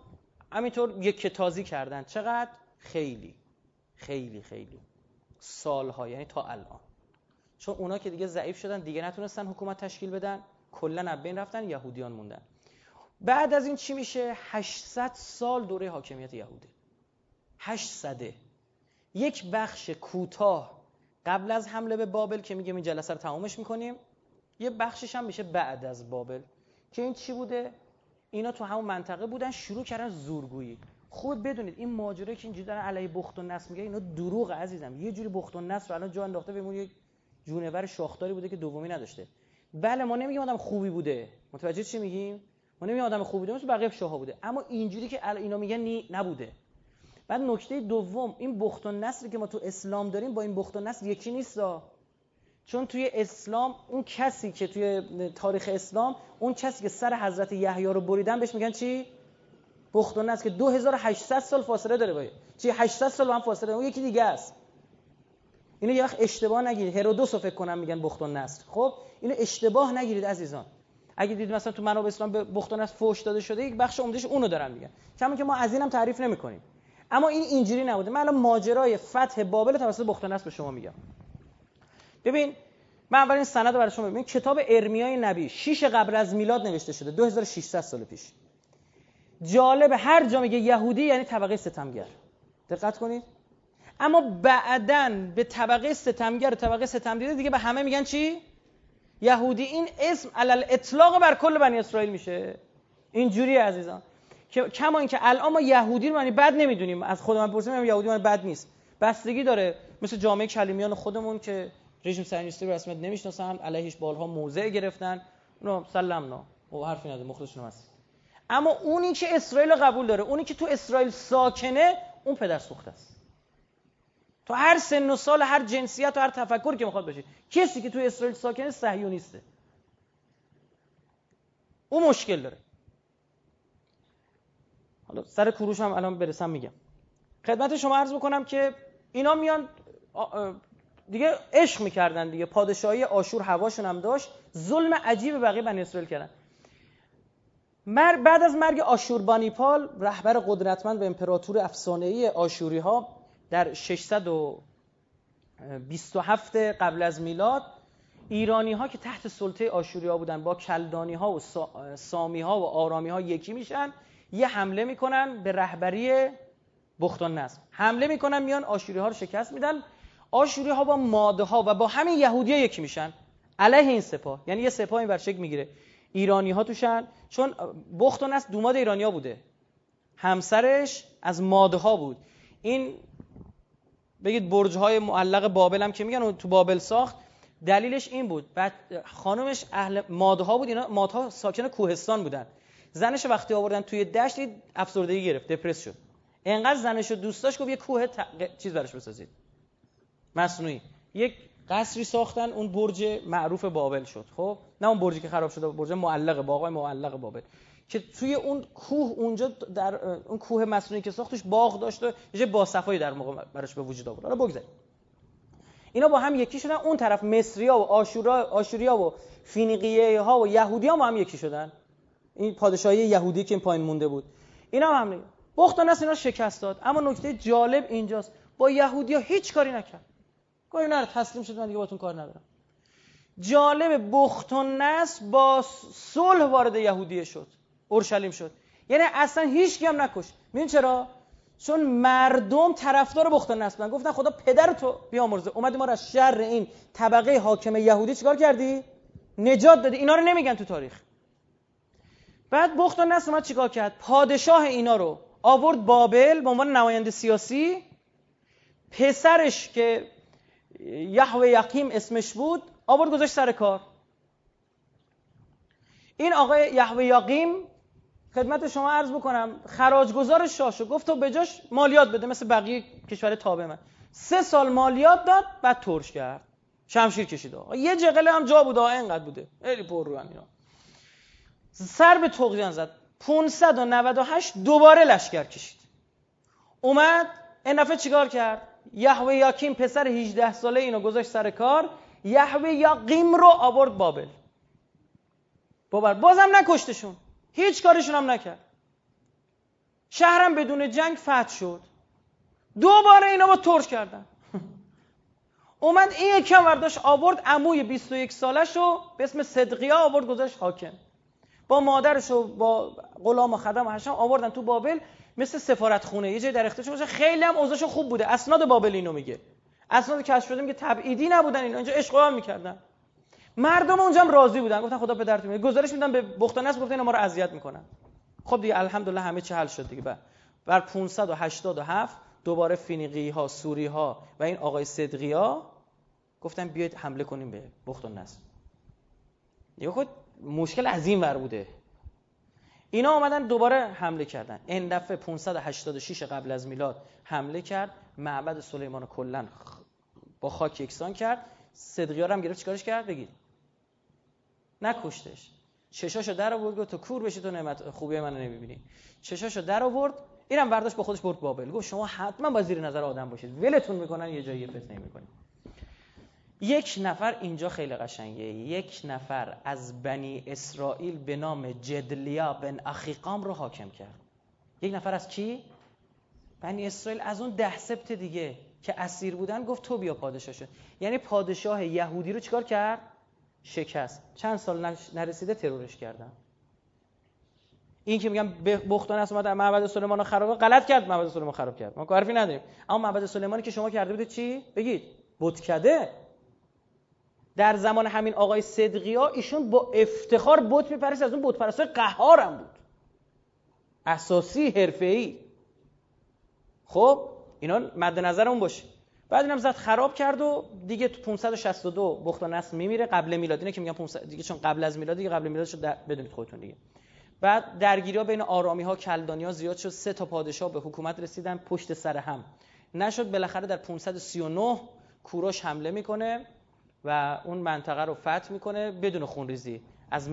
همینطور یک کتازی کردن. چقدر؟ خیلی خیلی خیلی سالها، یعنی تا الان. چون اونا که دیگه ضعیف شدن، دیگه نتونستن حکومت تشکیل بدن، کلا از بین رفتن، یهودیان موندن. بعد از این چی میشه؟ 800 سال دوره حاکمیت یهوده. 800 یک بخش کوتاه قبل از حمله به بابل که میگیم این جلسه رو تمامش میکنیم، یه بخشش هم میشه بعد از بابل که این چی بوده؟ اینا تو همون منطقه بودن، شروع کردن زورگویی. خوب بدونید این ماجرایی که اینجوری دارن علیه بخت و نصر میگه اینا دروغ عزیزم. یه جوری بخت و نصر رو الان جا انداخته بهمون، یک جونور شاخداری بوده که دومی نداشته. بله ما نمیگیم آدم خوبی بوده، متوجه چی میگیم؟ من نمی‌گم آدم خوبی بوده، تو بقیه شاه‌ها بوده، اما اینجوری که الان اینا میگن نبوده. بعد نکته دوم، این بخت و نصری که ما تو اسلام داریم با این بخت و نصر یکی نیستا. چون توی اسلام اون کسی که توی تاریخ اسلام اون کسی که سر حضرت یحیی رو بریدن بهش میگن چی؟ بخت و نصر، که 2800 سال فاصله داره با چی، 800 سال با هم فاصله داره، اون یکی دیگه است. اینو یه وقت اشتباه نگیرید، هرودوس رو فکر کنم میگن بخت و نصر. خب اینو اشتباه نگیرید عزیزان. اگه دیدید مثلا تو منابع اسلام به بخت و نصر فوش داده شده، یک بخش عمدهش اونو دارن میگن، چون که ما از اینم تعریف نمی‌کنیم، اما این اینجوری نبوده. من الان ماجرای فتح بابل توسط بخت و نصر به شما میگم. ببین من اول این سند رو برای شما ببینید. کتاب ارمیای نبی 6 قبل از میلاد نوشته شده، 2600 سال پیش. جالب، هر جا میگه یهودی یعنی طبقه ستمگر، دقت کنید. اما بعداً به طبقه ستمگر، طبقه ستمدیده دیگه به همه میگن چی؟ یهودی. این اسم علل اطلاق بر کل بنی اسرائیل میشه. اینجوری عزیزان، که کما اینکه الان ما یهودی رو معنی بد نمیدونیم. از خود من پرسیدم، یهودی معنی بد نیست، بستگی داره. مثل جامعه کلیمیان خودمون که رژیم صهیونیستی رو رسمیت نمیشناسن، علیهش بالها موضع گرفتن، اونا سلمنا و حرفی نداره، مخلصشون هست. اما اونی که اسرائیل قبول داره، اونی که تو اسرائیل ساکنه، اون پدر سوخته است. تو هر سن و سال، هر جنسیت و هر تفکر که میخواد باشه، کسی که تو اسرائیل ساکنه صهیونیسته، اون مشکل داره. حالا سر کوروش هم الان برسم میگم. خدمت شما عرض بکنم که اینا میان دیگه عشق میکردن دیگه، پادشاهی آشور هواشون هم داشت، ظلم عجیب بقیه بنی اسرائیل کردن. بعد از مرگ آشوربانیپال، رهبر قدرتمند و امپراتور افسانه‌ای آشوری‌ها، در 627 قبل از میلاد ایرانی‌ها که تحت سلطه آشوری‌ها بودن با کلدانی‌ها و سامی‌ها و آرامی‌ها یکی میشن، یه حمله میکنن به رهبری بختالنصر، حمله میکنن میان آشوری ها رو شکست میدن. آشوری ها با ماده ها و با همین یهودی‌ها یکی میشن علیه این سپاه، یعنی یه سپاه این ورشک میگیره، ایرانی ها توشن، چون بختالنصر دوماد ایرانیا بوده، همسرش از ماده ها بود. این بگید برج های معلق بابل هم که میگن اون تو بابل ساخت، دلیلش این بود. بعد خانومش اهل ماده ها بود، اینا ماده ها ساکن کوهستان بودن. زنش وقتی آوردن توی دشت افسردگی گرفت، دپرس شد. انقدر زنش و دوستاش گفت یه کوه چیز براش بسازید مصنوعی، یک قصری ساختن، اون برج معروف بابل شد. خب نه اون برجی که خراب شده، برج معلق با آقای معلق بابل که توی اون کوه، اونجا در اون کوه مصنوعی که ساختش باغ داشت و یه باصفایی در موقع براش به وجود آورد. حالا بگذارید اینا با هم یکی شدن. اون طرف مصری‌ها و آشوریا و فینیقیه ها و یهودی‌ها هم یکی شدن، این پادشاهی یهودی که این پایین مونده بود اینا هم همین بختالنصر اینا شکست داد. اما نکته جالب اینجاست، با یهودی‌ها هیچ کاری نکرد، گفت اینا تسلیم شد، من دیگه باهاتون کار ندارم. جالب بختالنصر با صلح وارد یهودیه شد، اورشلیم شد، یعنی اصلا هیچ کی هم نکشت. میدونی چرا؟ چون مردم طرفدار بختالنصر بودن، گفتن خدا پدرتو بیامرزه، اومدی ما رو از شر این طبقه حاکم یهودی چیکار کردی؟ نجات دادی. اینا رو نمیگن تو تاریخ. بعد بختالنصر اومد چیکار کرد؟ پادشاه اینا رو آورد بابل به عنوان نماینده سیاسی، پسرش که یحوه یقیم اسمش بود آورد گذاشت سر کار. این آقای یحوه یقیم خدمت شما عرض بکنم خراجگزار شاه شد، گفت تو بجاش مالیات بده مثل بقیه کشور تابع من. 3 سال مالیات داد، بعد ترش کرد، شمشیر کشید. یه جقله هم جا بود، اینقدر بوده، خیلی پر رو اینا سر به طغیان زد. 598 دوباره لشکر کشید، اومد این دفعه چیکار کرد؟ یحوه یقیم پسر 18 ساله اینو گذاشت سر کار، یحوه یقیم رو آورد بابل. بازم نکشتشون، هیچ کارشون هم نکرد. شهرم بدون جنگ فتح شد. دوباره اینا با ترش کردن. اومد این یکم ورداش آورد عموی 21 سالش رو به اسم صدقیا آورد گذاشت حاکم. با مادرش و با غلام و خدم و هشام آوردن تو بابل مثل سفارت خونه، یه جای در اختیارش باشه. خیلی هم اوضاعش خوب بوده. اسناد بابل اینو میگه. اسناد کشف شده میگه تبعیدی نبودن اینا، اینجا اشغال می‌کردن. مردم اونجا هم راضی بودن، گفتن خدا پدرتون میده. گزارش میدن به بختالنصر، گفتن اینا ما رو اذیت میکنن. خب دیگه الحمدلله همه چی حل شد دیگه. بر 587 دوباره فینیقی ها، سوری ها و این آقای صدقیا گفتن بیاید حمله کنیم به بختالنصر. دیگه خود مشکل از این ور بوده. اینا اومدن دوباره حمله کردن. این دفعه 586 قبل از میلاد حمله کرد، معبد سلیمان رو کلا با خاک یکسان کرد. صدقیا رو هم گرفت چیکارش کرد؟ بگید. نکشتش، چشاشو در آورد، گفت تو کور بشی، تو نعمت خوبی منو نمیبینی. چشاشو در آورد، اینم برداشت با خودش برد بابل. گفت شما حتما با زیر نظر آدم باشید، ولتون میکنن یه جایی فتنه میکنن. یک نفر اینجا خیلی قشنگه، یک نفر از بنی اسرائیل به نام جدلیا بن اخیقام رو حاکم کرد. یک نفر از کی؟ بنی اسرائیل، از اون 10 سبت دیگه که اسیر بودن، گفت تو بیا پادشاه شد. یعنی پادشاه یهودی رو چیکار کرد؟ شکست. چند سال نرسیده ترورش کردن. این که میگم بختالنصر اومد معبد سلیمان رو خراب، غلط کرد، معبد سلیمان خراب کرد، ما کاری نداریم. اما معبد سلیمانی که شما کرده بودید چی؟ بگید بتکده. در زمان همین آقای صدقیا ایشون با افتخار بت میپرست، از اون بت پرستای قهارم بود، اساسی حرفه‌ای. خب اینا مد نظر اون باشه. بعد اینم زد خراب کرد و دیگه 562 بختالنصر میمیره قبل میلاد. اینه که میگم 500 دیگه، چون قبل از میلاد دیگه، قبل میلاد شد بدونید خودتون دیگه. بعد درگیری‌ها بین آرامی‌ها و کلدانی‌ها زیاد شد، 3 تا پادشاه به حکومت رسیدن پشت سر هم، نشد. بالاخره در 539 کوروش حمله میکنه و اون منطقه رو فتح میکنه بدون خونریزی. از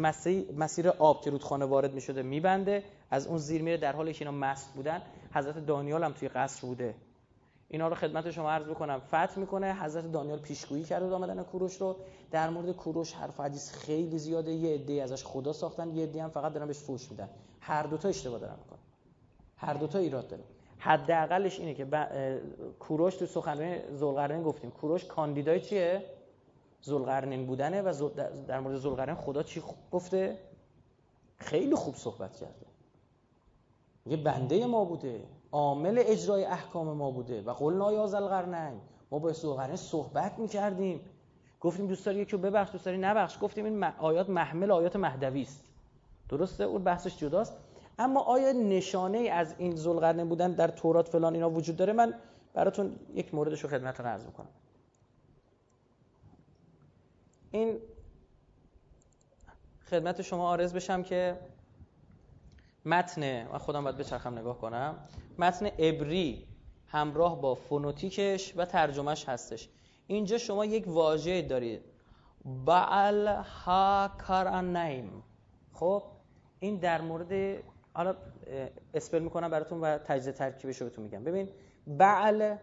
مسیر آب که رودخانه وارد میشده میبنده، از اون زیر میره. در حالی که اینا مست بودن، حضرت دانیال هم توی قصر بوده. اینا رو خدمت شما عرض بکنم فتح میکنه. حضرت دانیال پیشگویی کرده آمدن کوروش رو. در مورد کوروش حرف حدیث خیلی زیاده، یه عده‌ای ازش خدا ساختن، یه عده‌ای هم فقط دارن بهش فوش میدن. هر دوتا اشتباه دارن میکنن، هر دوتا ایراد داره. حداقلش اینه که کوروش تو سخنرانی ذوالقرنین گفتیم، کوروش کاندیدای چیه؟ ذوالقرنین بودنه. و در مورد ذوالقرنین خدا چی گفته؟ خیلی خوب صحبت کرده. میگه بنده ما بوده، عامل اجرای احکام ما بوده و قلنا یا ذا القرنین، ما با ذوالقرنین صحبت میکردیم، گفتیم دوست داری یکی رو ببخش، دوست داری نبخش. گفتیم این آیات محمل آیات مهدوی است، درسته؟ اون بحثش جداست. اما آیا نشانه ای از این ذوالقرنین بودن در تورات فلان اینا وجود داره؟ من براتون یک موردش رو خدمتتون عرض میکنم. این خدمت شما عرض بشم که متن، من خودم باید بچرخم نگاه کنم، متن عبری همراه با فونوتیکش و ترجمهش هستش. اینجا شما یک واژه دارید، بعل ها کارنیم. خب این در مورد، حالا اسپل میکنم براتون و تجزیه ترکیبش رو بهتون میگم. ببین، بعل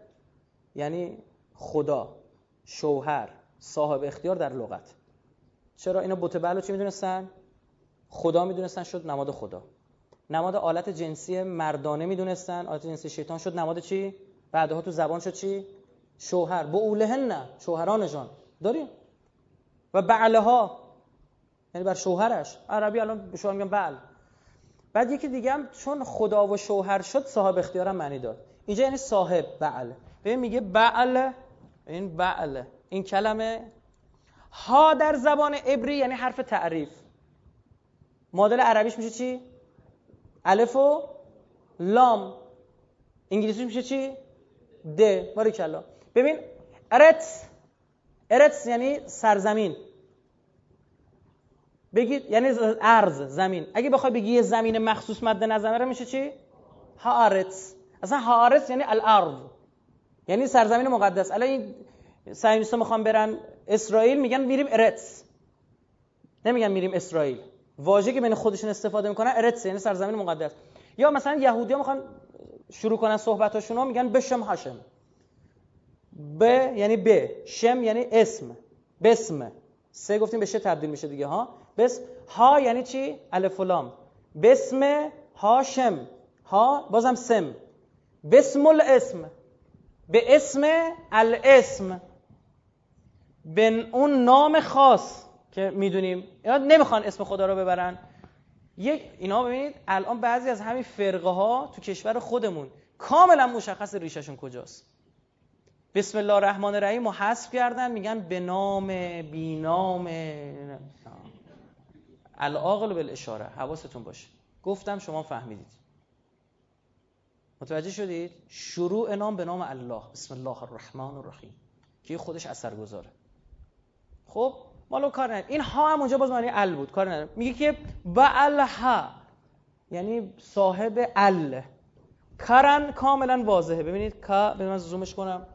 یعنی خدا، شوهر، صاحب اختیار در لغت. چرا اینا بت بعل رو چی میدونستن؟ خدا میدونستن، شد نماد خدا. نماد آلت جنسی مردانه میدونستن، آلت جنسی شیطان، شد نماد چی؟ بعدها تو زبان شد چی؟ شوهر. بعولهن، شوهرانشان. داریم و بعلها یعنی بر شوهرش. عربی الان به شوهر میگن بعل. بعد یکی دیگه هم چون خدا و شوهر شد، صاحب اختیار هم معنی داد. اینجا یعنی صاحب بعل. ببین میگه بعل، این بعل، این کلمه ها در زبان عبری یعنی حرف تعریف. معادل عربیش میشه چی؟ الف و لام. انگلیسیش میشه چی؟ ده. باریکلا. ببین ارث، ارث یعنی سرزمین. بگید یعنی ارض، زمین. اگه بخوای بگی یه زمین مخصوص مد نظر میشه چی؟ هارث. اصلا هارث یعنی الارض، یعنی سرزمین مقدس. الان این صهیونیست‌ها میخوان برن اسرائیل، میگن میریم ارث، نمیگن میریم اسرائیل. واژه‌ای که بین خودشون استفاده میکنن ارث یعنی سرزمین مقدس. یا مثلا یهودی‌ها میخوان شروع کنن صحبتاشونو، میگن بشم هاشم. به یعنی به، شم یعنی اسم، بسم. سه گفتیم به ش تبدیل میشه دیگه ها. بس ها یعنی چی؟ الف و لام. بسم هاشم، ها بازم سم. بسم الاسم، به اسم الاسم، به اون نام خاص که میدونیم. اینا نمیخوان اسم خدا رو ببرن. یک اینا ببینید الان بعضی از همین فرقه ها تو کشور خودمون کاملا مشخص ریشهشون کجاست. بسم الله الرحمن الرحیم رو حذف کردن، میگن به نام، بی نام. العاقل بالاشاره، حواستون باشه. گفتم شما فهمیدید، متوجه شدید؟ شروع نام به نام الله، بسم الله الرحمن الرحیم، که خودش اثرگذاره. خب مالو کار نداریم. این ها هم اونجا باز معنی ال بود، کار نداریم. میگه که بعلها یعنی صاحب ال. کرن کاملا واضحه. ببینید که من زومش کنم.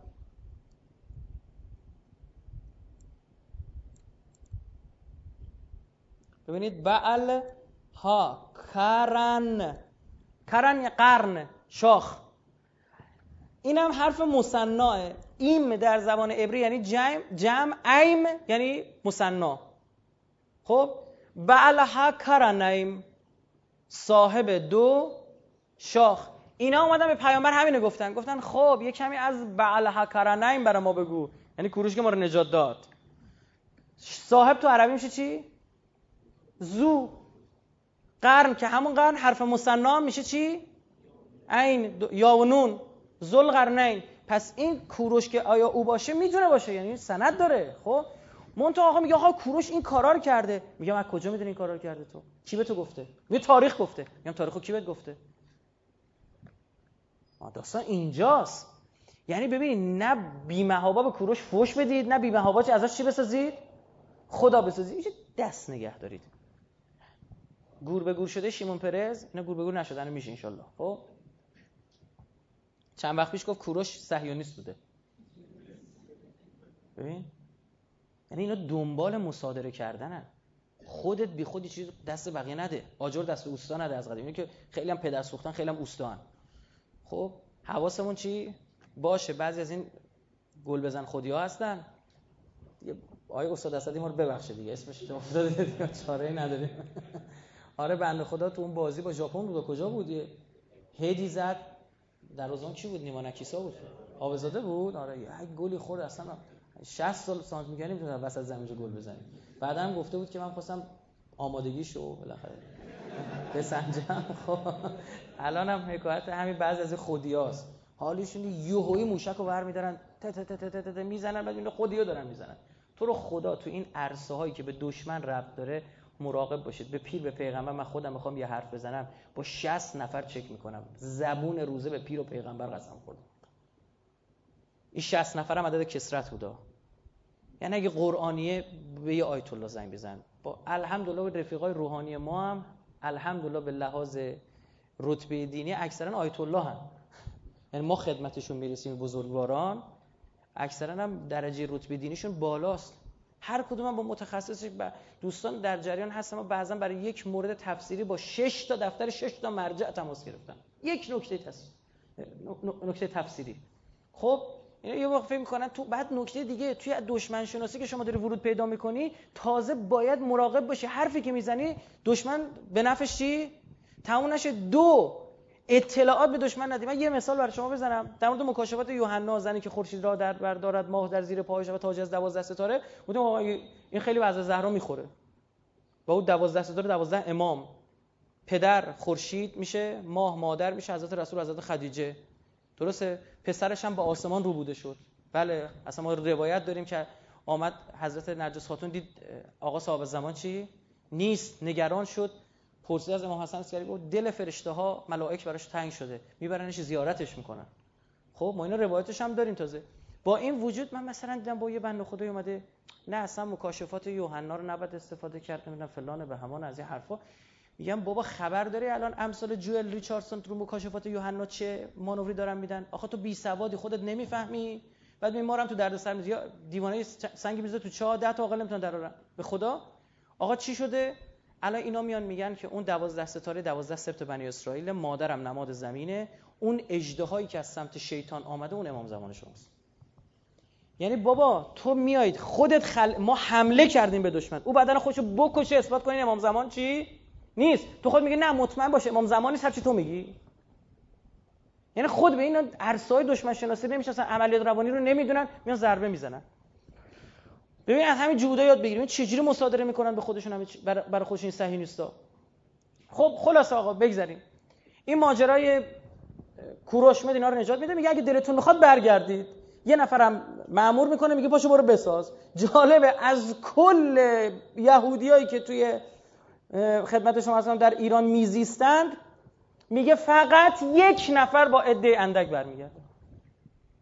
ببینید بعل ها کرن، کرن یه قرن، شاخ. این هم حرف مثناه. ایم در زبان عبری یعنی جمع، جمع ایم یعنی مثنا. خب بعل ها کرن ایم، صاحب دو شاخ. اینا اومدن به پیامبر همینو گفتن، گفتن خب یه کمی از بعل ها کرن ایم برای ما بگو، یعنی کوروش که ما رو نجات داد. صاحب تو عربی میشه چی؟ زو. قرن که همون قرن حرف مثنا میشه چی؟ عین، یا و نون، ذوالقرنین. پس این کوروش که آیا او باشه میتونه باشه، یعنی سند داره. خب منتها آقا میگه آقا کوروش این کارا رو کرده. میگم از کجا میدونی این کارا رو کرده؟ تو کی به تو گفته؟ میگه تاریخ گفته. میگم تاریخو کی بهت گفته؟ ما داستان اینجاست. یعنی ببینید نه بی‌محابا به کوروش فوش بدید، نه بی‌محابا ازش چی بسازید؟ خدا بسازید. اینجا دست نگه دارید. گور به گور شده شیمون پرز، اینا گور به گور نشدن میشه ان شاء الله. خب چند وقت پیش گفت کوروش صهیونیست بوده. ببین یعنی اینا دنبال مصادره کردنن. خودت بی خودی چیز دست بقیه نده، آجر دست اوستا نده. از قدیم اینا که خیلی هم پدر سوختن، خیلی هم اوستان. خب حواسمون چی باشه؟ بعضی از این گل بزن خودیا هستن. آیه استاد اسدی ما رو ببخشه دیگه، اسمش تو افتاده دیگه، چاره‌ای نداریم. آره بنده خدا تو اون بازی با ژاپن بود، کجا بود؟ هدی زد دروازه‌بان کی بود؟ نیما نکیسا بود، آبزاده بود. آره یه گلی خورد، اصلا 60 سال سانت میگه نمیتونه وسط زمین گل بزنه. بعدم گفته بود که من خواستم آمادگیشو بالاخره بسنجم. خب الان هم حکایت همین بعض از خودی هاست، حالیشون یهویی موشک رو برمیدارن ت ت ت ت ت میزنن، بعد اینا خودی رو دارن میزنن. تو رو خدا تو این عرصه هایی که به دشمن ربط داره مراقب باشید. به پیر به پیغمبر، من خودم میخوام یه حرف بزنم با 60 نفر چک میکنم. زبون روزه به پیر و پیغمبر قسم خوردم. این 60 نفرم عدد کسرت بودا. یعنی اگه قرآنیه به یه آیت الله زنگ بزن. با الحمدلله به رفیقای روحانی ما هم الحمدلله به لحاظ رتبه دینی اکثرا آیت الله هم، یعنی ما خدمتشون میرسیم بزرگواران، اکثرا هم درجه رتبه دینیشون بالاست. هر کدوم هم با متخصصش دوستان در جریان هستن. ما بعضا برای یک مورد تفسیری با 6 تا دفتر 6 تا مرجع تماس گرفتن، یک نکته تفسیری. خب اینا یه وقت فکر می‌کنن تو بعد نکته دیگه توی دشمن شناسی که شما داری ورود پیدا می‌کنی، تازه باید مراقب باشی حرفی که میزنی دشمن به نفعش چی تموم نشه، دو اطلاعات به دشمن ندی. من یه مثال برای شما بزنم در مورد مکاشفات یوحنا، زنی که خورشید را در بر دارد، ماه در زیر پایش و تاج از 12 ستاره. گفتم آقا این خیلی وضع زهرا میخوره با اون 12 ستاره، 12 امام. پدر خورشید میشه، ماه مادر میشه حضرت رسول، حضرت خدیجه، درسته؟ پسرش هم به آسمان رو بوده شد. بله اصلا ما روایت داریم که آمد حضرت نرجس خاتون دید آقا صاحب زمان چی نیست، نگران شد، پرسید از امام حسن عسکری، گفت دل فرشته ها ملائک براش تنگ شده، میبرنش زیارتش میکنن. خب ما اینا روایتش هم داریم. تازه با این وجود من مثلا دیدم با یه بنده خدایی اومده نه اصلا مکاشفات یوحنا رو نباید استفاده کرد، نمیدونم فلان به همان از این حرفا. میگم بابا خبر داری الان امثال جوئل ریچاردسون رو مکاشفات یوحنا چه مانوری دارن میدن؟ آخه تو بی سوادی، خودت نمیفهمی، بعد میمارم تو دردسر میز یا دیوانه سنگ میز تو چاه، 10 تا عاقل نمیتونن درارن. به خدا آقا چی شده؟ الان اینا میان میگن که اون 12 ستاره 12 سبت بنی اسرائیل، مادرم نماد زمینه، اون اژدهایی که از سمت شیطان آمده اون امام زمان شماست. یعنی بابا تو میایید خودت ما حمله کردیم به دشمن، او بدن خودشو بکشه اثبات کنین امام زمان چی نیست، تو خود میگی نه مطمئن باشه امام زمان نیست، هر چی تو میگی. یعنی خود به این عرصه‌های دشمن شناسی نمیشناسن، عملیات روانی رو نمیدونن، میان ضربه میزنن. ببین از همین جهودا یاد بگیریم چجوری مصادره میکنن به خودشون، همه برای خودشون صحیح نیستا. خب خلاص آقا بگذاریم این ماجرای کوروش مد اینا رو نجات میده، میگه اگه دلتون میخواد برگردید. یه نفرم مأمور میکنه میگه پاشو برو بساز. جالبه از کل یهودیایی که توی خدمت شما اصلا در ایران میزیستند، میگه فقط یک نفر با عده اندک برمیگرده.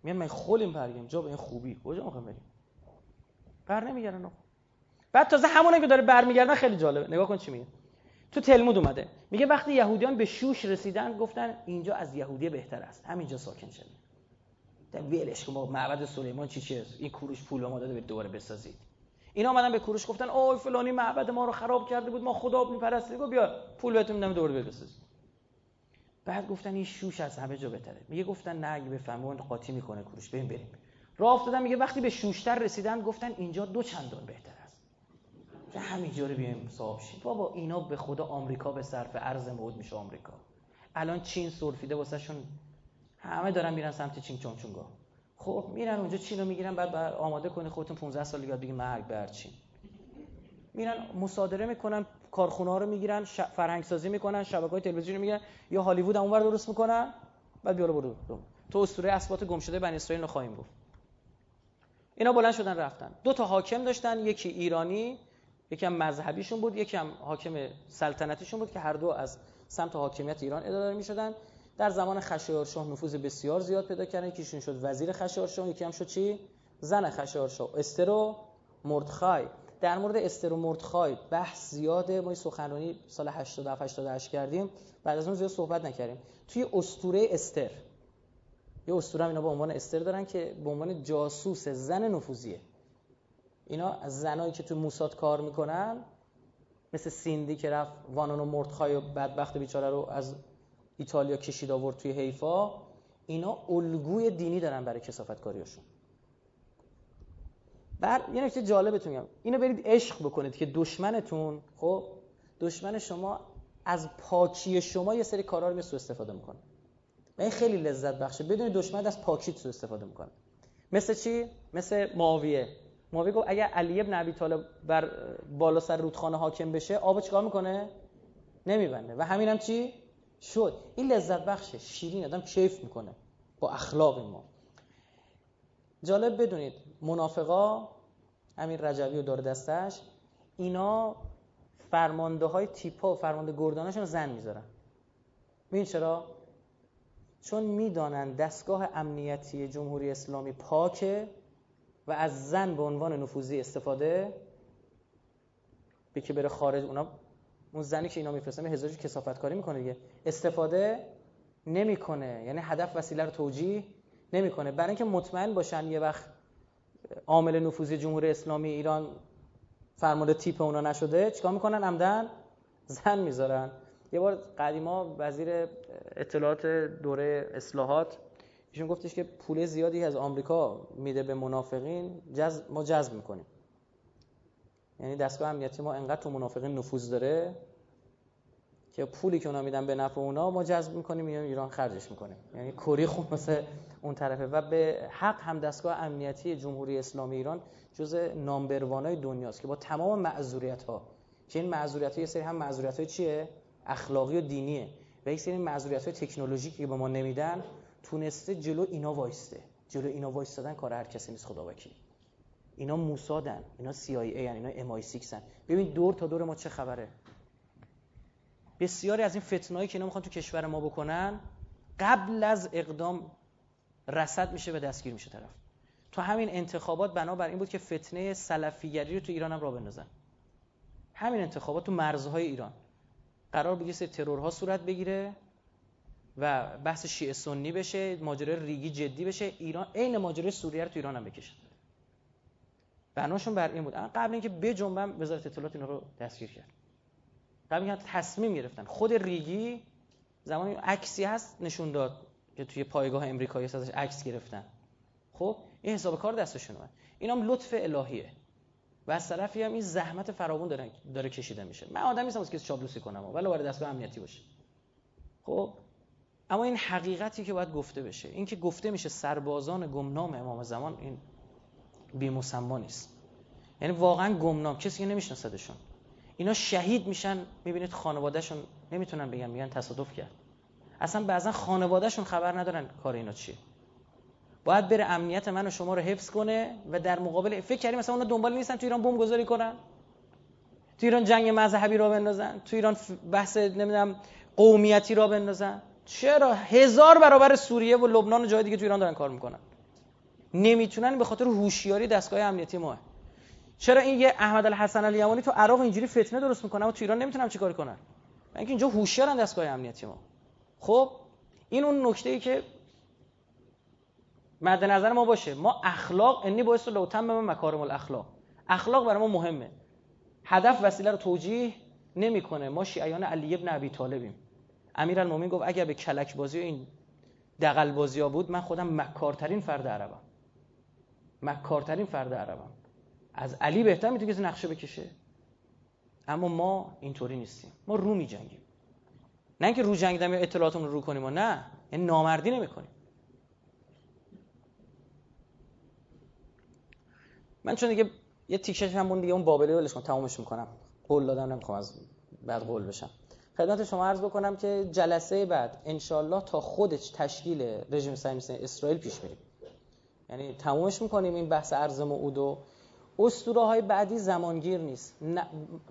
میگن من خولیم برگم جا به این خوبی کجا میخوام بریم، بر نمیگردن آقا. بعد تازه همونایی که داره برمیگردن خیلی جالبه، نگاه کن چی میگه. تو تلمود اومده میگه وقتی یهودیان به شوش رسیدن گفتن اینجا از یهودیه بهتر است، همینجا ساکن شد. تا ولش که ما معبد سلیمان چی این کوروش پول ما داده به دوباره بسازید. اینا اومدن به کوروش گفتن آی فلانی معبد ما رو خراب کرده بود، ما خدا میپرستیم، گفت بیا پول بهتون میدم دوباره بسازید. بعد گفتن این شوش از همه جا بهتره. میگه گفتن نه اگه بفهمون قاطی میکنه کوروش، بریم. راه افتادن میگه وقتی به شوشتر رسیدن گفتن اینجا دو چندان بهتر است، همینجوری بیایم صاحب شیم. بابا اینا به خدا آمریکا به صرف ارز موعود میشه. آمریکا الان چین سرفیده واسهشون، همه دارن میرن سمت چین چونچونگا. خب میرن اونجا چین رو میگیرن، بعد آماده کنه خودتون 15 سال دیگه بگین مرگ بر چین. میرن مصادره میکنن، کارخونه ها رو میگیرن، فرهنگ سازی میکنن، شبکه‌های تلویزیونی میگیرن، یا هالیوود اونور درست میکنن. بعد بیا برو تو اسطوره اثبات گم شده بنی اسرائیل رو خواهیم گفت. اینا بلند شدن رفتن. دو تا حاکم داشتن، یکی ایرانی، یکی هم مذهبیشون بود، یکی هم حاکم سلطنتیشون بود که هر دو از سمت حاکمیت ایران اداره می‌شدن. در زمان خشایارشاه نفوذ بسیار زیاد پیدا کردن، یکیشون شد وزیر خشایارشاه، یکی هم شد چی؟ زن خشایارشاه، استر و مردخای. در مورد استر و مردخای بحث زیاده، ما سخنرانی سال 87 کردیم، بعد از اون زیاد صحبت نکردیم. توی اسطوره استر یه اسطوره هم اینا به عنوان استر دارن که به عنوان جاسوس زن نفوذیه. اینا از زنایی که تو موساد کار میکنن، مثل سیندی که رفت وانون و مردخای و بدبخت بیچاره رو از ایتالیا کشید آورد توی حیفا، اینا الگوی دینی دارن برای کثافت کاریاشون. یه نکته جالبتون میگم، اینو برید عشق بکنید که دشمنتون، خب دشمن شما از پاکی شما یه سری کارا رو سوء استفاده میکنه. این خیلی لذت بخشه بدون دشمن از پاکیت سوء استفاده میکنه. مثل چی؟ مثل معاویه گفت اگر علی بن ابی طالب بر بالا سر رودخانه حاکم بشه آبو چیکار میکنه؟ نمیبنده. و همین هم چی شد؟ این لذت بخشه، شیرین، آدم کیف میکنه با اخلاق ما. جالب بدونید منافقا، امیر رجبی و داره دستش، اینا فرمانده های تیپا و فرمانده گردانشون زن میذارن. میدونید چرا؟ چون میدانن دستگاه امنیتی جمهوری اسلامی پاکه و از زن به عنوان نفوذی استفاده به که بره خارج. اونا اون زنی که اینا میفرستن هزارجی کثافت کاری میکنه دیگه، استفاده نمیکنه، یعنی هدف وسیله رو توجیه نمیکنه، برای اینکه مطمئن باشن یه وقت عامل نفوذی جمهوری اسلامی ایران فرمانده تیپ اونا نشده. چیکار میکنن؟ عمدن زن میذارن. یه بار قدیما وزیر اطلاعات دوره اصلاحات ایشون گفتش که پول زیادی از آمریکا میده به منافقین، ما جذب میکنیم، یعنی دستگاه امنیتی ما انقدر تو منافقین نفوذ داره که پولی که اونا میدن به نفع اونا ما جذب میکنیم، میایم ایران خرجش میکنیم، یعنی کری خون مثل اون طرفه. و به حق هم دستگاه امنیتی جمهوری اسلامی ایران جزء نامبروانای دنیاست که با تمام معذوریت‌ها، که این معذوریت‌ها یه سری هم معذوریت‌های چیه؟ اخلاقی و دینیه، و یک سری معذوریت‌های تکنولوژیکی که به ما نمیدن، تونسته جلو اینا وایسته. جلو اینا وایستادن کار هر کسی نیست خداوکیل. اینا موسادن، اینا CIA ان، اینا MI6 ان. ببین دور تا دور ما چه خبره. بسیاری از این فتنهایی که اینا میخوان تو کشور ما بکنن قبل از اقدام رصد میشه و دستگیر میشه طرف. تو همین انتخابات بنابر این بود که فتنه سلفیگری رو تو ایران هم راه بندازن. همین انتخابات تو مرزهای ایران قرار بود یه سری ترورها صورت بگیره و بحث شیعه سنی بشه، ماجرای ریگی جدی بشه، ایران عین ماجرای سوریه رو تو ایران هم بکشن. بناشون بر این بود. قبل اینکه بجنبن وزارت اطلاعات اینا رو دستگیر کرد. قبل اینکه تصمیم گرفتن. خود ریگی زمانی عکسی هست نشون داد که توی پایگاه امریکایی ازش عکس گرفتن. خب این حساب کار دستشون اومد. اینا هم لطف الهیه. و از طرفی هم این زحمت فراوان داره کشیده میشه. من آدمی نیستم که چاپلوسی کنم، ولی وارد دستگاه امنیتی باشه. خب اما این حقیقتی که باید گفته بشه، این که گفته میشه سربازان گمنام امام زمان، این بی مسما نیست. یعنی واقعا گمنام، کسی که نمیشناسدشون. اینا شهید میشن، میبینید خانوادهشون نمیتونن بگن، میگن تصادف کرد. اصلا بعضا خانوادهشون خبر ندارن کار اینا چیه. باید بره امنیت من و شما رو حفظ کنه و در مقابل فکر کنیم مثلا اونا دنبال نیستن تو ایران بمب گذاری کنن، تو ایران جنگ مذهبی را بندازن، تو ایران بحث نمیدونم قومیتی را بندازن. چرا؟ 1000 برابر سوریه و لبنان و جای دیگه تو ایران دارن کار میکنن. نمیتونن به خاطر هوشیاری دستگاه امنیتی ما. چرا این یه احمد الحسن الیمانی تو عراق اینجوری فتنه درست میکنه و تو ایران نمیتونن چیکار کنن؟ اینکه اینجا هوشیارن دستگاه امنیتی ما. خب این اون نکته‌ای که مد نظر ما باشه. ما اخلاق، انی باعث لو تم مکارم الاخلاق، اخلاق برای ما مهمه، هدف وسیله رو توجیه نمیکنه. ما شیعیان علی ابن ابی طالبیم. امیرالمومنین گفت اگر به کلک بازی و این دغل بازی‌ها بود، من خودم مکارترین فرد عربم، مکارترین فرد عربم. از علی بهتر میتونه کسی نقشه بکشه. اما ما اینطوری نیستیم، ما رو می‌جنگیم. نه اینکه رو جنگیدم یا اطلاعاتمون رو رو کنیم، نه، یعنی نامردی نمی‌کنیم. من چون دیگه یه تیکش هم اون دیگه اون بابلی ولش کنم، تمامش میکنم. قول دادم نمیخوام از بعد قول بشم. خدمت شما عرض بکنم که جلسه بعد انشالله تا خودش تشکیل رژیم صهیونیستی اسرائیل پیش میریم، یعنی تمامش میکنیم این بحث ارز موعود و اسطوره‌های بعدی. زمانگیر نیست،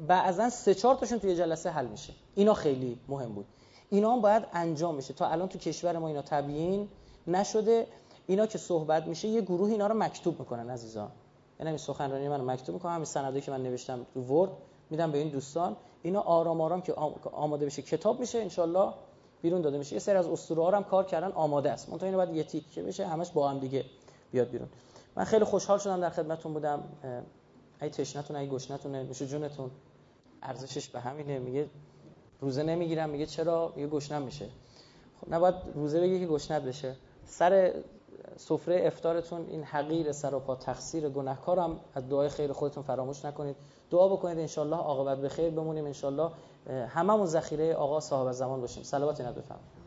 بعضا 3-4 تاشون توی جلسه حل میشه. اینا خیلی مهم بود، اینا هم باید انجام بشه. تا الان تو کشور ما اینا تبیین نشده. اینا که صحبت میشه یه گروه اینا رو مکتوب میکنن عزیزان، یعنی این سخنرانی من مکتوب میکنم، همین سندی که من نوشتم تو ورد میدم به این دوستان. اینا آرام آرام که آماده بشه کتاب میشه ان شاءالله بیرون داده میشه. یه سری از اسطوره‌ها هم کار کردن آماده است، منتها اینو بعد یه تیکه بشه همش با هم دیگه بیاد بیرون. من خیلی خوشحال شدم در خدمتتون بودم. ای تشنتون، ای گشنتون، میشه جونتون. ارزشش به همینه. میگه روزه نمیگیرم، میگه چرا؟ میگه گشنم میشه. خب نباید روزه بگی که گشنت بشه. سر سفره افطارتون این حقیر سراپا تقصیر گناهکارم از دعای خیر خودتون فراموش نکنید. دعا بکنید ان شاءالله عاقبت به خیر بمونیم. ان شاءالله هممون ذخیره آقا صاحب زمان باشیم. صلوات اینا بفرمایید.